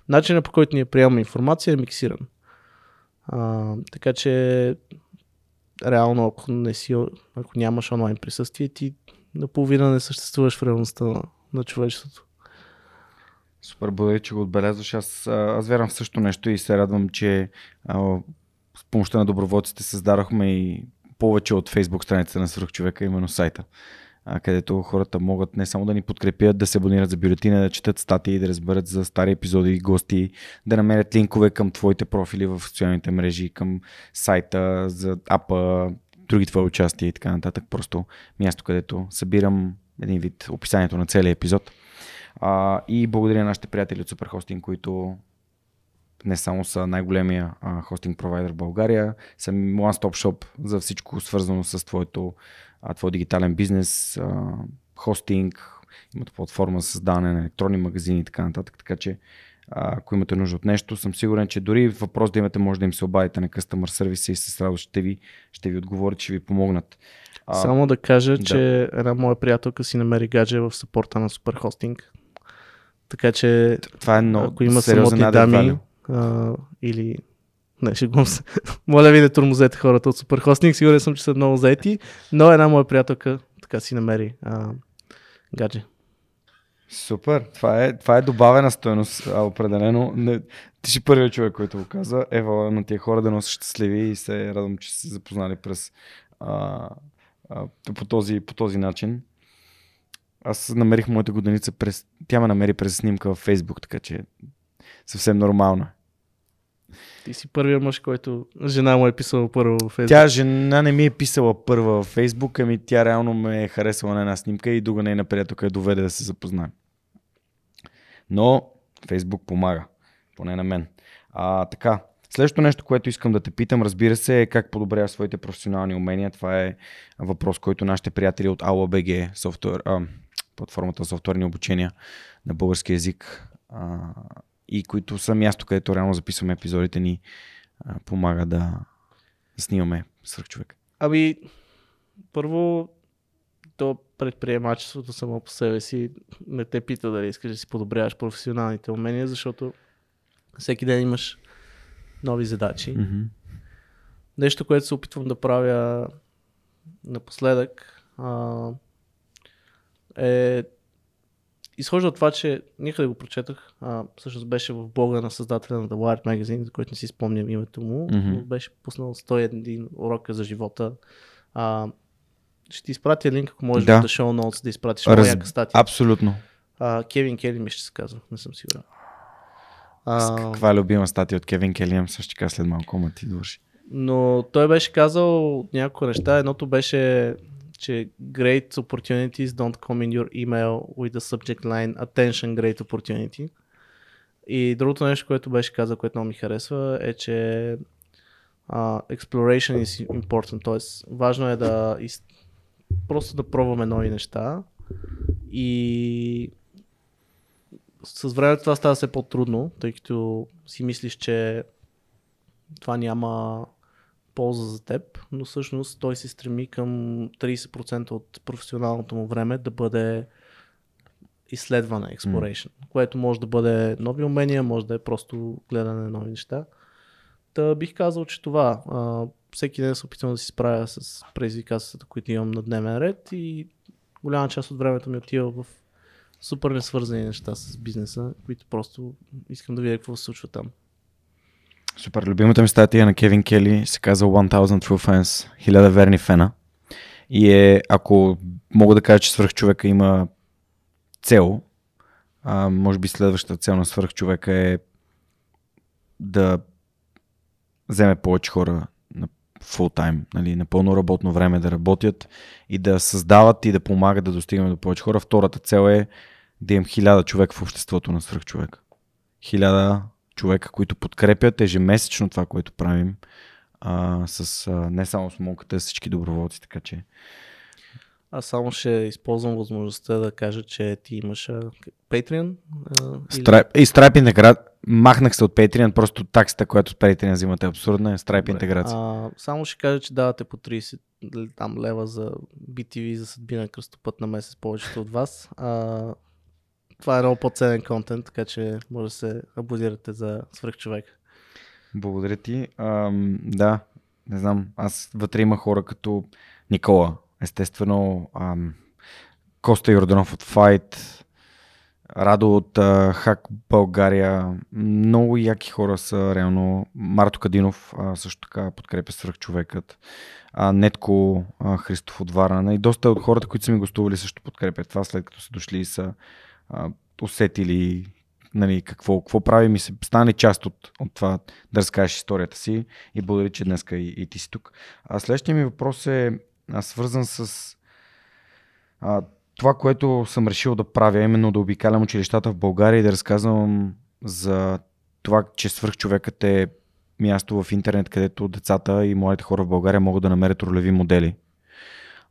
Начинът, по който ние приемаме информация, е миксиран. А, така че реално, ако, не си, ако нямаш онлайн присъствие, ти наполовина не съществуваш в реалността на, на човечеството. Супер, благодаря, че го отбелязваш. Аз, аз вярвам в също нещо и се радвам, че а, с помощта на доброволците създадохме и повече от Facebook страница на свръхчовека, именно сайта, а, където хората могат не само да ни подкрепят, да се абонират за бюлетина, да четат статии, да разберат за стари епизоди и гости, да намерят линкове към твоите профили в социалните мрежи, към сайта, за апа, други твои участия и така нататък. Просто място, където събирам един вид описанието на целия епизод. А, и благодаря на нашите приятели от Superhosting, които не само са най-големия а, хостинг провайдер в България, са one-stop shop за всичко свързано с твоето твой дигитален бизнес, хостинг, имат платформа за създаване на електронни магазини и така нататък. Така че, ако имате нужда от нещо, съм сигурен, че дори въпрос да имате, може да им се обадите на Customer Service и с радост ще ви, ще ви отговорят, ще ви помогнат. Само да кажа, да. че една моя приятелка си намери гадже в съпорта на Superhosting. Така че, това е много, ако има самотни дами а, или... Не, ще го... Моля ви, не тормозете хората от Superhosting, сигурен съм, че са много заети, но една моя приятелка така си намери а, гадже. Супер, това е, това е добавена стойност, а определено. Не... Ти си първият човек, който го казва. Ева, на тия хора да носят щастливи и се радвам, че се запознали през а, а, по, този, по този начин. Аз намерих моята годеница през... Тя ме намери през снимка във Facebook, така че съвсем нормална. Ти си първият мъж, който жена му е писала първа в Фейсбук. Тя жена не ми е писала първа в Фейсбук, ами тя реално ме е харесала на една снимка и друга нейна приятелка я доведе да се запознаем. Но Фейсбук помага, поне на мен. А, така, следващото нещо, което искам да те питам, разбира се, е как подобряваш своите професионални умения. Това е въпрос, който нашите приятели от АЛАБГ, софтуер, а, платформата за софтуерни обучения на български език, а, и които са място, където реално записваме епизодите ни, а, помага да снимаме Свръхчовек. Ами, първо, то предприемачеството само по себе си не те пита дали искаш да си подобряваш професионалните умения, защото всеки ден имаш нови задачи. Mm-hmm. Нещо, което се опитвам да правя напоследък, а, е изхожда от това, че някъде го прочетах, а, всъщност беше в блога на създателя на The Wired Magazine, за който не си спомням името му, mm-hmm. но беше пуснал сто и един урока за живота. А, ще ти изпратя линк, ако можеш да, да шоу ноутс, да изпратиш Раз... моя яка статия. Абсолютно. А, Кевин Кели ми ще се казва, не съм сигурен. А... Каква е любима статия от Кевин Келли, също така след малко, ама ти дължи. Но той беше казал няколко неща. Едното беше, че great opportunities don't come in your email with the subject line attention great opportunity. И другото нещо, което беше казал, което много ми харесва, е, че uh, exploration is important. Тоест, важно е да из... просто да пробваме нови неща и с времето това става все по-трудно, тъй като си мислиш, че това няма полза за теб, но всъщност той се стреми към трийсет процента от професионалното му време да бъде изследване, exploration, mm. което може да бъде нови умения, може да е просто гледане на нови неща. Та бих казал, че това, а, всеки ден се опитвам да си справя с предизвикателствата, които имам на дневен ред и голяма част от времето ми отива в супер несвързани неща с бизнеса, които просто искам да видя какво се случва там. Супер, любимата ми статия на Кевин Кели се казва хиляда True Fans, хиляда верни фена. И е, ако мога да кажа, че Свръхчовека има цел, а може би следващата цел на Свръхчовека е да вземе повече хора на фултайм, нали, на пълно работно време да работят и да създават и да помагат да достигаме до повече хора. Втората цел е да имам хиляда човек в обществото на Свръхчовек. Хиляда човека, които подкрепят ежемесечно това, което правим, а, с, а, не само с монката, а всички доброволци, така че... Аз само ще използвам възможността да кажа, че ти имаш а, Patreon. Stripe, или... И Stripe интеграция. Махнах се от Patreon, просто таксата, която с Patreon взимате е абсурдна, е Stripe интеграция. А, само ще кажа, че давате по трийсет там лева за би ти ви за съдбина кръстопът на месец повечето от вас. А, това е много по-ценен контент, така че може да се абонирате за Свръхчовек. Благодаря ти. А, да, не знам, аз вътре има хора като Никола. Естествено, ам, Коста Йорданов от Fight, Радо от а, Хак България, много яки хора са реално. Марто Кадинов а, също така подкрепя Свръхчовекът, а, Нетко а, Христов от Варна и доста от хората, които са ми гостували, също подкрепят това, след като са дошли и са а, усетили нали, какво, какво прави ми се стане част от, от това да разкажеш историята си и благодаря, че днеска и, и ти си тук. А следващия ми въпрос е аз свързан с а, това, което съм решил да правя, именно да обикалям училищата в България и да разказвам за това, че Свръхчовекът е място в интернет, където децата и младите хора в България могат да намерят ролеви модели.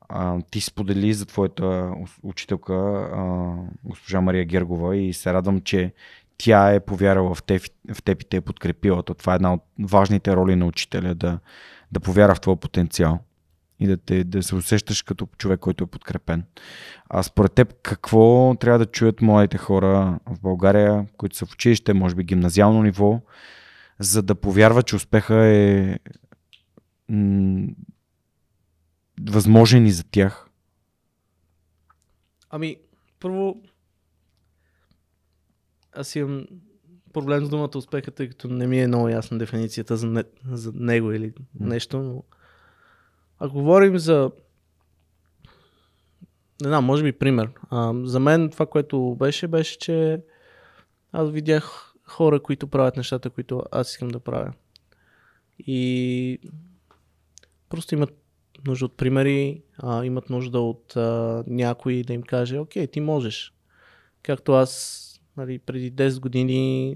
А, ти сподели за твоята учителка, а, госпожа Мария Гергова, и се радвам, че тя е повярвала в теб, в теб и те е подкрепила. Това е една от важните роли на учителя, да, да повярва в твоя потенциал и да, те, да се усещаш като човек, който е подкрепен. А според теб, какво трябва да чуят младите хора в България, които са в училище, може би гимназиално ниво, за да повярват, че успеха е м- възможен и за тях? Ами, първо аз имам проблем с думата успеха, тъй като не ми е много ясна дефиницията за, не, за него или нещо, но ако говорим за, не знам, може би пример, а, за мен това, което беше, беше, че аз видях хора, които правят нещата, които аз искам да правя. И просто имат нужда от примери, а, имат нужда от а, някой да им каже, окей, ти можеш. Както аз, нали, преди десет години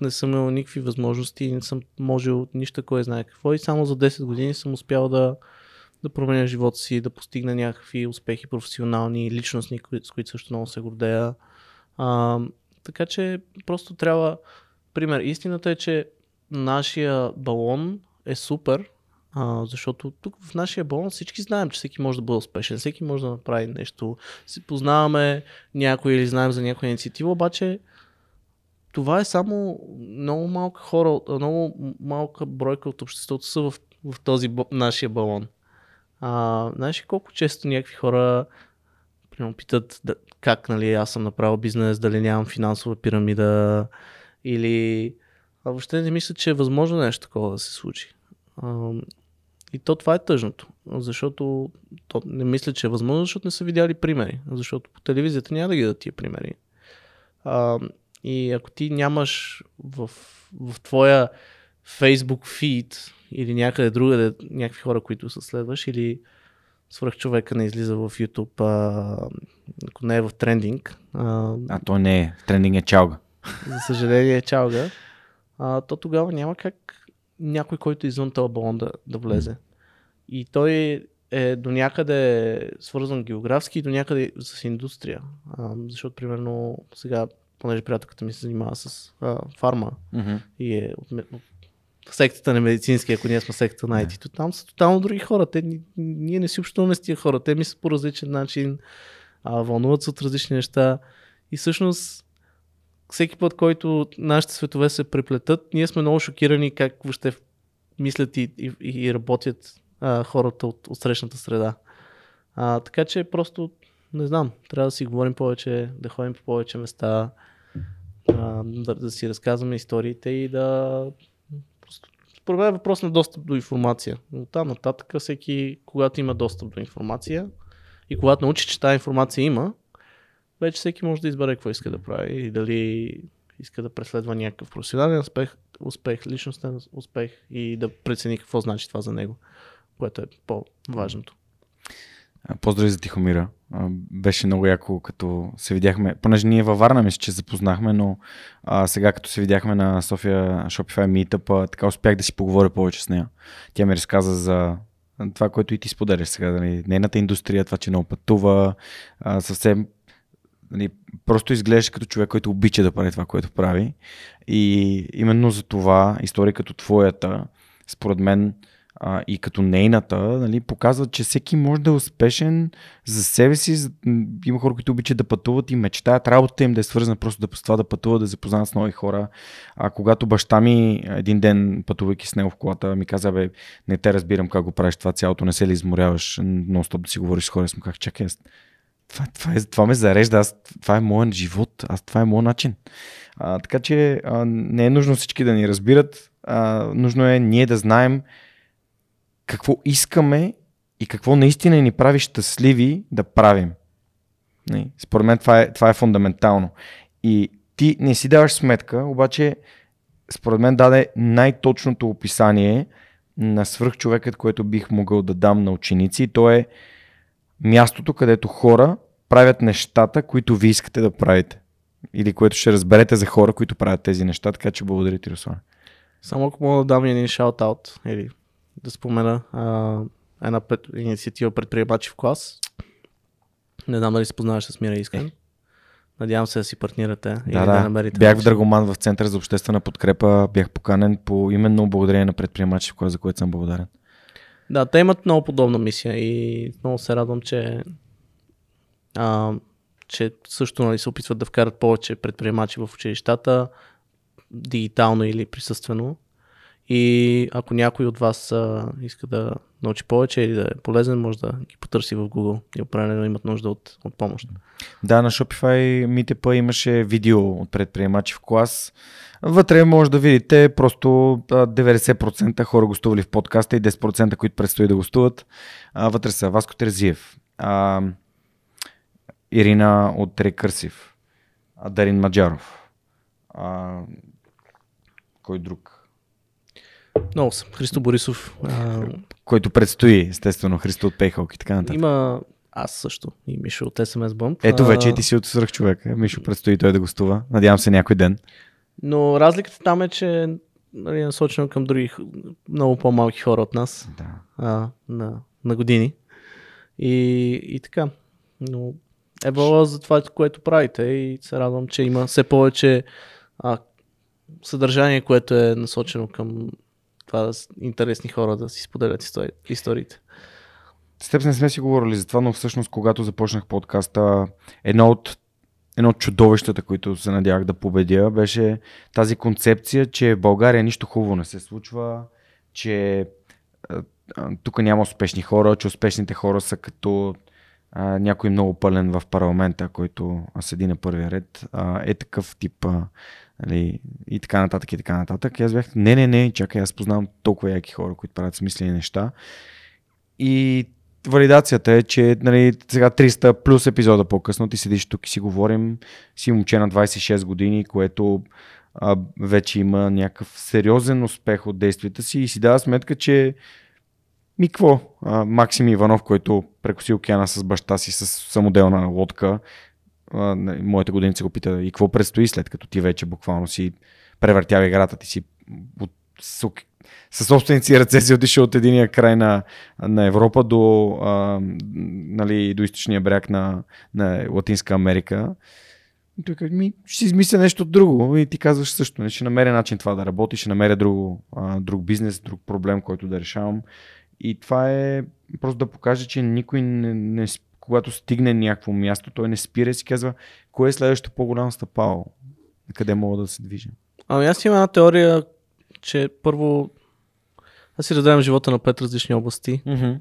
не съм имал никакви възможности, не съм можел нищо, кое знае какво, и само за десет години съм успял да, да променя живота си, да постигна някакви успехи професионални, личностни, с които също много се гордея. А, така че просто трябва, пример, истината е, че нашия балон е супер, а, защото тук в нашия балон всички знаем, че всеки може да бъде успешен, всеки може да направи нещо, си познаваме някой или знаем за някоя инициатива, обаче това е само много малка хора, много малка бройка от обществото са в, в този б, нашия балон. А, знаеш ли колко често някакви хора примерно питат да, как, нали, аз съм направил бизнес, дали нямам финансова пирамида, или а въобще не мисля, че е възможно нещо такова да се случи. А, и то това е тъжното, защото то не мисля, че е възможно, защото не са видяли примери, защото по телевизията няма да ги дадат тия примери. А, и ако ти нямаш в, в твоя Facebook feed или някъде другаде някакви хора, които се следваш, или свръхчовека не излиза в YouTube, а, ако не е в трендинг. А, а то не е, трендинг е чалга. За съжаление е чалга. А, то тогава няма как някой, който извън този балон да, да влезе. И той е до някъде свързан географски и до някъде с индустрия. А, защото, примерно, сега, понеже приятелката ми се занимава с а, фарма, mm-hmm. и е от, от сектата на медицински, ако ние сме сектата на ай ти, то там са тотално други хора. Те, ние не си общуваме с тия хора. Те мислят по различен начин, а, вълнуват се от различни неща. И всъщност всеки път, който нашите светове се преплетат, ние сме много шокирани как въобще мислят и, и, и работят а, хората от, от срещната среда. А, така че просто, не знам, трябва да си говорим повече, да ходим по повече места, а, да, да си разказваме историите и да... Просто, според мен е въпрос на достъп до информация. От там нататък всеки, когато има достъп до информация и когато научи, че тази информация има, вече всеки може да избере какво иска да прави и дали иска да преследва някакъв професионален успех, успех, личностен успех и да прецени какво значи това за него, което е по-важното. Поздрави за Тихомира. Беше много яко, като се видяхме, понеже ние във Варна мисля, че запознахме, но а, сега като се видяхме на София Shopify Meetup, така успях да си поговоря повече с нея. Тя ми разказа за това, което и ти споделяш сега, нали? Нейната индустрия, това, че много пътува, а, съвсем просто изглеждаш като човек, който обича да прави това, което прави, и именно за това история като твоята, според мен, а, и като нейната, нали, показва, че всеки може да е успешен за себе си. Има хора, които обичат да пътуват и мечтаят работата им да е свързана просто да, с това да пътуват, да запознават с нови хора. А когато баща ми един ден, пътувайки с него в колата, ми каза, бе, не те разбирам как го правиш това цялото, не се ли изморяваш, нон-стоп да си говориш с хора, съм как чакай. Това, това, е, това ме зарежда, аз, това е моят живот, аз, това е моят начин. А, така че а, не е нужно всички да ни разбират, а, нужно е ние да знаем какво искаме и какво наистина ни прави щастливи да правим. Не, според мен това е, това е фундаментално. И ти не си даваш сметка, обаче според мен даде най-точното описание на свръхчовекът, което бих могъл да дам на ученици, и то е мястото, където хора правят нещата, които ви искате да правите. Или което ще разберете за хора, които правят тези неща, така че благодаря ти, Руслан. Само ако мога да дам един шаут-аут, или да спомена а, една пет, инициатива Предприемачи в клас. Не знам дали се познаваш с Мира Искрен. Е. Надявам се да си партнирате. Да, или да, да намерите. Бях в Драгоман в Центъра за обществена подкрепа, бях поканен по именно благодарение на Предприемачи в клас, за което съм благодарен. Да, те имат много подобна мисия и много се радвам, че, а, че също, нали, се опитват да вкарат повече предприемачи в училищата, дигитално или присъствено. И ако някой от вас а, иска да научи повече или да е полезен, може да ги потърси в Google и определено имат нужда от, от помощ. Да, на Shopify Meetup имаше видео от предприемачи в клас. Вътре може да видите просто деветдесет процента хора гостували в подкаста и десет процента които предстои да гостуват. Вътре са Васко Терзиев, Ирина от Рекърсив, Дарин Маджаров, А, кой друг? Много съм. Христо Борисов. А... Който предстои, естествено, Христо от Пейхалк и така нататък. Има аз също и Мишо от ес ем ес Bump. Ето вече и ти си от Сръх човека. Мишо предстои той да гостува. Надявам се някой ден. Но разликата там е, че нали, е насочено към други много по-малки хора от нас. Да. А, на, на години. И, и така. Но е бълно за това, което правите и се радвам, че има все повече а, съдържание, което е насочено към това да са интересни хора да си споделят истори... историите. С теб не сме си говорили за това, но всъщност когато започнах подкаста, едно от, едно от чудовищата, които се надявах да победя, беше тази концепция, че в България нищо хубаво не се случва, че тук няма успешни хора, че успешните хора са като а, някой много пълен в парламента, който седи на първия ред, а, е такъв тип... А, и така нататък, и така нататък. И аз бях, не, не, не, чакай, аз познавам толкова яки хора, които правят смислени неща. И валидацията е, че нали, сега триста плюс епизода по-късно ти седиш тук и си говорим, си момче на двайсет и шест години, което а, вече има някакъв сериозен успех от действията си и си дава сметка, че ми какво? А, Максим Иванов, който прекоси океана с баща си с самоделна лодка, моята годиница го пита и какво предстои след като ти вече буквално си превъртява играта, ти си от, с, със собственици ръце си отишъл от единия край на, на Европа до, а, нали, до източния бряг на, на Латинска Америка. И той казва, ми ще измисля нещо друго и ти казваш също, ще намеря начин това да работи, ще намеря друго, а, друг бизнес, друг проблем, който да решавам. И това е просто да покаже, че никой не, не спи. Когато стигне някакво място, той не спира и си казва, кое е следващото по-голямо стъпало? Къде мога да се движа? Ами аз имам една теория, че първо аз си разделям живота на пет различни области, mm-hmm.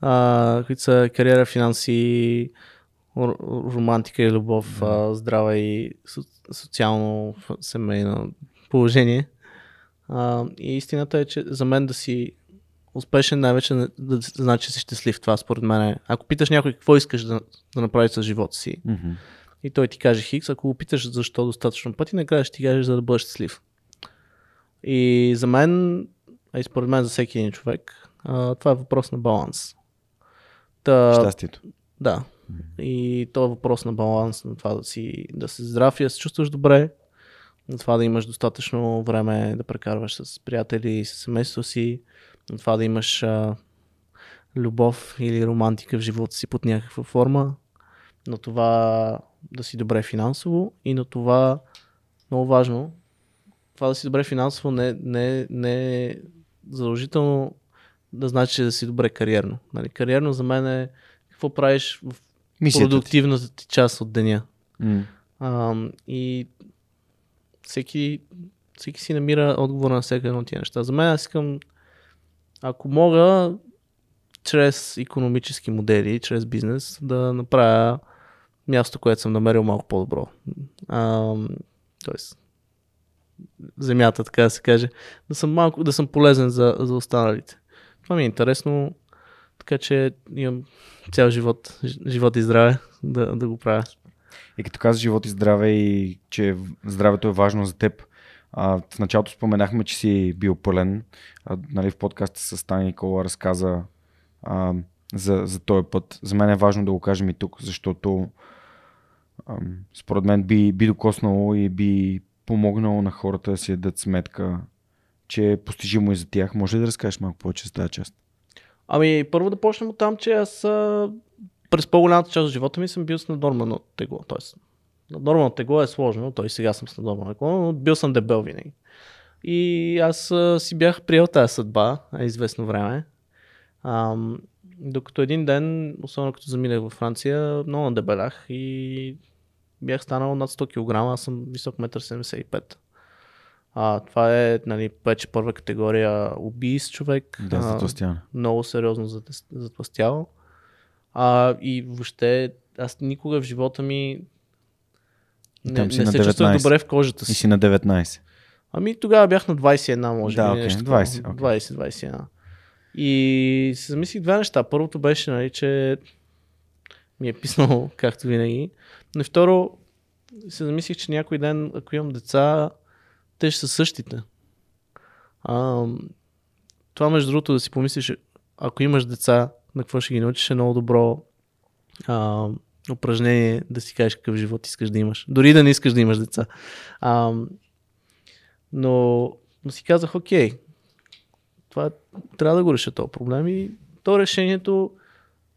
а, които са кариера, финанси, романтика и любов, mm-hmm. а, здраве и социално семейно положение. А, и истината е, че за мен да си успешен най-вече да значи, че си щастлив. Това според мен е. Ако питаш някой какво искаш да, да направиш с живота си mm-hmm. и той ти каже хикс, ако го питаш защо достатъчно пъти, накрая ще ти кажеш за да бъдеш щастлив. И за мен, а и според мен за всеки един човек, а, това е въпрос на баланс. Та, щастието. Да. Mm-hmm. И то е въпрос на баланс, на това да си да си здрав и да се чувстваш добре, на това да имаш достатъчно време да прекарваш с приятели и с семейство си, на това да имаш а, любов или романтика в живота си под някаква форма, на това да си добре финансово и на това, много важно, това да си добре финансово не, не, не е задължително да значи да си добре кариерно. Нали, кариерно за мен е какво правиш в мисията продуктивната ти част от деня. Mm. А, и всеки, всеки си намира отговор на всяка едно от тия неща. За мен аз искам, ако мога, чрез икономически модели, чрез бизнес, да направя място, което съм намерил малко по-добро. А, тоест, земята, така да се каже, да съм, малко, да съм полезен за, за останалите. Това ми е интересно, така че имам цял живот, живот и здраве да, да го правя. И като каза живот и здраве и че здравето е важно за теб, а, в началото споменахме, че си бил пълен. А, нали, в подкаста с Стани Никола разказа а, за, за този път. За мен е важно да го кажем и тук, защото а, според мен би, би докоснало и би помогнало на хората да си дадат сметка, че е постижимо и за тях. Може ли да разкажеш малко повече за тази част? Ами първо да почнем от там, че аз а, през по-голямата част от живота ми съм бил с наднормено тегло, т.е. наднормално тегло е сложно, той сега съм с наднормално тегло, но бил съм дебел винаги. И аз а, си бях приел тази съдба известно време. А, докато един ден, особено като заминах във Франция, много надебелях и бях станал над сто килограма, аз съм висок едно седемдесет и пет. А, това е, нали, вече първа категория обиз човек. Да, затлъстян. Много сериозно затлъстял. А, и въобще аз никога в живота ми не, не се чувствах добре в кожата си. И си на деветнайсет. Ами тогава бях на двайсет и едно, може да, би. Okay, нещо, двайсет, okay. двайсет, двайсет и едно. И се замислих две неща. Първото беше, нали, че ми е писнало, както винаги. Но второ, се замислих, че някой ден, ако имам деца, те ще са същите. А, това, между другото, да си помислиш, ако имаш деца, на какво ще ги научиш, е много добро а, упражнение да си кажеш какъв живот искаш да имаш. Дори да не искаш да имаш деца. А, но, но си казах, окей, това трябва да го реша този проблем и то решението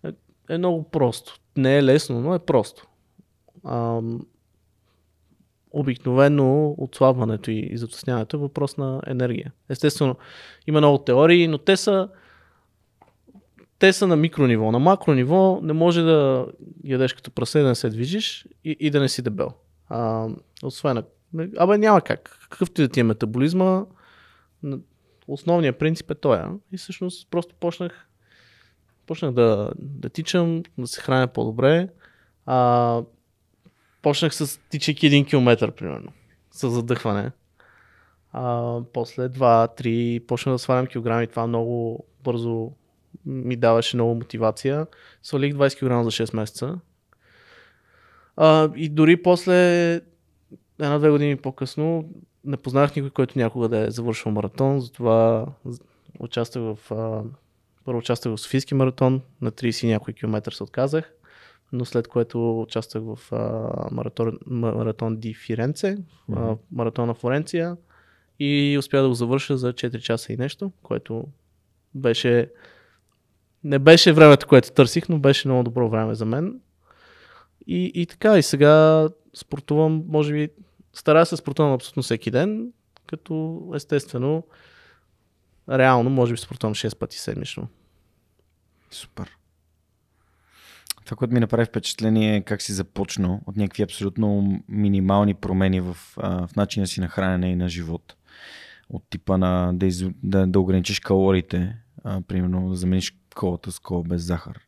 е, е много просто. Не е лесно, но е просто. А, обикновено отслабването и затъсняването е въпрос на енергия. Естествено, има много теории, но те са те са на микрониво. На макрониво не може да ядеш като прасе, да не се движиш и, и да не си дебел. А, освен, абе няма как. Какъвто и да ти е метаболизма, основният принцип е тоя. И всъщност просто почнах, почнах да, да тичам, да се храня по-добре. А, почнах с тичайки един километър, примерно, с задъхване. А, после два-три почнах да свалям килограми. Това много бързо ми даваше нова мотивация. Свалих двайсет килограма за шест месеца. А, и дори после една-две години по-късно не познах никой, който някога да е завършил маратон. Затова участвах в а, първо участвах в Софийски маратон. На трийсет и някой километър се отказах. Но след което участвах в а, маратон, маратон Ди Фиренце, mm-hmm. а, маратон на Флоренция и успях да го завърша за четири часа и нещо, което беше не беше времето, което търсих, но беше много добро време за мен. И, и така, и сега спортувам, може би, старая се спортувам абсолютно всеки ден, като естествено, реално, може би спортувам шест пъти седмично. Супер. Това, което ми направи впечатление е как си започнал от някакви абсолютно минимални промени в, в начина си на хранене и на живот. От типа на да, из, да, да ограничиш калориите, а, примерно да замениш колата с кола без захар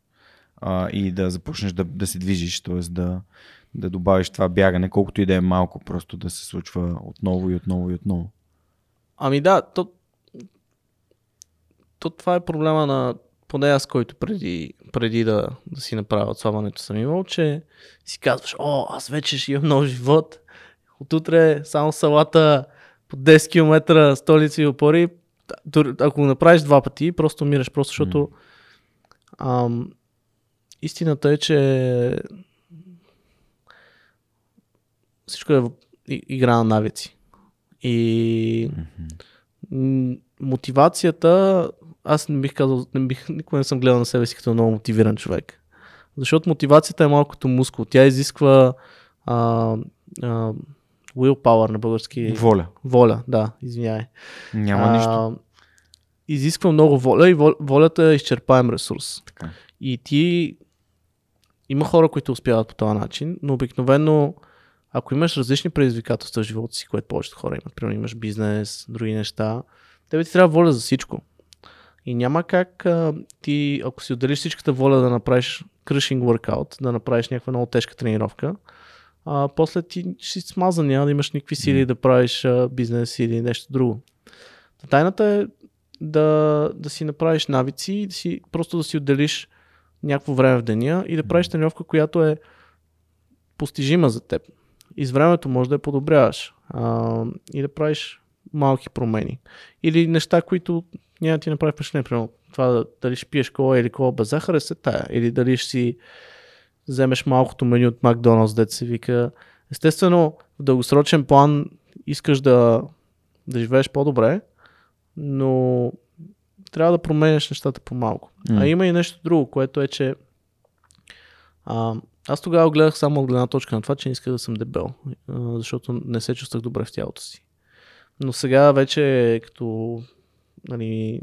а, и да започнеш да, да се движиш, т.е. Да, да добавиш това бягане, колкото и да е малко, просто да се случва отново и отново и отново. Ами да, то, то това е проблема на поне аз, който преди, преди да, да си направя отслабването съм имал, че си казваш, о, аз вече ще имам нов живот, отутре само салата по десет километра, столици и опори, ако го направиш два пъти, просто умираш, просто защото mm. ам, истината е, че всичко е игра на навици и mm-hmm. мотивацията. Аз не бих казал, не бих, никога не съм гледал на себе си като много мотивиран човек. Защото мотивацията е малко като мускул. Тя изисква а, а, willpower на български. Воля. Воля, да, извинявай. Няма а, нищо. Изисква много воля и волята е изчерпаем ресурс. Така. И ти има хора, които успяват по този начин, но обикновено ако имаш различни предизвикателства в живота си, което повечето хора имат, примерно имаш бизнес, други неща, тебе ти трябва воля за всичко. И няма как а, ти, ако си отделиш всичката воля да направиш crushing workout, да направиш някаква много тежка тренировка, а, после ти ще си смазан, няма да имаш никакви сили да правиш а, бизнес или нещо друго. Та тайната е да, да си направиш навици и да си, просто да си отделиш някакво време в деня и да правиш тренировка, която е постижима за теб. И с времето може да я подобряваш а, и да правиш малки промени. Или неща, които няма ти направи впечатление, примерно това дали ще пиеш кола или кола без захар е се тая, или дали ще си вземеш малкото меню от Макдоналдс, дето се вика. Естествено, в дългосрочен план искаш да, да живееш по-добре, но трябва да променяш нещата по-малко. Mm. А има и нещо друго, което е, че а, аз тогава гледах само от гледна точка на това, че не исках да съм дебел, а, защото не се чувствах добре в тялото си. Но сега вече като нали,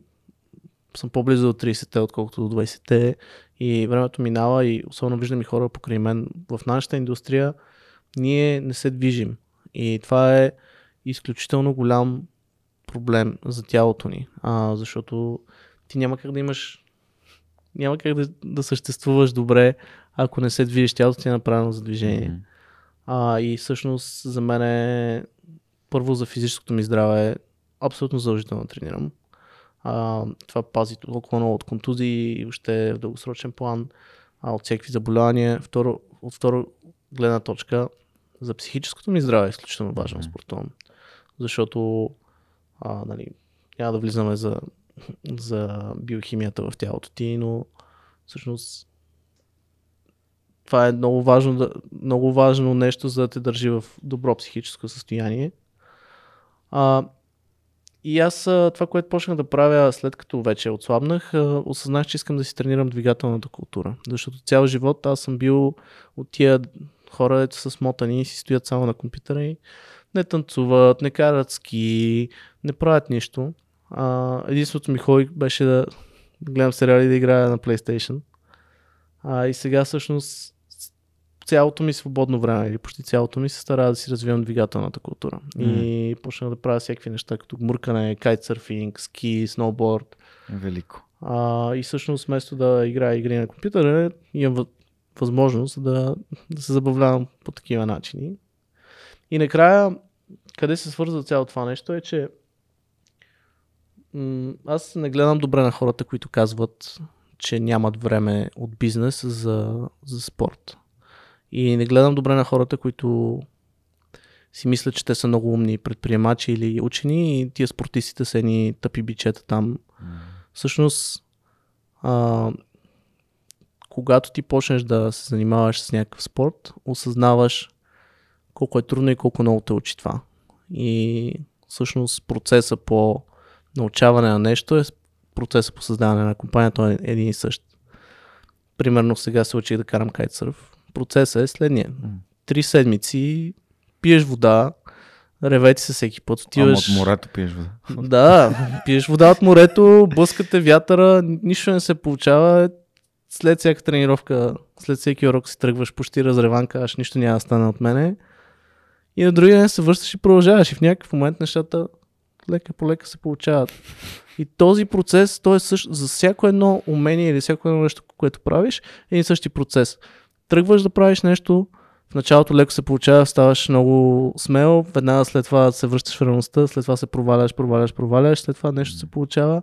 съм по-близо до трийсетте, отколкото до двайсетте и времето минава и особено виждам и хора покрай мен. В нашата индустрия ние не се движим и това е изключително голям проблем за тялото ни, а, защото ти няма как да имаш, няма как да, да съществуваш добре, ако не се движиш, тялото ти е направено за движение. Mm-hmm. А, и всъщност за мен е първо за физическото ми здраве е абсолютно задължително да тренирам. А, това пази толкова много от контузии и още в дългосрочен план, а, от всякакви заболявания. Второ, от второ гледна точка За психическото ми здраве е изключително важен спортон, защото а, нали, няма да влизаме за, за биохимията в тялото ти, но всъщност това е много важно, много важно нещо, за да те държи в добро психическо състояние. А, и аз това, което почнах да правя след като вече отслабнах, осъзнах, че искам да си тренирам двигателната култура, защото цял живот аз съм бил от тия хора, дето са смотани и си стоят само на компютъра и не танцуват, не карат ски, не правят нищо. А, единственото ми хоби беше да гледам сериали и да играя на PlayStation. А, и сега всъщност цялото ми свободно време или почти цялото ми се стара да си развивам двигателната култура. Mm-hmm. И почнах да правя всякакви неща, като гмуркане, кайтсърфинг, ски, сноуборд. Велико. А, и всъщност вместо да играя игри на компютъра, имам възможност да, да се забавлявам по такива начини. И накрая, къде се свързва цяло това нещо е, че м- аз не гледам добре на хората, които казват, че нямат време от бизнес за, за спорт. И не гледам добре на хората, които си мислят, че те са много умни предприемачи или учени и тия спортистите са едни тъпи бичета там. Mm. Всъщност, а, когато ти почнеш да се занимаваш с някакъв спорт, осъзнаваш колко е трудно и колко много те учи това. И всъщност процеса по научаване на нещо е процеса по създаване на компания, той е един и същ. Примерно сега се учих да карам кайтсърф. Процесът е следния. Три седмици пиеш вода, ревети се всеки път. Отиваш... Ама от морето пиеш вода. Да, пиеш вода от морето, блъскате вятъра, нищо не се получава. След всяка тренировка, след всеки урок си тръгваш почти разреван, казваш, нищо няма да стане от мене. И на другия ден се връщаш и продължаваш. И в някакъв момент нещата лека по лека се получават. И този процес, той е също, за всяко едно умение или всяко едно нещо, което правиш, е един същи процес. Тръгваш да правиш нещо, в началото леко се получава, ставаш много смел, веднага след това се връщаш в реалността, след това се проваляш, проваляш, проваляш, след това нещо се получава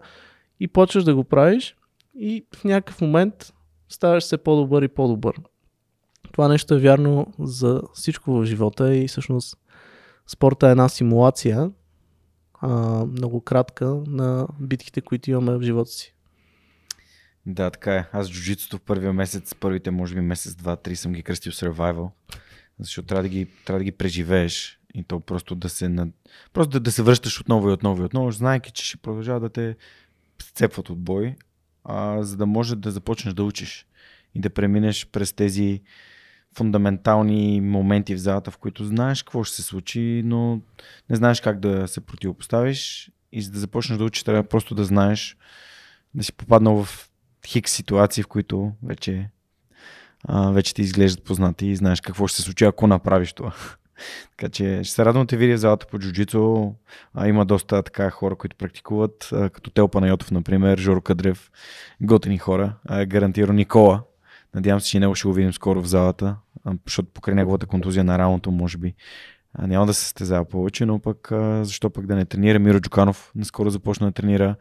и почваш да го правиш и в някакъв момент ставаш все по-добър и по-добър. Това нещо е вярно за всичко в живота и всъщност спорта е една симулация, а, много кратка, на битките, които имаме в живота си. Да, така е. Аз джуджитото в първия месец, първите може би месец, два, три съм ги кръстил survival, защото трябва да ги, трябва да ги преживееш и то просто да се над... просто да, да се връщаш отново и отново и отново, знаеки, че ще продължава да те сцепват от бой, а, за да може да започнеш да учиш и да преминеш през тези фундаментални моменти в залата, в които знаеш какво ще се случи, но не знаеш как да се противопоставиш и за да започнеш да учиш, трябва просто да знаеш да си попаднал в хикс ситуации, в които вече, а, вече ти изглеждат познати и знаеш какво ще се случи, ако направиш това. Така че ще се радвам да те видя в залата по джуджицу. А, има доста така хора, които практикуват, а, като Тел Панайотов, например, Жоро Кадрев, готини хора, а, гарантирано Никола. Надявам се, че него ще го видим скоро в залата, а, защото покрай неговата контузия на рамото, може би, а, няма да се състезава повече, но пък а, защо пък да не тренира. Миро Джуканов наскоро започна да тренира.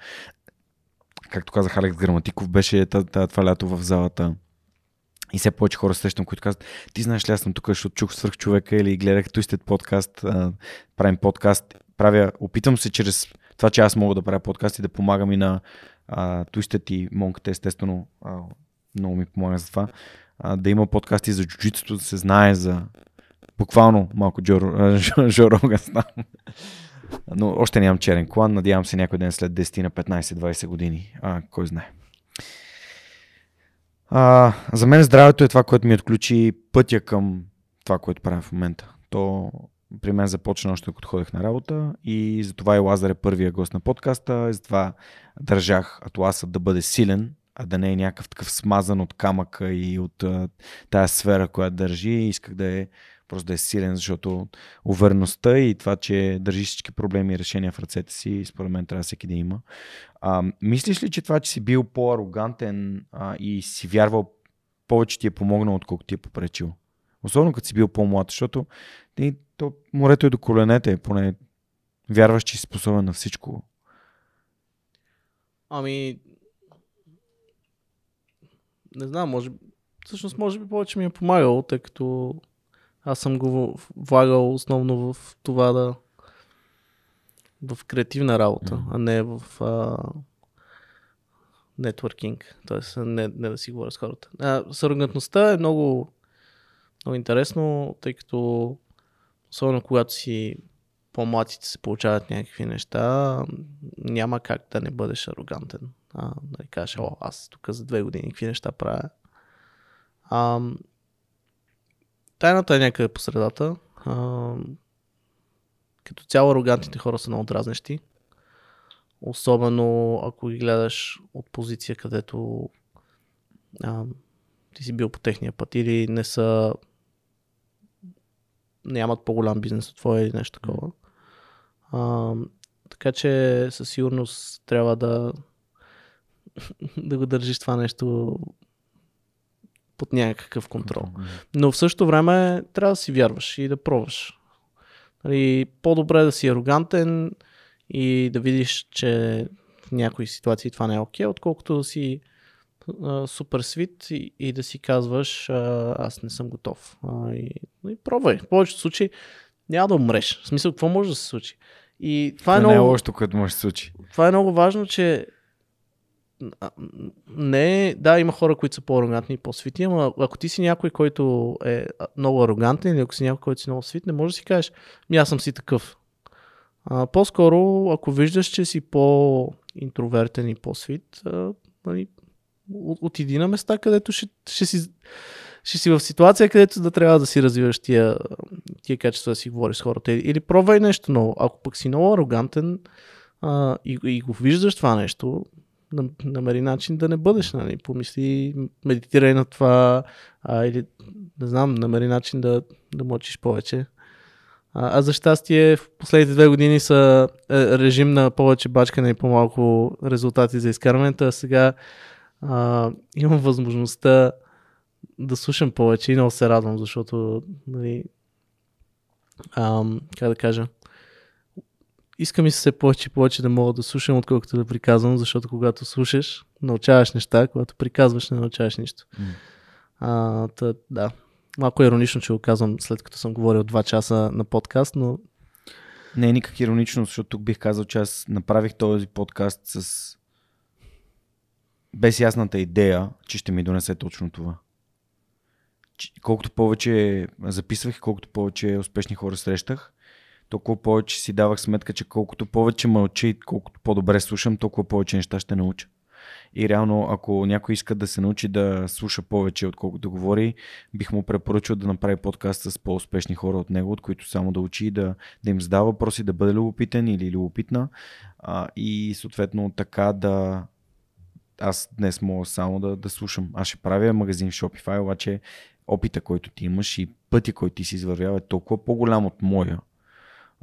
Както казах, Алекс Граматиков беше това лято в залата и все повече хора срещам, които казват, ти знаеш ли, аз съм тук, защото чух свърх човека или гледах Tuisted подкаст, правим подкаст, правя, опитвам се чрез това, че аз мога да правя подкаст и да помагам и на Tuisted и Монката, естествено, а, много ми помага за това, а, да има подкасти за джуджитото, да се знае за буквално малко Джо, Джо Роган стана. Но още нямам черен клан, надявам се някой ден след десет на петнайсет-двайсет години, а, кой знае. А, за мен здравето е това, което ми отключи пътя към това, което правя в момента. То при мен започна още като ходех на работа и затова и Лазар е първия гост на подкаста, и затова държах атласа да бъде силен, а да не е някакъв такъв смазан от камъка и от тая сфера, която държи, и исках да е просто да е силен, защото увереността и това, че държиш всички проблеми и решения в ръцете си, според мен трябва всеки да има. А, мислиш ли, че това, че си бил по-арогантен а, и си вярвал повече ти е помогнал, отколкото ти е попречил? Особено като си бил по-млад, защото ти, то, морето е до коленете, поне вярваш, че си способен на всичко. Ами, не знам, може... всъщност може би повече ми е помагало, тъй като Аз съм го влагал основно в това да в креативна работа, mm-hmm. а не в а... нетворкинг. Тоест не, не да си говоря с хората. А, съргнатността е много, много интересно, тъй като особено когато си по-младите се получават някакви неща, няма как да не бъдеш арогантен. А, да не кажеш, о, аз тук за две години какви неща правя. А, тайната е някъде по средата. А, като цяло арогантните хора са много дразнещи. Особено ако ги гледаш от позиция, където а, ти си бил по техния път или не са нямат по-голям бизнес от твоя или нещо такова. А, така че със сигурност трябва да да го държиш това нещо под някакъв контрол. Но в същото време трябва да си вярваш и да пробваш. Нали, по-добре е да си арогантен и да видиш, че в някои ситуации това не е окей, отколкото да си а, супер свит и, и да си казваш а, аз не съм готов. А, и, и пробвай. В повечето случаи няма да умреш. В смисъл, какво може да се случи? И това, това е много... не е лошото, което може да се случи. Това е много важно, че не, да, има хора, които са по-арогантни и по-свити, ама ако ти си някой, който е много арогантен или ако си някой, който си много свит, не може да си кажеш, ми аз съм си такъв. А, по-скоро, ако виждаш, че си по-интровертен и по-свит, а, нали, отиди на места, където ще, ще, си, ще си в ситуация, където да трябва да си развиваш тия, тия качества, да си говориш с хората. Или пробвай нещо ново. Ако пък си много арогантен а, и, и го виждаш това нещо, намери начин да не бъдеш, нали, помисли, медитирай на това, а, или не знам, намери начин да, да мълчиш повече. А, аз за щастие в последните две години са е, режим на повече бачкане и по-малко резултати за изкарването, а сега а, имам възможността да слушам повече и много се радвам, защото нали, а, как да кажа, искам и се повече и повече да мога да слушам, отколкото да приказвам, защото когато слушаш, научаваш неща, когато приказваш, не научаваш нищо. Mm. А, тъ, да. Малко е иронично, че го казвам след като съм говорил два часа на подкаст, но... Не е никак иронично, защото тук бих казал, че аз направих този подкаст с без ясната идея, че ще ми донесе точно това. Колкото повече записвах, колкото повече успешни хора срещах, толкова повече си давах сметка, че колкото повече мълча и колкото по-добре слушам, толкова повече неща ще науча. И реално, ако някой иска да се научи да слуша повече, отколкото говори, бих му препоръчал да направи подкаст с по-успешни хора от него, от които само да учи, да, да им задава въпроси, да бъде любопитен или любопитна. А, и съответно така да... Аз днес мога само да, да слушам. Аз ще правя магазин в Shopify, обаче опита, който ти имаш и пъти, който ти си извървява е толкова по-голям от моя.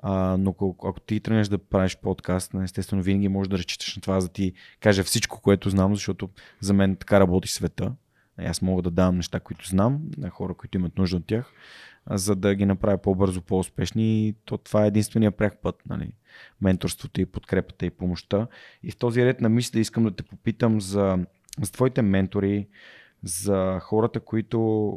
Uh, но ако, ако ти тръгнеш да правиш подкаст, естествено винаги можеш да разчиташ на това, за да ти кажа всичко, което знам, защото за мен така работи света. Аз мога да давам неща, които знам на хора, които имат нужда от тях, за да ги направя по-бързо, по-успешни. И то това е единствения пряк път, нали? Менторството и подкрепата и помощта. И в този ред на мисли искам да те попитам за, за твоите ментори, за хората, които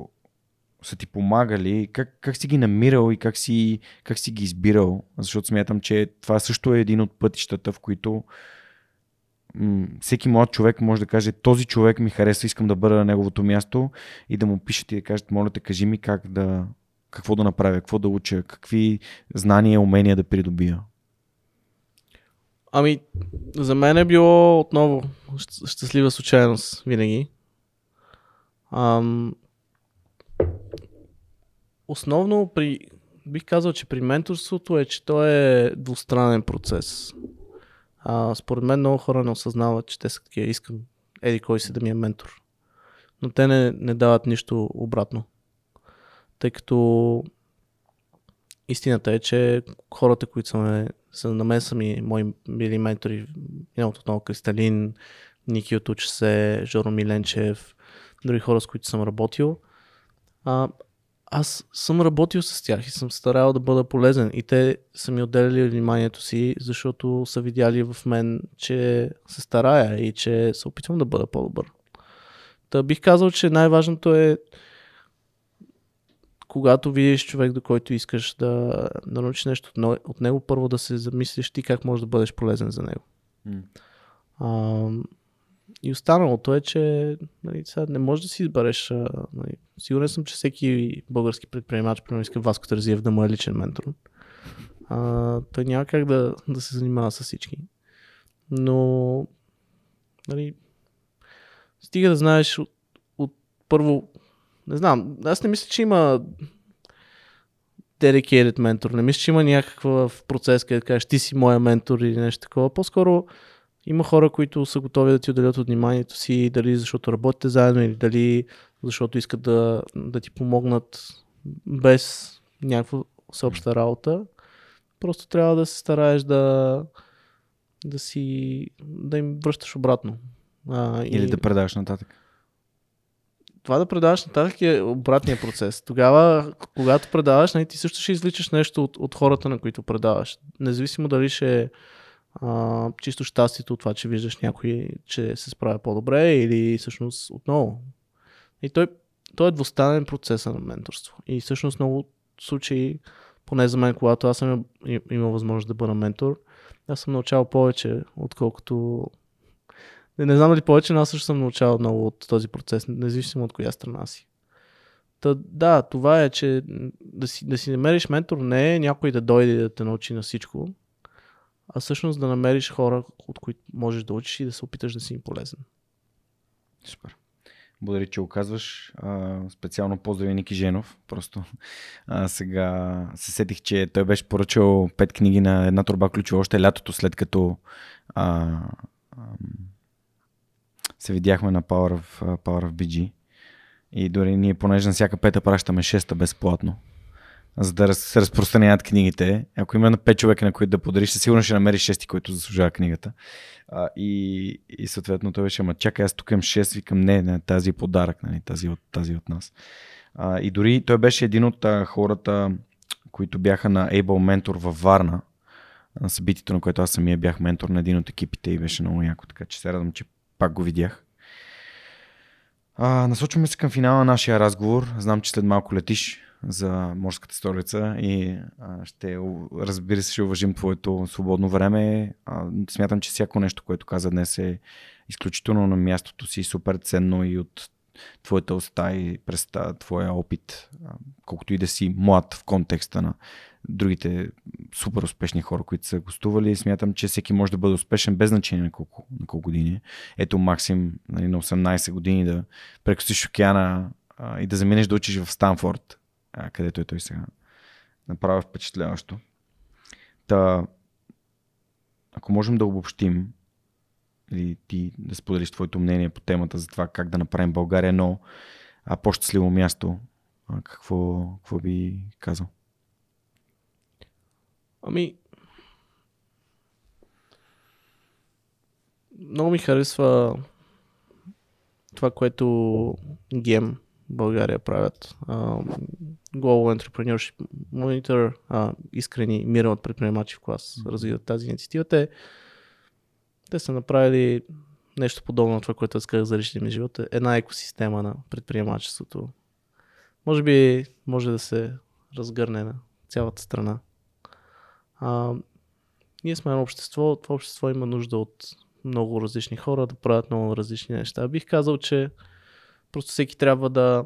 са ти помагали, как, как си ги намирал и как си, как си ги избирал, защото смятам, че това също е един от пътищата, в които м- всеки млад човек може да каже, този човек ми харесва, искам да бъда на неговото място и да му пишат и да кажат, моля те, кажи ми как да, какво да направя, какво да уча, какви знания и умения да придобия. Ами, за мен е било отново щастлива случайност винаги. Ам... Основно при, бих казал, че при менторството е, че то е двустранен процес. А, според мен много хора не осъзнават, че те са такива, искам еди кой си да ми е ментор. Но те не, не дават нищо обратно. Тъй като истината е, че хората, които са, ме, са на мен са ми, мои били ментори, миналото отново Кристалин, Ники от Уча.се, Жоро Миленчев, други хора, с които съм работил, а, аз съм работил с тях и съм старал да бъда полезен и те са ми отделяли вниманието си, защото са видяли в мен, че се старая и че се опитвам да бъда по-добър. Та бих казал, че най-важното е когато видиш човек, до който искаш да, да научиш нещо от, от него, първо да се замислиш ти как можеш да бъдеш полезен за него. Mm. А, и останалото е, че нали, сега не можеш да си избереш. Нали, сигурен съм, че всеки български предприемач, примерно, иска Васко Терзиев да му е личен ментор. А, той няма как да, да се занимава с всички. Но нали, стига да знаеш от, от първо. Не знам, аз не мисля, че има dedicated ментор, не мисля, че има някакъв процес, къде кажеш ти си моя ментор или нещо такова. По-скоро има хора, които са готови да ти отделят от вниманието си, дали защото работите заедно или дали защото искат да, да ти помогнат без някаква съобща работа. Просто трябва да се стараеш да, да, си, да им връщаш обратно. А, или и... да предаваш нататък. Това да предаваш нататък е обратния процес. Тогава, когато предаваш, най- ти също ще изличаш нещо от, от хората, на които предаваш. Независимо дали ще е чисто щастието от това, че виждаш някой, че се справя по-добре или всъщност отново. И той, той е двустранен процес на менторство. И всъщност много случаи, поне за мен, когато аз съм имал възможност да бъда ментор, аз съм научавал повече, отколкото... Не, не знам дали повече, но аз също съм научавал много от този процес, независимо от коя страна си. Та, да, това е, че да си, да си намериш ментор не е някой да дойде и да те научи на всичко, а всъщност да намериш хора, от които можеш да учиш и да се опиташ да си им полезен. Супер. Благодаря, че оказваш. Специално поздрави Ники Женов. Просто а, сега се сетих, че той беше поръчал пет книги на Една торба ключове още лятото, след като а, а, се видяхме на Power of, Power of би джи. И дори ние, понеже на всяка пета пращаме шеста безплатно, за да се разпространяват книгите. Ако има на пет човека, на които да подариш, сигурно ще намериш шести, които заслужава книгата. А, и, и съответно той беше, ама чакай, аз тук имам шест, викам, не, не, тази е подарък, не, тази, от, тази от нас. А, и дори той беше един от а, хората, които бяха на Able Mentor във Варна, на събитието, на което аз самия бях ментор на един от екипите и беше много яко, така че се радвам, че пак го видях. А, насочваме се към финала на нашия разговор. Знам, че след малко летиш за морската столица и а, ще, разбира се, ще уважим твоето свободно време. А, смятам, че всяко нещо, което каза днес, е изключително на мястото си, супер ценно и от твоята уста и през твоя опит, а, колкото и да си млад в контекста на другите супер успешни хора, които са гостували. Смятам, че всеки може да бъде успешен без значение на колко, на колко години. Ето Максим, нали, на осемнайсет години да прекосиш океана а, и да заминеш да учиш в Станфорд, а, където е той сега. Направя впечатляващо. Та, ако можем да обобщим или ти да споделиш твоето мнение по темата за това как да направим България едно по-щастливо място, а, какво, какво би казал? Ами, много ми харесва това, което Гем България правят. Uh, Global Entrepreneurship Monitor, uh, Искрени, Мира от предприемачи в клас развиват тази инициатива. Те, те са направили нещо подобно на това, което аз казах за личния ми живот. Една екосистема на предприемачеството. Може би може да се разгърне на цялата страна. А, ние сме едно общество, това общество има нужда от много различни хора да правят много различни неща. Бих казал, че просто всеки трябва да,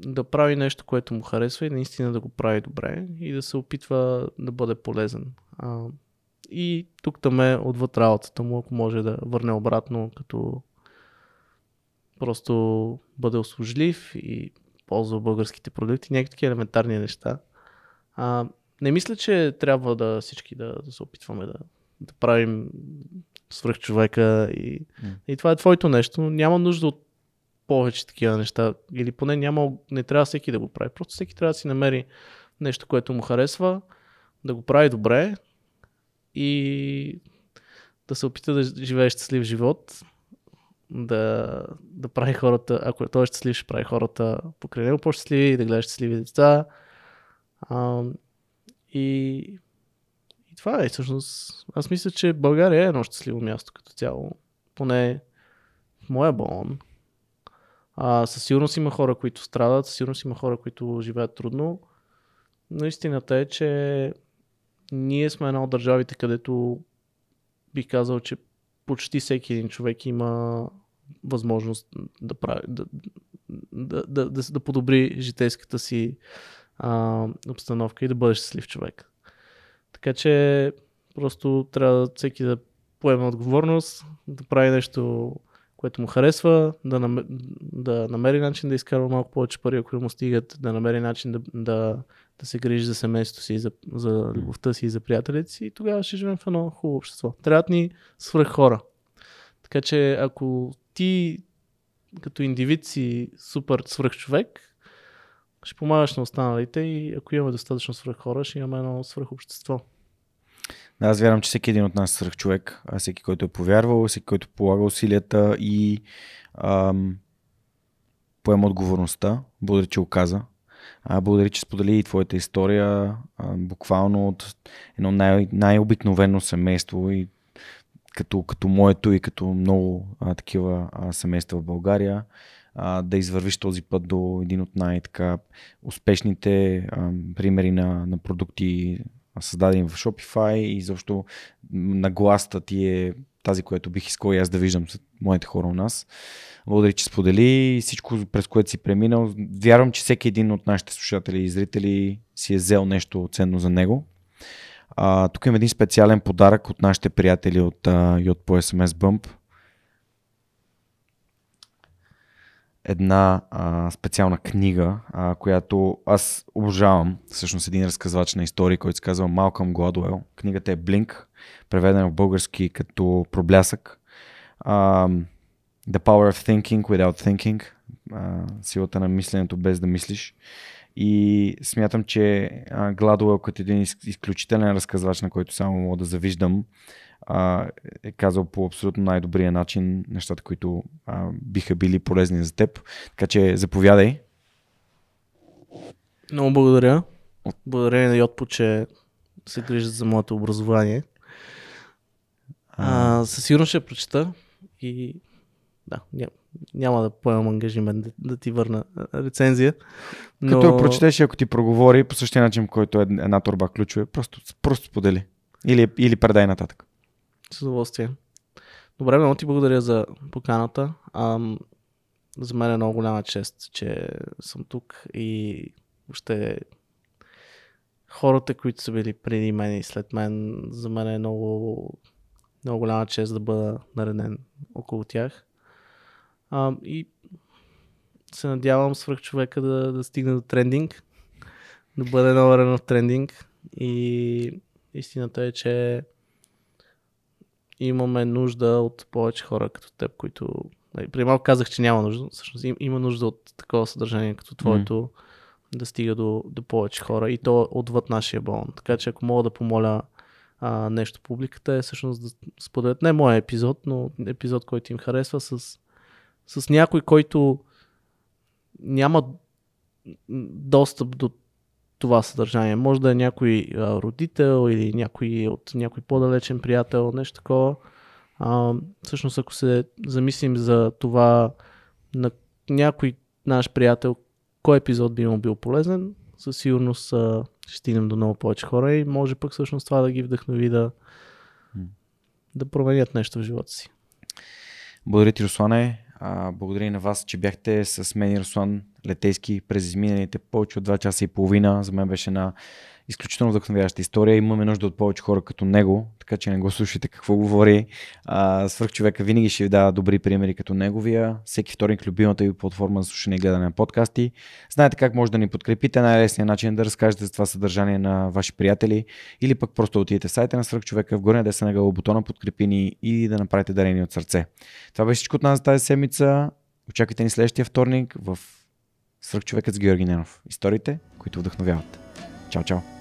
да прави нещо, което му харесва и наистина да го прави добре и да се опитва да бъде полезен. А, и тук там е отвъд работата му, ако може да върне обратно, като просто бъде услужлив и ползва българските продукти, някакви елементарни неща. А, Не мисля, че трябва да всички да, да се опитваме да, да правим свръхчовека и, mm. и това е твоето нещо, но няма нужда от повече такива неща или поне няма, не трябва всеки да го прави. Просто всеки трябва да си намери нещо, което му харесва, да го прави добре и да се опита да живее щастлив живот, да, да прави хората, ако той е щастлив, ще прави хората покрай него по-щастливи и да гледа щастливи деца. И, и това е всъщност. Аз мисля, че България е едно щастливо място като цяло, поне в моя балон. А, със сигурност има хора, които страдат, със сигурност има хора, които живеят трудно, но истината е, че ние сме една от държавите, където бих казал, че почти всеки един човек има възможност да, прави, да, да, да, да, да подобри житейската си а, обстановка и да бъде щастлив човек. Така че просто трябва всеки да поеме отговорност, да прави нещо, което му харесва, да, намер, да намери начин да изкарва малко повече пари, ако му стигат, да намери начин да, да, да се грижи за семейството си, за, за любовта си и за приятелите си, и тогава ще живеем в едно хубаво общество. Трябват да ни свръх хора. Така че ако ти като индивид си супер свръх човек, ще помагаш на останалите, и ако имаме достатъчно свръх хора, ще имаме едно свръх общество. Да, аз вярвам, че всеки един от нас е свръх човек, а всеки, който е повярвал, всеки, който полага усилията и ам, поема отговорността. Благодаря, че го каза. А, благодаря, че сподели и твоята история, а, буквално от едно най- най-обикновено семейство, и като, като моето и като много а, такива а, семейства в България, а, да извървиш този път до един от най-така успешните а, примери на, на продукти, създаден в Shopify, и защо нагласта ти е тази, която бих искал и аз да виждам с моите хора у нас. Благодаря, че сподели всичко, през което си преминал. Вярвам, че всеки един от нашите слушатели и зрители си е взел нещо ценно за него. А, тук има един специален подарък от нашите приятели от Yotpo SMSBump. Една а, специална книга, а, която аз обожавам. Всъщност един разказвач на истории, който се казва Малкъм Гладуел. Книгата е Blink, преведена в български като Проблясък. А, The Power of Thinking Without Thinking. А, силата на мисленето без да мислиш. И смятам, че а, Гладуел, като един из- изключителен разказвач, на който само мога да завиждам, Uh, е казал по абсолютно най-добрия начин нещата, които uh, биха били полезни за теб. Така че заповядай. Много благодаря. Благодаря на Йотпо, че се грижат за моето образование. Uh, uh, със сигурност ще прочета и да, няма, няма да поемам ангажимент да, да ти върна рецензия. Но... Като прочетеш, ако ти проговори по същия начин, който е една торба ключове, просто, просто сподели. Или, или предай нататък. С удоволствие. Добре, много ти благодаря за поканата. Ам, за мен е много голяма чест, че съм тук, и въобще хората, които са били преди мен и след мен, за мен е много, много голяма чест да бъда нареден около тях. Ам, и се надявам свръхчовека да, да стигне до трендинг, да бъде номерен в трендинг, и истината е, че имаме нужда от повече хора като теб, които... Преди малко казах, че няма нужда. Всъщност има нужда от такова съдържание като твоето, mm-hmm. да стига до, до повече хора, и то отвъд нашия балон. Така че ако мога да помоля а, нещо публиката, е всъщност да споделят не моя епизод, но епизод, който им харесва, с, с някой, който няма достъп до това съдържание. Може да е някой а, родител или някой от някой по-далечен приятел, нещо такова. А, всъщност, ако се замислим за това на някой наш приятел, кой епизод би му бил полезен, със сигурност а, ще стигнем до много повече хора, и може пък всъщност това да ги вдъхнови да, да променят нещо в живота си. Благодаря ти, Руслане. А, благодаря и на вас, че бяхте с мен и Руслан Летейски през изминалите повече от два часа и половина. За мен беше една изключително вдъхновяваща история. Имаме нужда от повече хора като него, така че не го слушайте какво говори. А, свърх човека винаги ще ви дава добри примери като неговия. Всеки вторник любимата ви платформа за слушане и гледане на подкасти. Знаете как може да ни подкрепите. Най-лесният начин е да разкажете за това съдържание на ваши приятели, или пък просто отидете в сайта на свърх човека, в горния десен ъгъл бутона подкрепи ни, и да направите дарение от сърце. Това беше всичко от нас тази седмица. Очаквайте ни следващия вторник в Свръхчовекът с Георги Ненов. Историите, които вдъхновяват. Чао, чао!